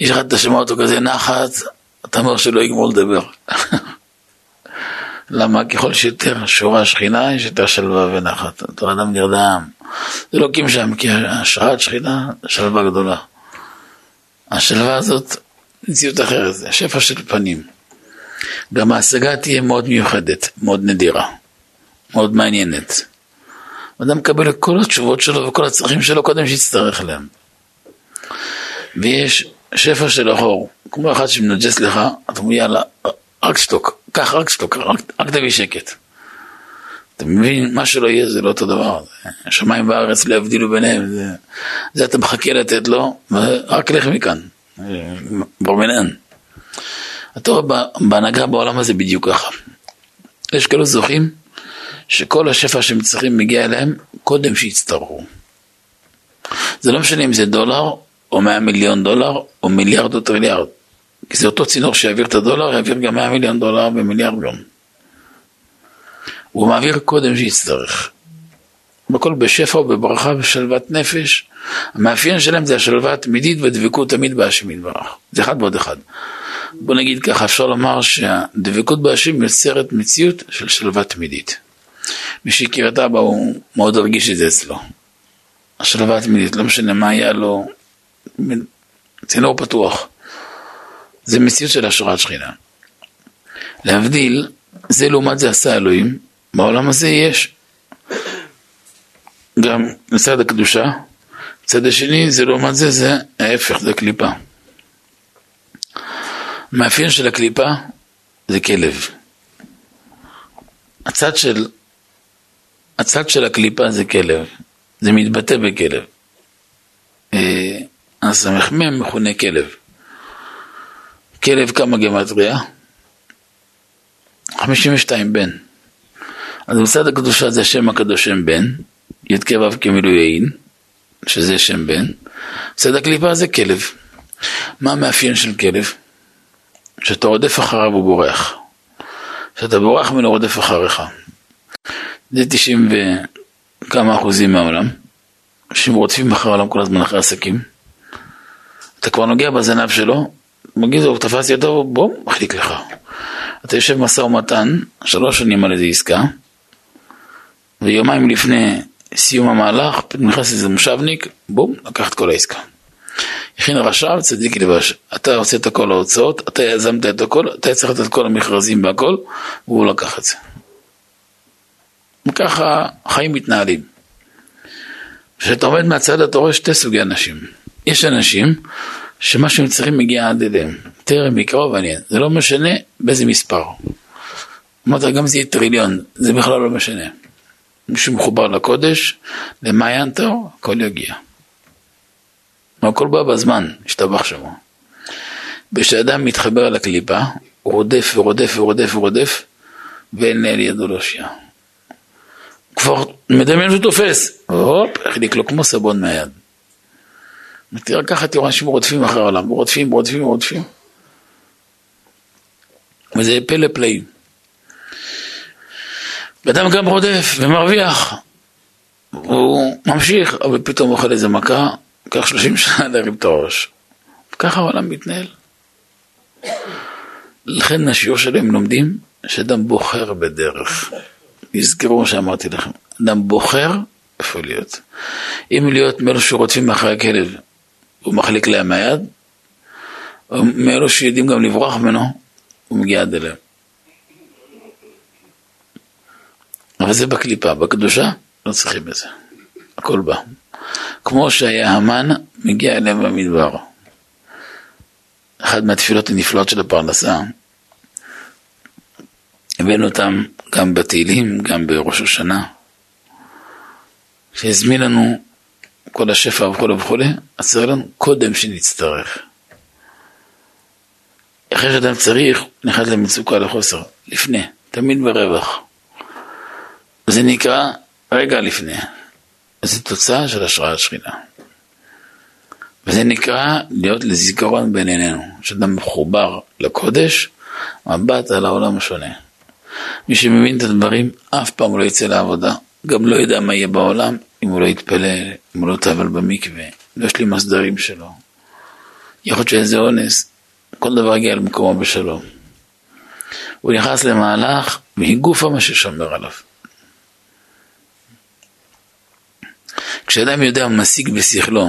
יש אחד, אתה שומע אותו כזה נחת, אתה אומר שלא יגמור לדבר. למה? ככל שיותר שורה השכינה, יש יותר שלווה ונחת. אתה אדם נרדם. זה לא קים שם, כי השראת שכינה, שלווה גדולה. השלווה הזאת, נציאות אחרת, שפע של פנים. גם ההשגה תהיה מאוד מיוחדת, מאוד נדירה. מאוד מעניינת. אדם מקבל את כל התשובות שלו וכל הצרכים שלו קודם שיצטרך להם. ויש שפע של אחור, כמו אחד שמנג'ס לך, אתה אומר יאללה, רק שתוק, קח רק שתוק, רק, רק תביא שקט. אתה מבין, מה שלא יהיה זה לא אותו דבר. השמיים והארץ לא יבדילו ביניהם. זה, זה אתה מחכה לתת לו, רק לך מכאן. ברמנן. אתה רואה בהנהגה בעולם הזה בדיוק ככה. יש כאלו זוכים, שכל השפע שהם צריכים מגיע אליהם קודם שיצטרכו. זה לא משנה אם זה דולר או מאה מיליון דולר או מיליארד או טריליארד, כי זה אותו צינור שיעביר את הדולר, יעביר גם מאה מיליון דולר ומיליארד גם. הוא מעביר קודם שיצטרך. בכל בשפע ובברכה ובשלוות נפש. המאפיין שלהם זה השלווה התמידית והדבקות תמיד בהשם יתברך. זה אחד בעוד אחד. בוא נגיד ככה, אפשר לומר שהדבקות בהשם יוצרת מציאות של שלווה תמידית. מי שהכיר את אבא הוא מאוד הרגיש את זה אצלו. השלווה התמידית, לא משנה מה היה לו, צינור פתוח. זה מציאות של השראת שכינה. להבדיל, זה לעומת זה עשה אלוהים, בעולם הזה יש גם לצד הקדושה, צד השני זה לעומת זה, זה ההפך, זה הקליפה. המאפיין של הקליפה זה כלב. הצד של הצד של הקליפה זה כלב, זה מתבטא בכלב. אז המחמם מכונה כלב. כלב כמה גמטריה? חמישים ושתיים בן. אז בצד הקדושה זה שם הקדוש שם בן, יתקבב כמילויין, שזה שם בן. בצד הקליפה זה כלב. מה המאפיין של כלב? שאתה עודף אחריו הוא בורח. שאתה בורח מנו עודף אחריך. זה תשעים וכמה אחוזים מהעולם, שהם רודפים אחר העולם כל הזמן אחרי עסקים. אתה כבר נוגע בזנב שלו, מגיע לו, תפס ידו, בום, מחליק לך. אתה יושב מסע ומתן, שלוש שנים על איזה עסקה, ויומיים לפני סיום המהלך, נכנס איזה מושבניק, בום, לקחת כל העסקה. יכין רשב, צדיק לבש, אתה עושה את הכל ההוצאות, אתה יזמת את הכל, אתה יצריך את כל המכרזים והכל, והוא לקח את זה. וככה חיים מתנהלים. כשאתה עומד מהצד אתה רואה שתי סוגי אנשים. יש אנשים שמה שהם צריכים מגיע עד אליהם. תרם יקרוב עניין. זה לא משנה באיזה מספר. אמרת גם זה יהיה טריליון. זה בכלל לא משנה. מישהו מחובר לקודש, למעיין טהור, הכל יגיע. הכל בא בזמן, השתבח שמו. כשאדם מתחבר לקליפה, הוא רודף ורודף ורודף ורודף, ואין לאל ידו להושיע. כבר מדמיין שתופס, הופ, החליק לו כמו סבון מהיד. תראה ככה, תראו אנשים רודפים אחר העולם, רודפים, רודפים, רודפים. וזה פלא פלאים. ואדם גם רודף ומרוויח, והוא ממשיך, אבל פתאום אוכל איזה מכה, כך שלושים שנה להרים את הראש. ככה העולם מתנהל. לכן השיעור שלהם לומדים, שאדם בוחר בדרך. יזכרו מה שאמרתי לכם, אדם בוחר איפה להיות. אם להיות מאלו שרודפים אחרי הכלב, הוא מחליק להם מהיד, או מאלו שיודעים גם לברוח ממנו, הוא מגיע עד אליהם. אבל זה בקליפה, בקדושה לא צריכים את זה. הכל בא. כמו שהיה המן, מגיע אליהם במדבר. אחד מהתפילות הנפלאות של הפרנסה, הבאנו אותם גם בתהילים, גם בראש השנה, שהזמין לנו כל השפע וכו' וכו', עצר לנו קודם שנצטרך. אחרי שאדם צריך, נחד למצוקה לחוסר, לפני, תמיד ברווח. זה נקרא רגע לפני. זו תוצאה של השראת שכינה. וזה נקרא להיות לזיכרון בין עינינו, שאדם מחובר לקודש, מבט על העולם השונה. מי שמבין את הדברים, אף פעם הוא לא יצא לעבודה, גם לא ידע מה יהיה בעולם, אם הוא לא יתפלל, אם הוא לא תבל במקווה, לא יש לי מסדרים שלו. יכול להיות שאיזה אונס, כל דבר הגיע למקומו בשלום. הוא נכנס למהלך, והיא גופה מה ששומר עליו. כשאדם יודע משיג בשכלו,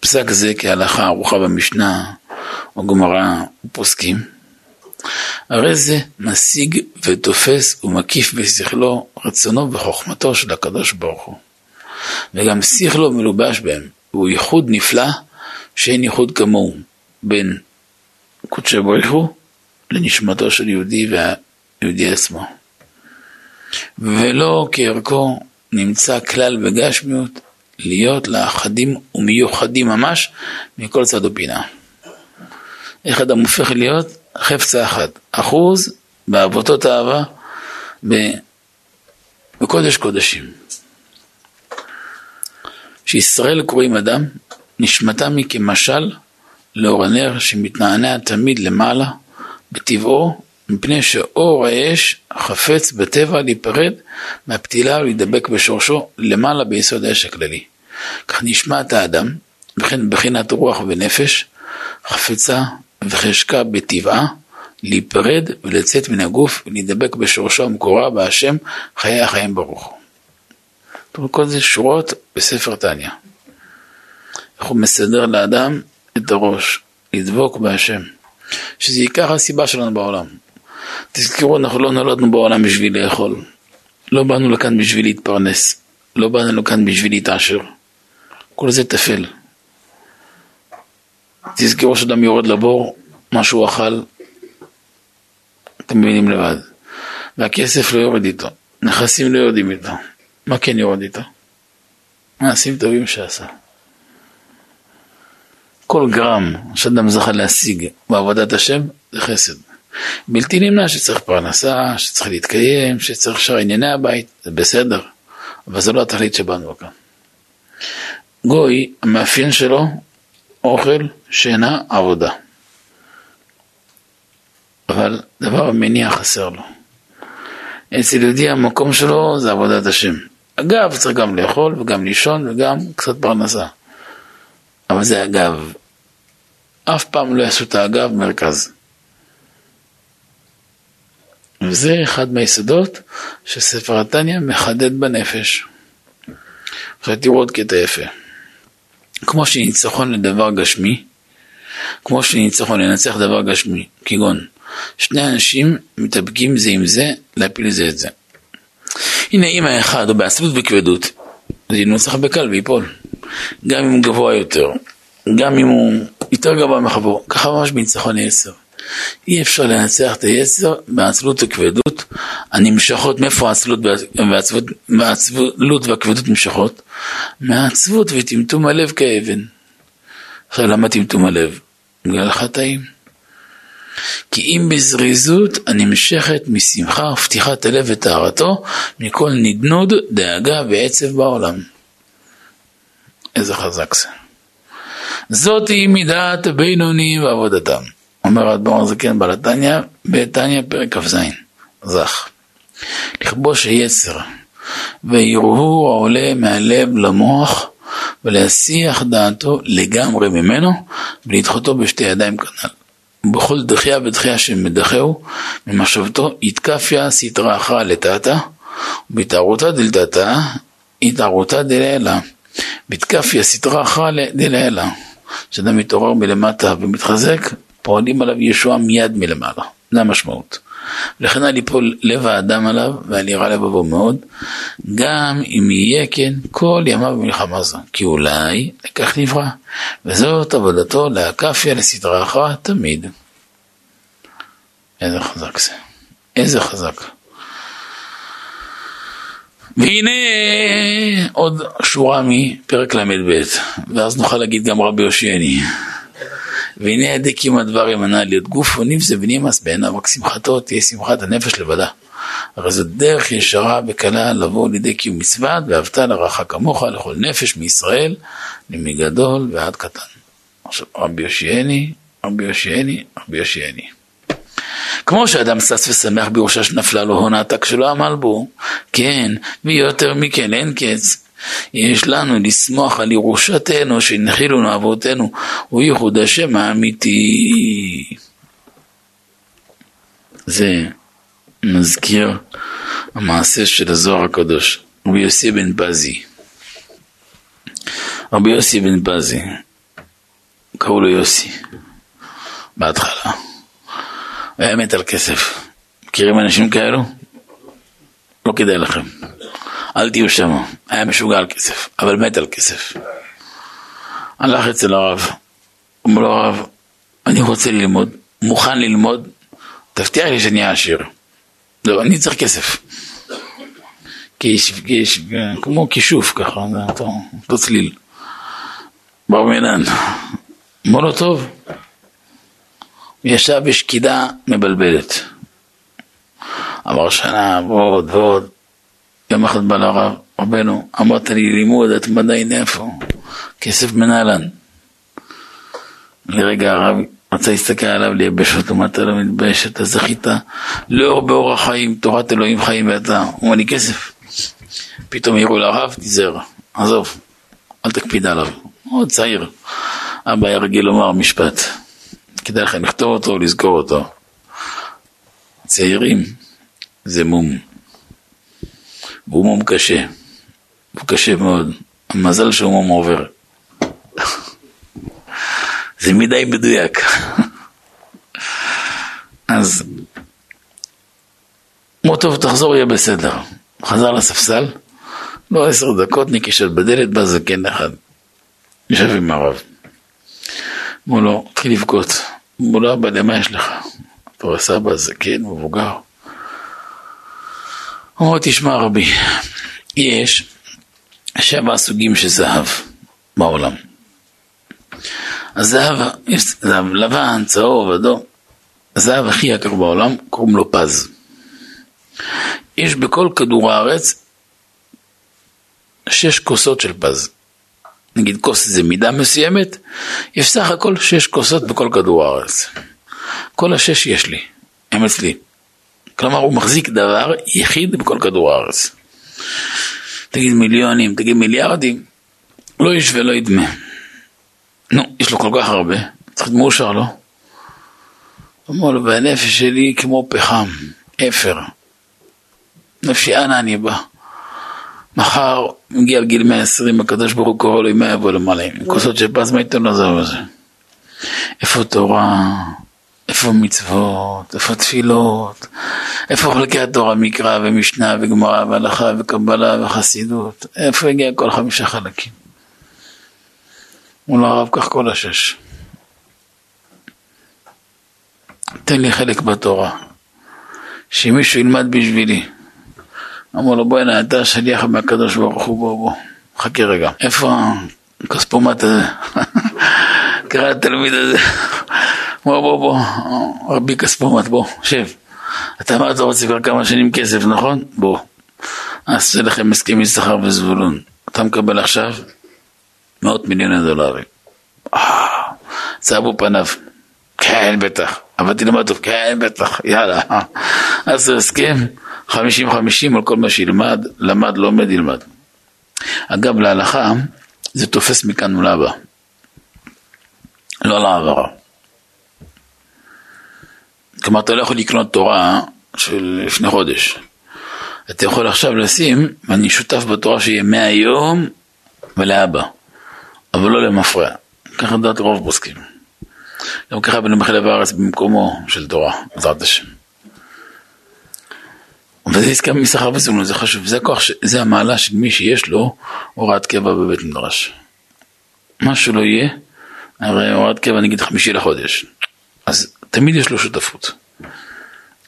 פסק זה כהלכה ארוחה במשנה, או גמרא, ופוסקים, הרי זה משיג ותופס ומקיף בשכלו רצונו וחוכמתו של הקדוש ברוך הוא. וגם שכלו מלובש בהם, והוא ייחוד נפלא, שאין ייחוד כמוהו, בין קודשי ברוך הוא לנשמתו של יהודי והיהודי עצמו. ולא כערכו נמצא כלל בגשמיות, להיות לאחדים ומיוחדים ממש מכל צד ופינה. איך אדם הופך להיות? חפצה אחת, אחוז באהבותות אהבה בקודש קודשים. שישראל קוראים אדם, נשמתם היא כמשל לאור הנר שמתנענע תמיד למעלה בטבעו, מפני שאור האש חפץ בטבע להיפרד מהפתילה ולהידבק בשורשו למעלה ביסוד האש הכללי. כך נשמעת האדם, וכן בחינת רוח ונפש, חפצה וחשקה בטבעה, להיפרד ולצאת מן הגוף ולהידבק בשורשו המקורה בהשם חיי החיים ברוך. כל זה שורות בספר תניה. איך הוא מסדר לאדם את הראש, לדבוק בהשם, שזה ייקח הסיבה שלנו בעולם. תזכרו, אנחנו לא נולדנו בעולם בשביל לאכול, לא באנו לכאן בשביל להתפרנס, לא באנו לכאן בשביל להתעשר, כל זה תפל. תזכרו שאדם יורד לבור, מה שהוא אכל, אתם מבינים לבד, והכסף לא יורד איתו, נכסים לא יורדים איתו, מה כן יורד איתו? מעשים טובים שעשה. כל גרם שאדם זכה להשיג בעבודת השם זה חסד. בלתי נמנע שצריך פרנסה, שצריך להתקיים, שצריך שר ענייני הבית, זה בסדר, אבל זה לא התכלית שבאנו כאן. גוי, המאפיין שלו, אוכל, שינה, עבודה. אבל דבר המניע חסר לו. אצל יהודי המקום שלו זה עבודת השם. אגב, צריך גם לאכול וגם לישון וגם קצת פרנסה. אבל זה אגב. אף פעם לא יעשו את האגב מרכז. וזה אחד מהיסודות שספר התניה מחדד בנפש. עכשיו תראו עוד קטע יפה. כמו שניצחון לדבר גשמי, כמו שניצחון לנצח דבר גשמי, כגון, שני אנשים מתאבקים זה עם זה, להפיל זה את זה. הנה אם האחד הוא בעצבות וכבדות, זה ינוצח בקל ויפול. גם אם הוא גבוה יותר, גם אם הוא יותר גבוה מחבו, ככה ממש בניצחון יסר. אי אפשר לנצח את היצר בעצלות וכבדות הנמשכות. מאיפה העצלות והעצבות והכבדות נמשכות? מהעצבות וטמטום הלב כאבן. עכשיו, למה טמטום הלב? בגלל חטאים. כי אם בזריזות הנמשכת משמחה ופתיחת הלב וטהרתו מכל נדנוד דאגה ועצב בעולם. איזה חזק זה. זאת היא מידת הבינונים ועבודתם. אומר אדמו"ר הזקן בעל התניא, בתניא פרק כ"ז, זך. לכבוש היצר והרהור העולה מהלב למוח ולהסיח דעתו לגמרי ממנו ולדחותו בשתי ידיים כנ"ל. בכל דחייה ודחייה שמדחהו ממחשבתו התקפיה סתרעך לטעתה ובתערותא דלתתא התערותא דלעילא. בתקפיה סתרעך דלעילא. כשאדם מתעורר מלמטה ומתחזק, פועלים עליו ישועה מיד מלמעלה. זה המשמעות. לכן על ליפול לב האדם עליו ועל יראה לבבו מאוד, גם אם יהיה כן כל ימיו במלחמה זו, כי אולי לכך נברא, וזאת עבודתו להקפיה לסדרך תמיד. איזה חזק זה, איזה חזק. והנה עוד שורה מפרק למד ב', ואז נוכל להגיד גם רבי יושיעני. והנה ידקים הדבר ימנע להיות גוף ונבזה ונמאס בעיניו, רק שמחתו תהיה שמחת הנפש לבדה. הרי זאת דרך ישרה וקלה לבוא לידי קיום מצוות, ואהבת לרעך כמוך לכל נפש מישראל, למגדול ועד קטן. עכשיו, רבי יושיעני, רבי יושיעני, רבי יושיעני. כמו שאדם שש ושמח בירושה שנפלה לו הון העתק שלא עמל בו, כן, ויותר מכן אין קץ. יש לנו לשמוח על ירושתנו שהנחילנו אבותינו וייחוד השם האמיתי. זה מזכיר המעשה של הזוהר הקדוש. רבי יוסי בן פזי, רבי יוסי בן פזי, קראו לו יוסי בהתחלה, היה מת על כסף. מכירים אנשים כאלו? לא כדאי לכם, אל תהיו שם. היה משוגע על כסף, אבל מת על כסף. הלך אצל הרב, אומר לו הרב, אני רוצה ללמוד, מוכן ללמוד, תבטיח לי שאני אעשיר. לא, אני צריך כסף. כיש, כיש, כמו כישוף ככה, זה אותו, אותו צליל. בר מינן, אמר לו טוב, הוא ישב בשקידה מבלבלת. אמר שנה ועוד ועוד, יום אחד בא לרב, רבנו, אמרת לי לימוד, את מדיין איפה? כסף מנהלן. לרגע הרב רצה להסתכל עליו, לייבש אותו, מה אתה לא מתבייש, אתה זכית, לאור באור החיים, תורת אלוהים חיים ואתה, הוא אומר לי כסף. פתאום יראו לרב, תיזהר, עזוב, אל תקפיד עליו, מאוד צעיר. אבא היה רגיל לומר משפט, כדאי לכם לכתוב אותו, לזכור אותו. צעירים, זה מום. והוא מום קשה, הוא קשה מאוד, המזל שהוא מום עובר. זה מדי מדויק. אז, מו טוב, תחזור, יהיה בסדר. חזר לספסל, לא עשר דקות, נקישת בדלת, בא זקן אחד, יושב עם הרב. אמרו לו, תחיל לבכות, אמרו לו, אבא, למה יש לך? אתה רואה סבא, זקן, מבוגר. אמרו, תשמע רבי, יש שבע סוגים של זהב בעולם. הזהב, יש זהב לבן, צהוב, אדום. הזהב הכי יקר בעולם, קוראים לו פז. יש בכל כדור הארץ שש כוסות של פז. נגיד כוס זה מידה מסוימת, יש סך הכל שש כוסות בכל כדור הארץ. כל השש יש לי, הם אצלי. כלומר, הוא מחזיק דבר יחיד בכל כדור הארץ. תגיד מיליונים, תגיד מיליארדים, לא יש ולא ידמה. נו, יש לו כל כך הרבה, צריך מאושר לו. אמרו לו, והנפש שלי כמו פחם, אפר. נפשי אנה אני בא. מחר מגיע על גיל מאה ועשרים, הקדוש ברוך הוא קורא לו, מה יבוא למעלה? כוסות שפז, מה ייתן לו זהו הזה? איפה תורה? איפה מצוות, איפה תפילות, איפה חלקי התורה, מקרא ומשנה וגמרא והלכה וקבלה וחסידות, איפה הגיע כל חמישה חלקים? מול הרב כך כל השש. תן לי חלק בתורה, שמישהו ילמד בשבילי. אמרו לו, בוא הנה, אתה שליח מהקדוש ברוך הוא, בוא בוא, חכה רגע, איפה הכספומט הזה? קרא לתלמיד הזה, בוא בוא בוא, רבי כספומט, בוא, שב. אתה אמרת, אתה רוצה כבר כמה שנים כסף, נכון? בוא, עשה לכם הסכם יששכר וזבולון, אתה מקבל עכשיו מאות מיליון דולרים. צהבו פניו, כן בטח, אבל תלמד טוב, כן בטח, יאללה, עשה הסכם, חמישים חמישים על כל מה שילמד, למד, לומד, ילמד. אגב, להלכה, זה תופס מכאן ולהבא. לא לעברה. כלומר, אתה לא יכול לקנות תורה של לפני חודש. אתה יכול עכשיו לשים, ואני שותף בתורה שיהיה מהיום ולהבא. אבל לא למפרע. ככה דעת רוב פוסקים. גם ככה בנו מחלב הארץ במקומו של תורה, בעזרת השם. וזה הסכם משכר וזבולון, זה חשוב, זה הכוח, זה המעלה של מי שיש לו הוראת קבע בבית מדרש. מה שלא יהיה, הרי הוראת קבע נגיד חמישי לחודש, אז תמיד יש לו שותפות.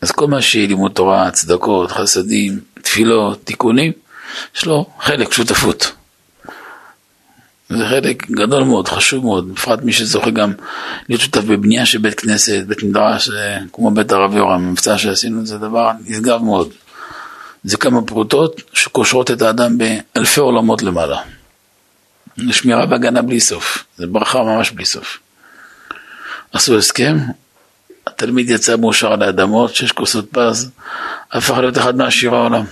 אז כל מה שיהיה לימוד תורה, צדקות, חסדים, תפילות, תיקונים, יש לו חלק, שותפות. זה חלק גדול מאוד, חשוב מאוד, בפרט מי שזוכה גם להיות שותף בבנייה של בית כנסת, בית מדרש, כמו בית הרב יורם, המבצע שעשינו, זה דבר נשגב מאוד. זה כמה פרוטות שקושרות את האדם באלפי עולמות למעלה. שמירה והגנה בלי סוף, זה ברכה ממש בלי סוף. עשו הסכם, התלמיד יצא מאושר על האדמות, שש כוסות פז, הפך להיות אחד מהעשירי העולם,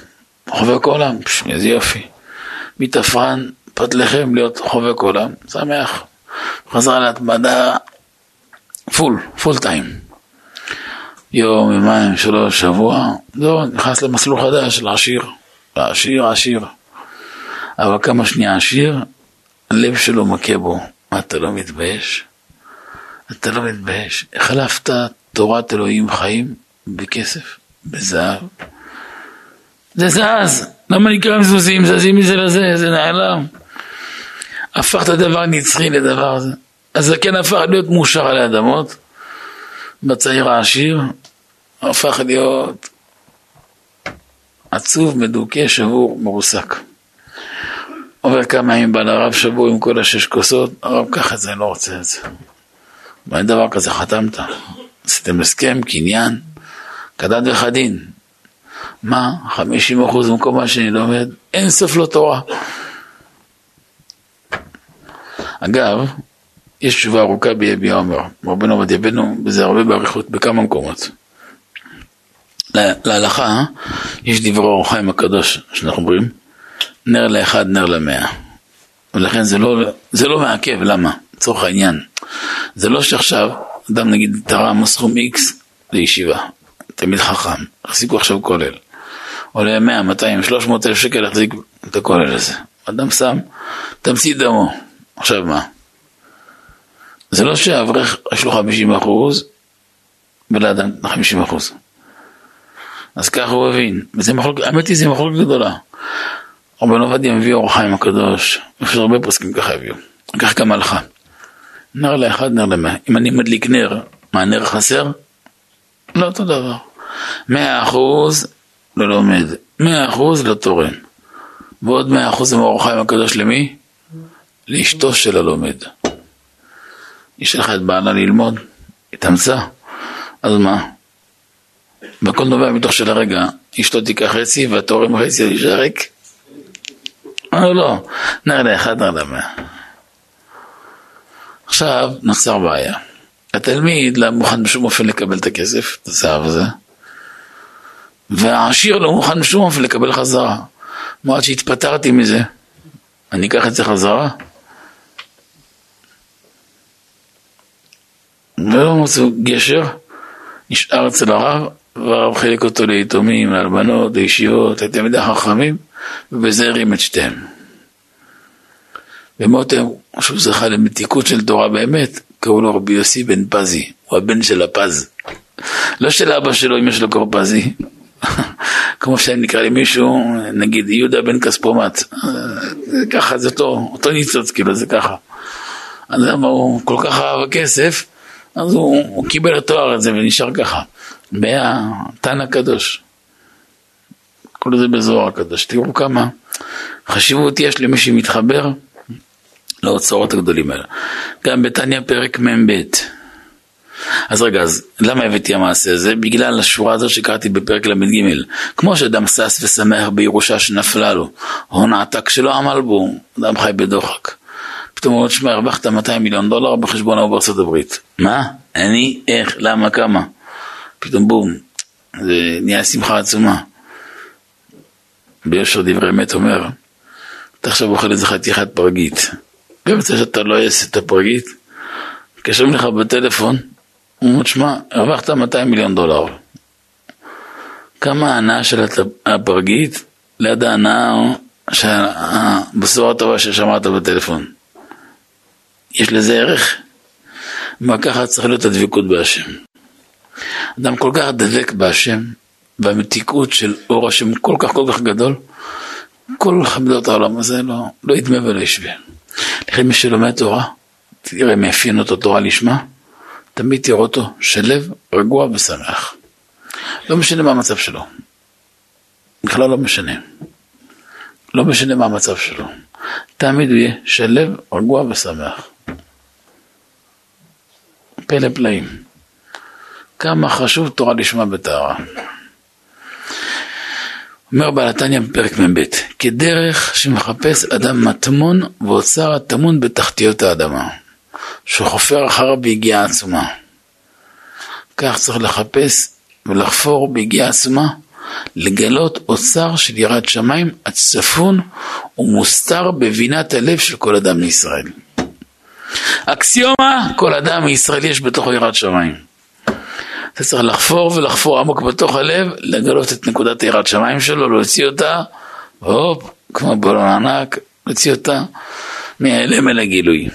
חובק העולם, איזה יופי, מתאפרן, פת לכם להיות חובק עולם, שמח, חזר להתמדה פול, פול טיים, יום, ימיים, שלוש, שבוע, זהו, נכנס למסלול חדש, לעשיר, לעשיר, עשיר, אבל כמה שנייה עשיר, הלב שלו מכה בו, אתה לא מתבייש, אתה לא מתבייש, החלפת תורת אלוהים חיים בכסף, בזהב, זה זז, למה נקראים זוזים, זזים מזה לזה, זה נעלם, הפך את הדבר נצחי לדבר הזה, אז כן הפך להיות מאושר על האדמות, בצעיר העשיר, הפך להיות עצוב, מדוכא, שבור, מרוסק. עובר כמה ימים בעל הרב שבור עם כל השש כוסות, הרב ככה זה, לא רוצה את זה. ואין דבר כזה חתמת, עשיתם הסכם, קניין, כדת וחדין. מה? חמישים אחוז במקום מה שאני לומד, אין סוף לא תורה. אגב, יש תשובה ארוכה ביביע אומר, רבנו עובדיה בנו, וזה הרבה בעריכות בכמה מקומות. להלכה, יש דברי אור החיים הקדוש, שאנחנו אומרים, נר לאחד, נר למאה. ולכן זה לא, זה לא מעכב, למה? צורך העניין. זה לא שעכשיו, אדם נגיד, תרם סכום איקס לישיבה. תמיד חכם, החזיקו עכשיו כולל. עולה מאה, מאתיים, שלוש מאות אלף שקל להחזיק את הכולל הזה. אדם שם, תמציא דמו. עכשיו מה? זה לא שהאברך יש לו חמישים אחוז, ולאדם חמישים אחוז. אז ככה הוא הבין. האמת היא, זה מחלוקת גדולה. רבנו עובדיה מביא אור החיים הקדוש, יש הרבה פוסקים ככה הביאו. כך כמה לך. נר לאחד, נר למאה. אם אני מדליק נר, מה נר חסר? לא אותו דבר. מאה אחוז לא לומד, מאה אחוז לא תורן, ועוד מאה אחוז עם אור החיים הקדוש למי? לאשתו של הלומד. יש לך את בעלה ללמוד, התאמצה, אז מה? בכל נובע מתוך של הרגע, אשתו תיקח חצי והתורן חצי ישרק? לא, לא, נר לאחד, נר למאה. עכשיו נוצר בעיה. התלמיד לא מוכן בשום אופן לקבל את הכסף, את הזהב הזה, והעשיר לא מוכן בשום אופן לקבל חזרה. מועד שהתפטרתי מזה, אני אקח את זה חזרה? ולא מוצאו גשר, נשאר אצל הרב, והרב חילק אותו ליתומים, לאלמנות, לישיבות, לתלמידי החכמים, ובזה הרים את שתיהם. ומותם, שהוא זכה למתיקות של תורה באמת, קראו לו רבי יוסי בן פזי, הוא הבן של הפז, לא של אבא שלו, אם יש לו קור פזי, כמו שאני נקרא למישהו, נגיד יהודה בן כספומט, זה ככה, זה אותו, אותו ניצוץ, כאילו, זה ככה, אז למה הוא כל כך אהב הכסף, אז הוא, הוא קיבל התואר הזה ונשאר ככה. בתן הקדוש. כל זה בזוהר הקדוש. תראו כמה חשיבות יש למי שמתחבר לאוצרות הגדולים האלה. גם בתניה פרק מ"ב. אז רגע, אז למה הבאתי המעשה הזה? בגלל השורה הזו שקראתי בפרק למד ג', כמו שאדם סס ושמח בירושה שנפלה לו, הון העתק שלא עמל בו, אדם חי בדוחק. פתאום הוא עוד שמע, הרווחת מאתיים מיליון דולר בחשבון ההוא בארצות הברית. מה? אני? איך? למה? כמה? פתאום בום, זה נהיה שמחה עצומה. ביושר דברי מת אומר, אתה עכשיו אוכל איזה חתיכת פרגית, במצע שאתה לא יעשה את הפרגית, קשרים לך בטלפון, הוא אומר, שמע, הרווחת מאתיים מיליון דולר. כמה ההנאה של הפרגית, ליד ההנאה בשורה הטובה ששמעת בטלפון. יש לזה ערך? מה ככה צריך להיות הדביקות בהשם? אדם כל כך דבק בהשם, והמתיקות של אור השם כל כך כל כך גדול, כל חמדות העולם הזה לא, לא ידמה ולא ישווה. לכן מי שלומד תורה, תראה מאפיין אותו תורה לשמה, תמיד תראה אותו שלב רגוע ושמח. לא משנה מה המצב שלו. בכלל לא משנה. לא משנה מה המצב שלו. תמיד הוא יהיה שלב רגוע ושמח. פלא פלאים. כמה חשוב תורה לשמה בטהרה. אומר בעל התניא בפרק מ"ב, כדרך שמחפש אדם מטמון ואוצר הטמון בתחתיות האדמה, שחופר אחריו ביגיעה עצומה. כך צריך לחפש ולחפור ביגיעה עצומה, לגלות אוצר של יראת שמיים הצפון ומוסתר בבינת הלב של כל אדם מישראל. אקסיומה, כל אדם מישראל יש בתוכו יראת שמיים. אתה צריך לחפור ולחפור עמוק בתוך הלב, לגלות את נקודת יראת שמיים שלו, להוציא אותה, והופ, כמו בלון ענק, להוציא אותה מההלם אל הגילוי.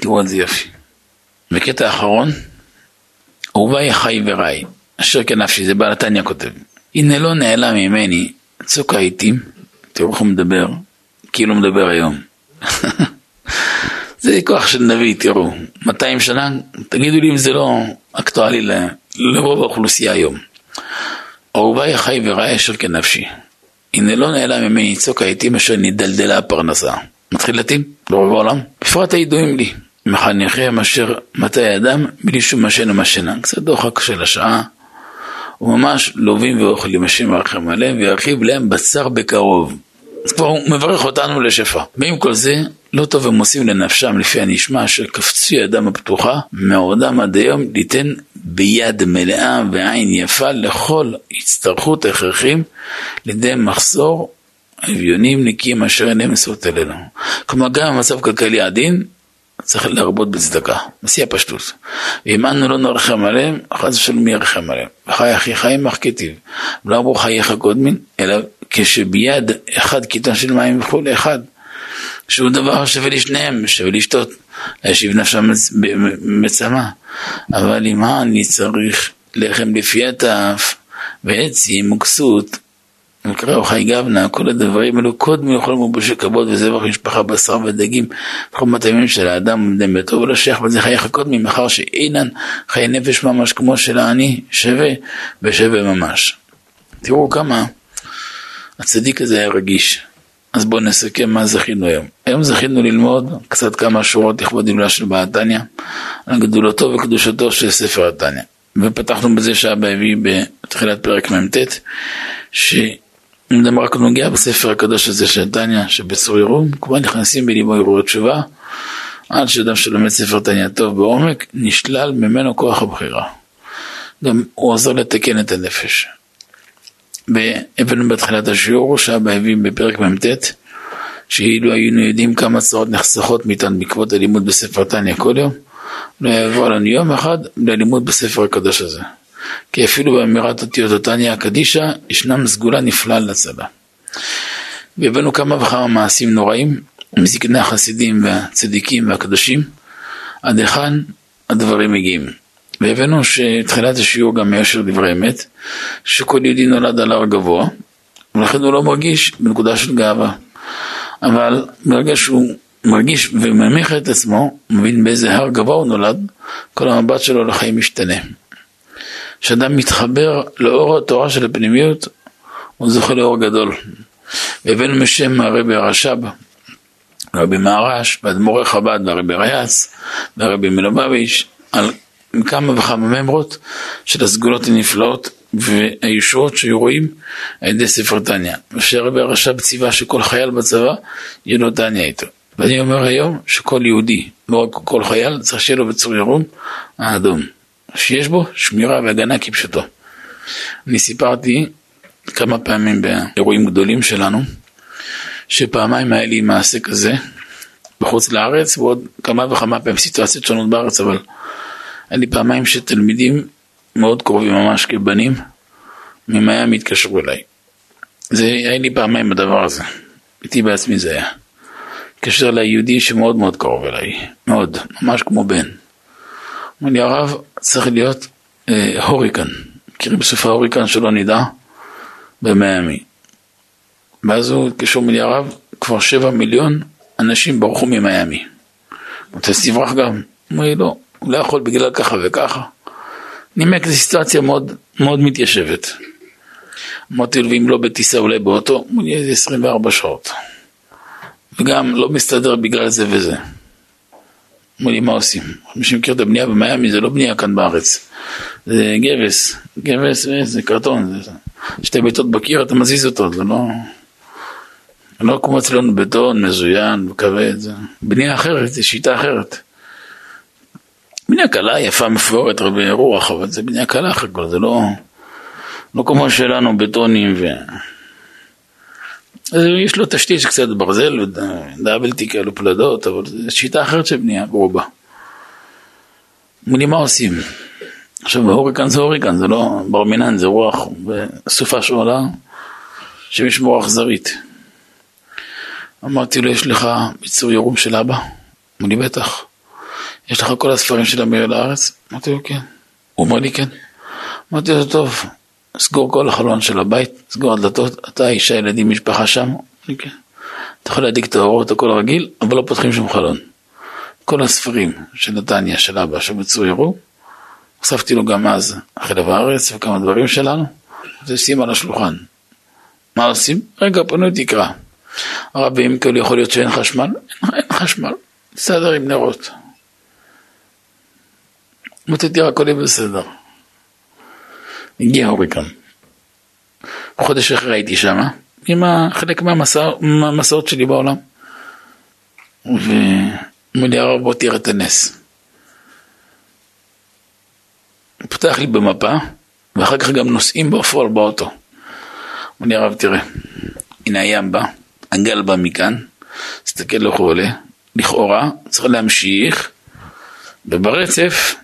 תראו על זה יפי. בקטע האחרון, אהובי חי וראי, אשר כנפשי, זה בעל התניא כותב, הנה לא נעלם ממני, צוק העיתים, תראו איך הוא מדבר, כאילו מדבר היום. זה כוח של נביא, תראו, מאתיים שנה, תגידו לי אם זה לא אקטואלי לרוב האוכלוסייה היום. אהובי חי וראי אשר כנפשי, הנה לא נעלם ממני צוק העיתים אשר נדלדלה הפרנסה. מתחיל להתאים, לרוב העולם. בפרט הידועים לי, מחניכם אשר מתי אדם, בלי שום משן ומשנה, קצת דוחק של השעה, וממש לובים ואוכלים השם ירחם עליהם, וירחיב להם בצר בקרוב. אז כבר הוא מברך אותנו לשפע. ועם כל זה, לא טוב הם עושים לנפשם לפי הנשמע, אשר קפצו ידם הפתוחה, מעודם עד היום ניתן ביד מלאה ועין יפה לכל הצטרכות הכרחים, לידי מחסור אביונים נקיים אשר אינם מסורת אלינו. כלומר גם המצב כלכלי עדין, צריך להרבות בצדקה, מסיע פשטות. ואם אנו לא נרחם עליהם, אחת שלום ירחם עליהם. וחי אחי חיים מחכתיב, ולא אמרו חייך קודמין, אלא כשביד אחד כיתון של מים וכל אחד, שהוא דבר שווה לשניהם, שווה לשתות, להשיב נפשם מצמה. אבל אם אני צריך לחם לפי הטף, ועצים וכסות, מקראו חי גבנה, כל הדברים אלו קודמי יכולים לבוש כבוד וזבח משפחה בשר ודגים, בכל מטעמים של האדם ומדם ביתו ולא שייך בזה חייך קודמי, מאחר שאינן חיי נפש ממש כמו של העני שווה ושווה ממש. תראו כמה הצדיק הזה היה רגיש. אז בואו נסכם מה זכינו היום. היום זכינו ללמוד קצת כמה שורות לכבוד גדולה של בעל התניא, על גדולתו וקדושתו של ספר התניא. ופתחנו בזה שהאבא הביא בתחילת פרק מ"ט, שאדם רק נוגע בספר הקדוש הזה של התניא, שבצור ירום, כבר נכנסים בליבו הרהורי תשובה, עד שאדם שלומד ספר תניא טוב בעומק, נשלל ממנו כוח הבחירה. גם הוא עוזר לתקן את הנפש. הבאנו בתחילת השיעור, שהאבא הביא בפרק מ"ט, שאילו היינו יודעים כמה צרות נחסכות מאיתנו בעקבות הלימוד בספר תניא כל יום, לא יעבור לנו יום אחד ללימוד בספר הקדוש הזה. כי אפילו באמירת אותיות התניא הקדישה ישנם סגולה נפלאה להצלה. והבאנו כמה וכמה מעשים נוראים מזקני החסידים והצדיקים והקדושים, עד היכן הדברים מגיעים. והבאנו שתחילת השיעור גם יושר דברי אמת, שכל יהודי נולד על הר גבוה, ולכן הוא לא מרגיש בנקודה של גאווה. אבל ברגע שהוא מרגיש ומנמיך את עצמו, מבין באיזה הר גבוה הוא נולד, כל המבט שלו לחיים משתנה. כשאדם מתחבר לאור התורה של הפנימיות, הוא זוכה לאור גדול. הבאנו משם הרבי הרש"ב, הרבי מהר"ש, ואדמו"רי חב"ד, והרבי ריאץ, והרבי מלובביץ', על כמה וכמה ממרות של הסגולות הנפלאות והישועות שהיו רואים על ידי ספר תניא. ושהרבי הרש"ב ציווה שכל חייל בצבא יהיה לו תניא איתו. ואני אומר היום שכל יהודי, לא רק כל חייל, צריך שיהיה לו בצור ירום האדום, שיש בו שמירה והגנה כפשוטו. אני סיפרתי כמה פעמים באירועים גדולים שלנו, שפעמיים היה לי מעשה כזה בחוץ לארץ, ועוד כמה וכמה פעמים סיטואציות שונות בארץ, אבל היה לי פעמיים שתלמידים מאוד קרובים ממש כבנים, ממאיים התקשרו אליי. זה היה לי פעמיים הדבר הזה, איתי בעצמי זה היה. התקשר אליי יהודי שמאוד מאוד קרוב אליי, מאוד, ממש כמו בן. אמר לי, הרב, צריך להיות אה, הוריקן, מכירים בסופה הוריקן שלא נדע, במאיימי. ואז הוא התקשר אליי, הרב, כבר שבע מיליון אנשים ברחו ממאיימי. הוא רוצה לברוח גם. אמר לי, לא, הוא לא יכול בגלל ככה וככה. נימק, זו סיטואציה מאוד, מאוד מתיישבת. אמרתי לו, ואם לא בטיסה אולי באוטו, הוא יהיה איזה עשרים וארבע שעות. וגם לא מסתדר בגלל זה וזה. אמרו לי, מה עושים? מי שמכיר את הבנייה במיימי, זה לא בנייה כאן בארץ. זה גבס, גבס זה קרטון, זה שתי ביתות בקיר, אתה מזיז אותו, זה לא... לא כמו אצלנו בטון, מזוין, וכבד, זה בנייה אחרת, זה שיטה אחרת. בנייה קלה, יפה, מפוארת, הרבה רוח, אבל זה בנייה קלה אחר כך, זה לא... לא כמו שלנו, בטונים ו... אז יש לו תשתית שקצת ברזל, דאבלתי כאלו פלדות, אבל זו שיטה אחרת שבנייה ברובה. אמרו לי, מה עושים? עכשיו, הוריקן זה הוריקן, זה לא ברמינן, זה רוח, בסופה שעולה, שיש מורח זרית. אמרתי לו, יש לך ביצור ירום של אבא? אמרו לי, בטח. יש לך כל הספרים של אמיר לארץ? אמרתי לו, כן. הוא אמר לי, כן. אמרתי לו, טוב. סגור כל החלון של הבית, סגור הדלתות, אתה, אישה, ילדים, משפחה שם, אתה יכול להדיק את האורות, הכל רגיל, אבל לא פותחים שום חלון. כל הספרים של תניא, של אבא, שבצור ירום, הוספתי לו גם אז, חלב הארץ וכמה דברים שלנו, זה שים על השולחן. מה עושים? רגע, פנו תקרא. הרב, אם כאילו יכול להיות שאין חשמל, אין חשמל, סדר עם נרות. מוטי תראה, הכל יהיה בסדר. הגיע הוריקן. חודש אחרי הייתי שם, עם חלק מהמסעות שלי בעולם. ומולי הרב, בוא תראה את הנס. הוא פתח לי במפה, ואחר כך גם נוסעים בפועל באוטו. מולי הרב, תראה, הנה הים בא, הגל בא מכאן, תסתכל לו חולה, לכאורה, צריך להמשיך, וברצף,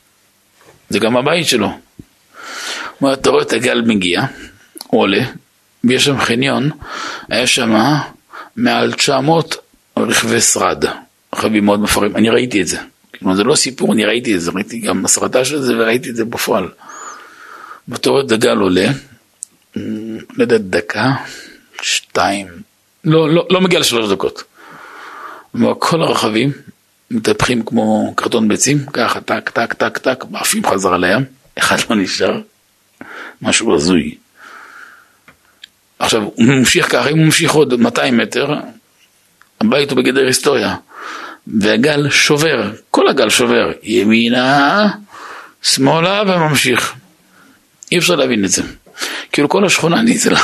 זה גם הבית שלו. אתה רואה את הגל מגיע, הוא עולה, ויש שם חניון, היה שם מעל תשע מאות רכבי שרד, רכבים מאוד מפרים, אני ראיתי את זה, כלומר זה לא סיפור, אני ראיתי את זה, ראיתי גם הסרטה של זה וראיתי את זה בפועל. אתה רואה את הגל עולה, לדעת דקה, שתיים, לא, לא, לא מגיע לשלוש דקות, כל הרכבים מתהפכים כמו קרטון ביצים, ככה טק טק טק טק, מעפים חזרה לים, אחד לא נשאר, משהו הזוי. עכשיו, הוא ממשיך ככה, אם הוא ממשיך עוד מאתיים מטר, הבית הוא בגדר היסטוריה, והגל שובר, כל הגל שובר, ימינה, שמאלה, וממשיך. אי אפשר להבין את זה. כאילו כל השכונה ניצלה.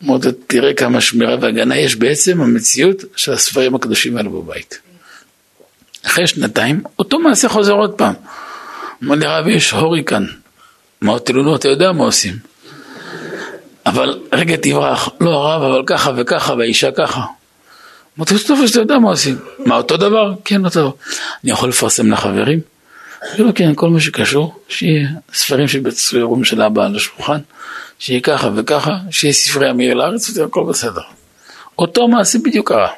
מוטה, תראה כמה שמירה והגנה יש בעצם המציאות של הספרים הקדושים האלה בבית. אחרי שנתיים, אותו מעשה חוזר עוד פעם. אמר לי, רב, יש הוריקן. אמרתי לו, לא, אתה יודע מה עושים. אבל רגע תברח, לא הרב, אבל ככה וככה, והאישה ככה. אמרתי לו, טוב, שאתה יודע מה עושים. מה, אותו דבר? כן, אותו דבר. אני יכול לפרסם לחברים? לא, כן, כל מה שקשור, שיהיה ספרים שבצור ירום של אבא על השולחן, שיהיה ככה וככה, שיהיה ספרי אמיר לארץ, וזה הכל בסדר. אותו מעשה בדיוק קרה.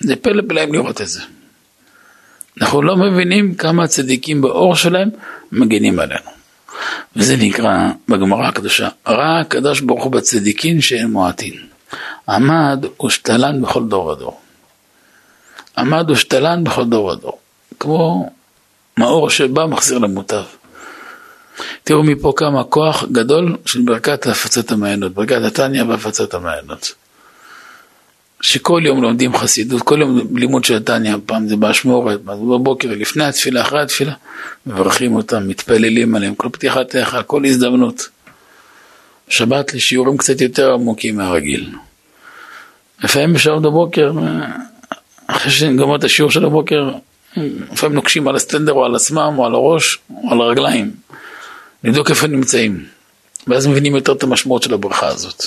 זה פלא פלאים לראות את זה. אנחנו לא מבינים כמה הצדיקים באור שלהם מגנים עלינו. וזה נקרא בגמרא הקדושה, ראה הקדוש ברוך הוא בצדיקין שאין מועטין, עמד ושתלן בכל דור ודור. עמד ושתלן בכל דור ודור, כמו מאור שבא מחזיר למוטב. תראו מפה כמה כוח גדול של ברכת הפצת המעיינות, ברכת התניה והפצת המעיינות. שכל יום לומדים חסידות, כל יום לימוד של התניה, פעם זה באשמורת, בבוקר, לפני התפילה, אחרי התפילה, מברכים אותם, מתפללים עליהם, כל פתיחת היכל, כל הזדמנות. שבת לשיעורים קצת יותר עמוקים מהרגיל. לפעמים בשעות בבוקר, אחרי שנגמר את השיעור של הבוקר, לפעמים נוקשים על הסטנדר או על עצמם או על הראש או על הרגליים. לבדוק איפה נמצאים. ואז מבינים יותר את המשמעות של הברכה הזאת.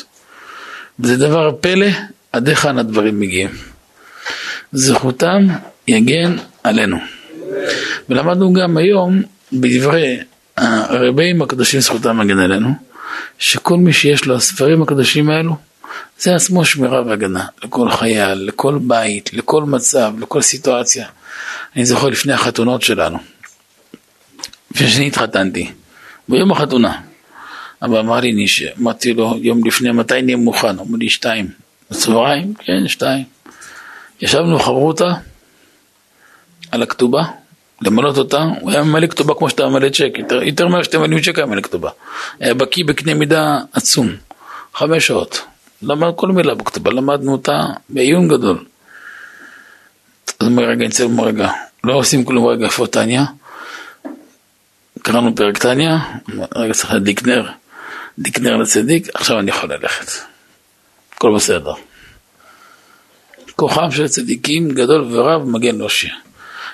וזה דבר פלא, עד כאן הדברים מגיעים. זכותם יגן עלינו. ולמדנו גם היום בדברי הרבים הקדושים זכותם יגן עלינו, שכל מי שיש לו הספרים הקדושים האלו, זה עצמו שמירה והגנה, לכל חייל, לכל בית, לכל מצב, לכל סיטואציה. אני זוכר לפני החתונות שלנו, כשאני התחתנתי, ביום החתונה, אבא אמר לי נישה, אמרתי לו יום לפני, מתי נהיה מוכן? אמר לי שתיים, בצהריים, כן, שתיים. ישבנו חברותה על הכתובה, למלות אותה, הוא היה ממלא כתובה כמו שאתה ממלא צ'ק, יותר מה שאתה ממלא צ'ק היה ממלא כתובה, היה בקיא בקנה מידה עצום, חמש שעות, למד כל מילה בכתובה, למדנו אותה בעיון גדול. אז אומר רגע, נצא לומר רגע, לא עושים כלום רגע, איפה תניה? קראנו פרק תניה, רגע צריך להדליק נר, להדליק נר לצדיק, עכשיו אני יכול ללכת. כל בסדר. כוחם של צדיקים גדול ורב מגן נושי.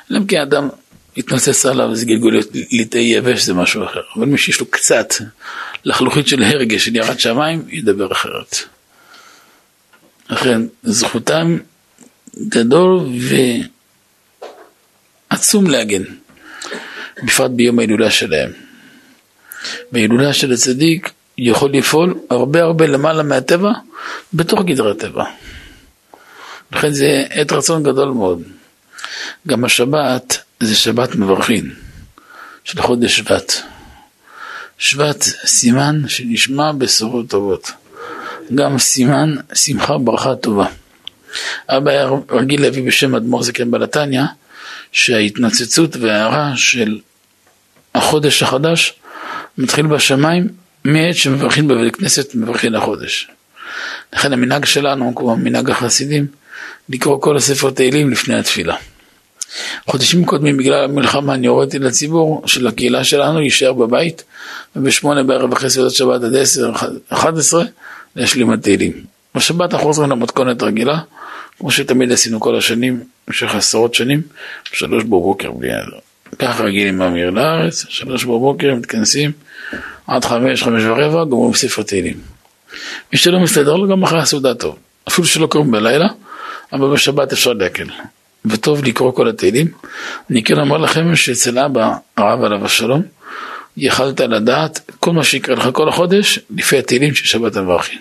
למה כי האדם התנוסס עליו, זה גלגול ליטאי יבש, זה משהו אחר. אבל מי שיש לו קצת לחלוכית של הרגש, של ירד שמיים, ידבר אחרת. לכן, זכותם גדול ועצום להגן, בפרט ביום ההילולה שלהם. בהילולה של הצדיק יכול לפעול הרבה הרבה למעלה מהטבע, בתוך גדרי הטבע. לכן זה עת רצון גדול מאוד. גם השבת זה שבת מברכין של חודש שבט. שבט סימן שנשמע בשורות טובות, גם סימן שמחה ברכה טובה. אבא היה רגיל להביא בשם אדמו"ר זקן בעל התניא, שההתנצצות וההערה של החודש החדש מתחיל בשמיים, מעת שמברכים בבית כנסת מברכים החודש. לכן המנהג שלנו, כמו המנהג החסידים, לקרוא כל הספר תהילים לפני התפילה. חודשים קודמים בגלל המלחמה אני הורדתי לציבור של הקהילה שלנו להישאר בבית, ובשמונה בערב אחרי סעודת שבת עד עשר, אחת עשרה, להשלים התהילים. בשבת אנחנו עוזרים למתכונת רגילה, כמו שתמיד עשינו כל השנים, במשך עשרות שנים, שלוש בבוקר בלי עזר. כך רגילים מהמיר לארץ, שלוש בבוקר מתכנסים, עד חמש, חמש ורבע, גומרים ספר תהילים. מי שלא מסתדר לו גם אחרי הסעודה טוב, אפילו שלא קוראים בלילה, אבל בשבת אפשר להקל. וטוב לקרוא כל התהילים. אני כן אמר לכם שאצל אבא, הרב עליו השלום, יכלת לדעת כל מה שיקרה לך כל החודש, לפי התהילים של שבת המברכין.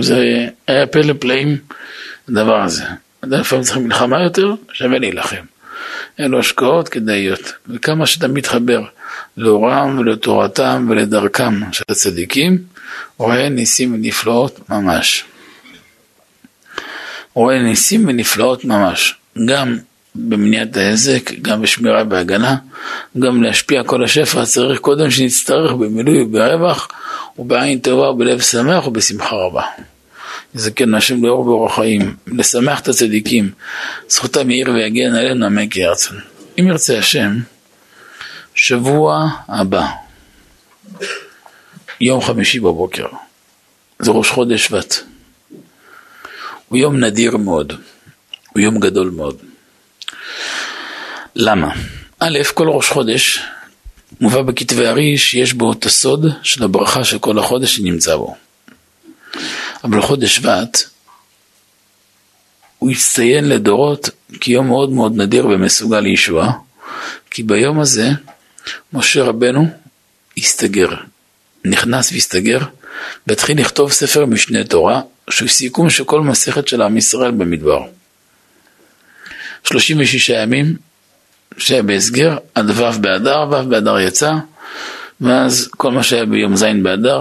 זה היה פלא פלאים הדבר הזה. עדיין לפעמים צריכים מלחמה יותר, שווה להילחם. אלו השקעות כדאיות. וכמה שאתה מתחבר לאורם ולתורתם ולדרכם של הצדיקים, רואה ניסים ונפלאות ממש. רואה ניסים ונפלאות ממש. גם במניעת העזק, גם בשמירה והגנה, גם להשפיע כל השפע, צריך קודם שנצטרך במילוי וברווח, ובעין טובה, בלב שמח ובשמחה רבה. יזכן נשים לאור באורח חיים, לשמח את הצדיקים, זכותם יאיר ויגן עלינו אמן כן יהי רצון. אם ירצה השם, שבוע הבא, יום חמישי בבוקר, זה ראש חודש שבט, הוא יום נדיר מאוד, הוא יום גדול מאוד. למה? א', כל ראש חודש מובא בכתבי הארי שיש בו את הסוד של הברכה של כל החודש שנמצא בו. אבל חודש שבט הוא יצטיין לדורות כיום מאוד מאוד נדיר ומסוגל לישועה, כי ביום הזה משה רבנו הסתגר, נכנס והסתגר, והתחיל לכתוב ספר משנה תורה, שהוא סיכום של כל מסכת של עם ישראל במדבר. שלושים ושישה ימים שהיה בהסגר, עד ו' באדר, ו' באדר יצא, ואז כל מה שהיה ביום ז' באדר,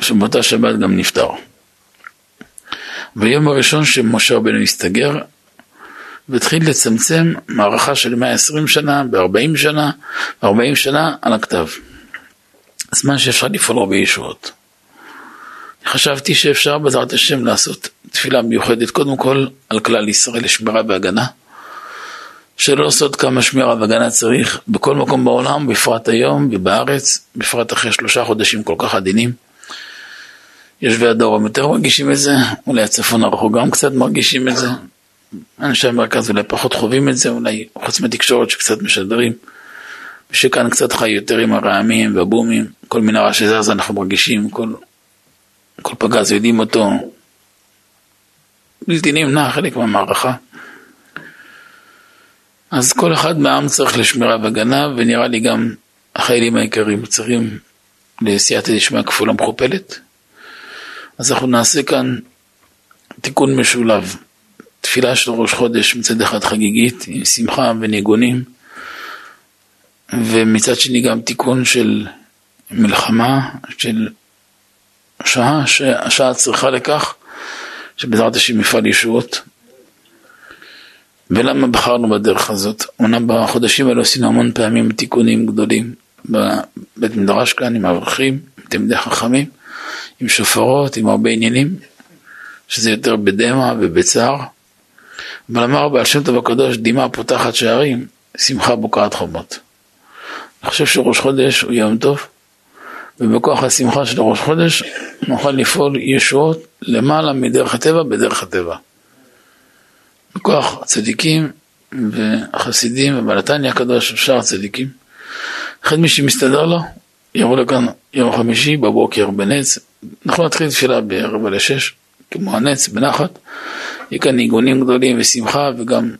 שבאותה שבת גם נפטר. ביום הראשון שמשה רבנו הסתגר, והתחיל לצמצם מערכה של מאה ועשרים שנה, ב-ארבעים שנה, ארבעים שנה על הכתב. זמן שאפשר לפעול הרבה ישועות. חשבתי שאפשר בעזרת השם לעשות תפילה מיוחדת, קודם כל על כלל ישראל לשמירה והגנה, שלא לעשות כמה שמירה והגנה צריך, בכל מקום בעולם, בפרט היום ובארץ, בפרט אחרי שלושה חודשים כל כך עדינים. יושבי הדור המתר מרגישים את זה, אולי הצפון הרחוק גם קצת מרגישים את זה, אנשי המרכז אולי פחות חווים את זה, אולי חוץ מתקשורת שקצת משדרים, ושכאן קצת חי יותר עם הרעמים והבומים, כל מיני רעשי זז אנחנו מרגישים, כל, כל פגז יודעים אותו, בלתי נמנע חלק מהמערכה. אז כל אחד מהעם צריך לשמירה והגנה, ונראה לי גם החיילים העיקרים צריכים לסייעתא דשמיא כפולה מכופלת. אז אנחנו נעשה כאן תיקון משולב, תפילה של ראש חודש מצד אחד חגיגית, עם שמחה וניגונים, ומצד שני גם תיקון של מלחמה, של שעה, שהשעה צריכה לכך, שבעזרת השם יפעל ישועות. ולמה בחרנו בדרך הזאת? אומנם בחודשים האלה עשינו המון פעמים תיקונים גדולים, בבית מדרש כאן עם אברכים, עם תלמידי חכמים, עם שופרות, עם הרבה עניינים, שזה יותר בדמע ובצער. אבל אמר בעל שם טוב הקדוש, דמעה פותחת שערים, שמחה בוקעת חומות. אני חושב שראש חודש הוא יום טוב, ובכוח השמחה של ראש חודש נוכל לפעול ישועות למעלה מדרך הטבע בדרך הטבע. בכוח הצדיקים והחסידים ובלתניה הקדוש ושאר הצדיקים. אחד מי שמסתדר לו, יבוא לכאן יום חמישי בבוקר בנץ, אנחנו נתחיל תפילה ברבע לשש, כמו הנץ בנחת, יהיה כאן ניגונים גדולים ושמחה וגם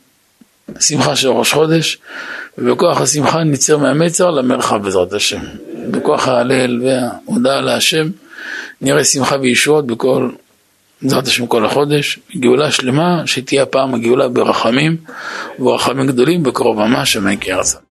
שמחה של ראש חודש, ובכוח השמחה ניצר מהמצר למרחב בעזרת השם. בכוח ההלל וההודעה להשם נראה שמחה וישועות בכל בעזרת השם כל החודש, גאולה שלמה שתהיה הפעם הגאולה ברחמים, וברחמים גדולים בקרוב ממש המקרה הזה.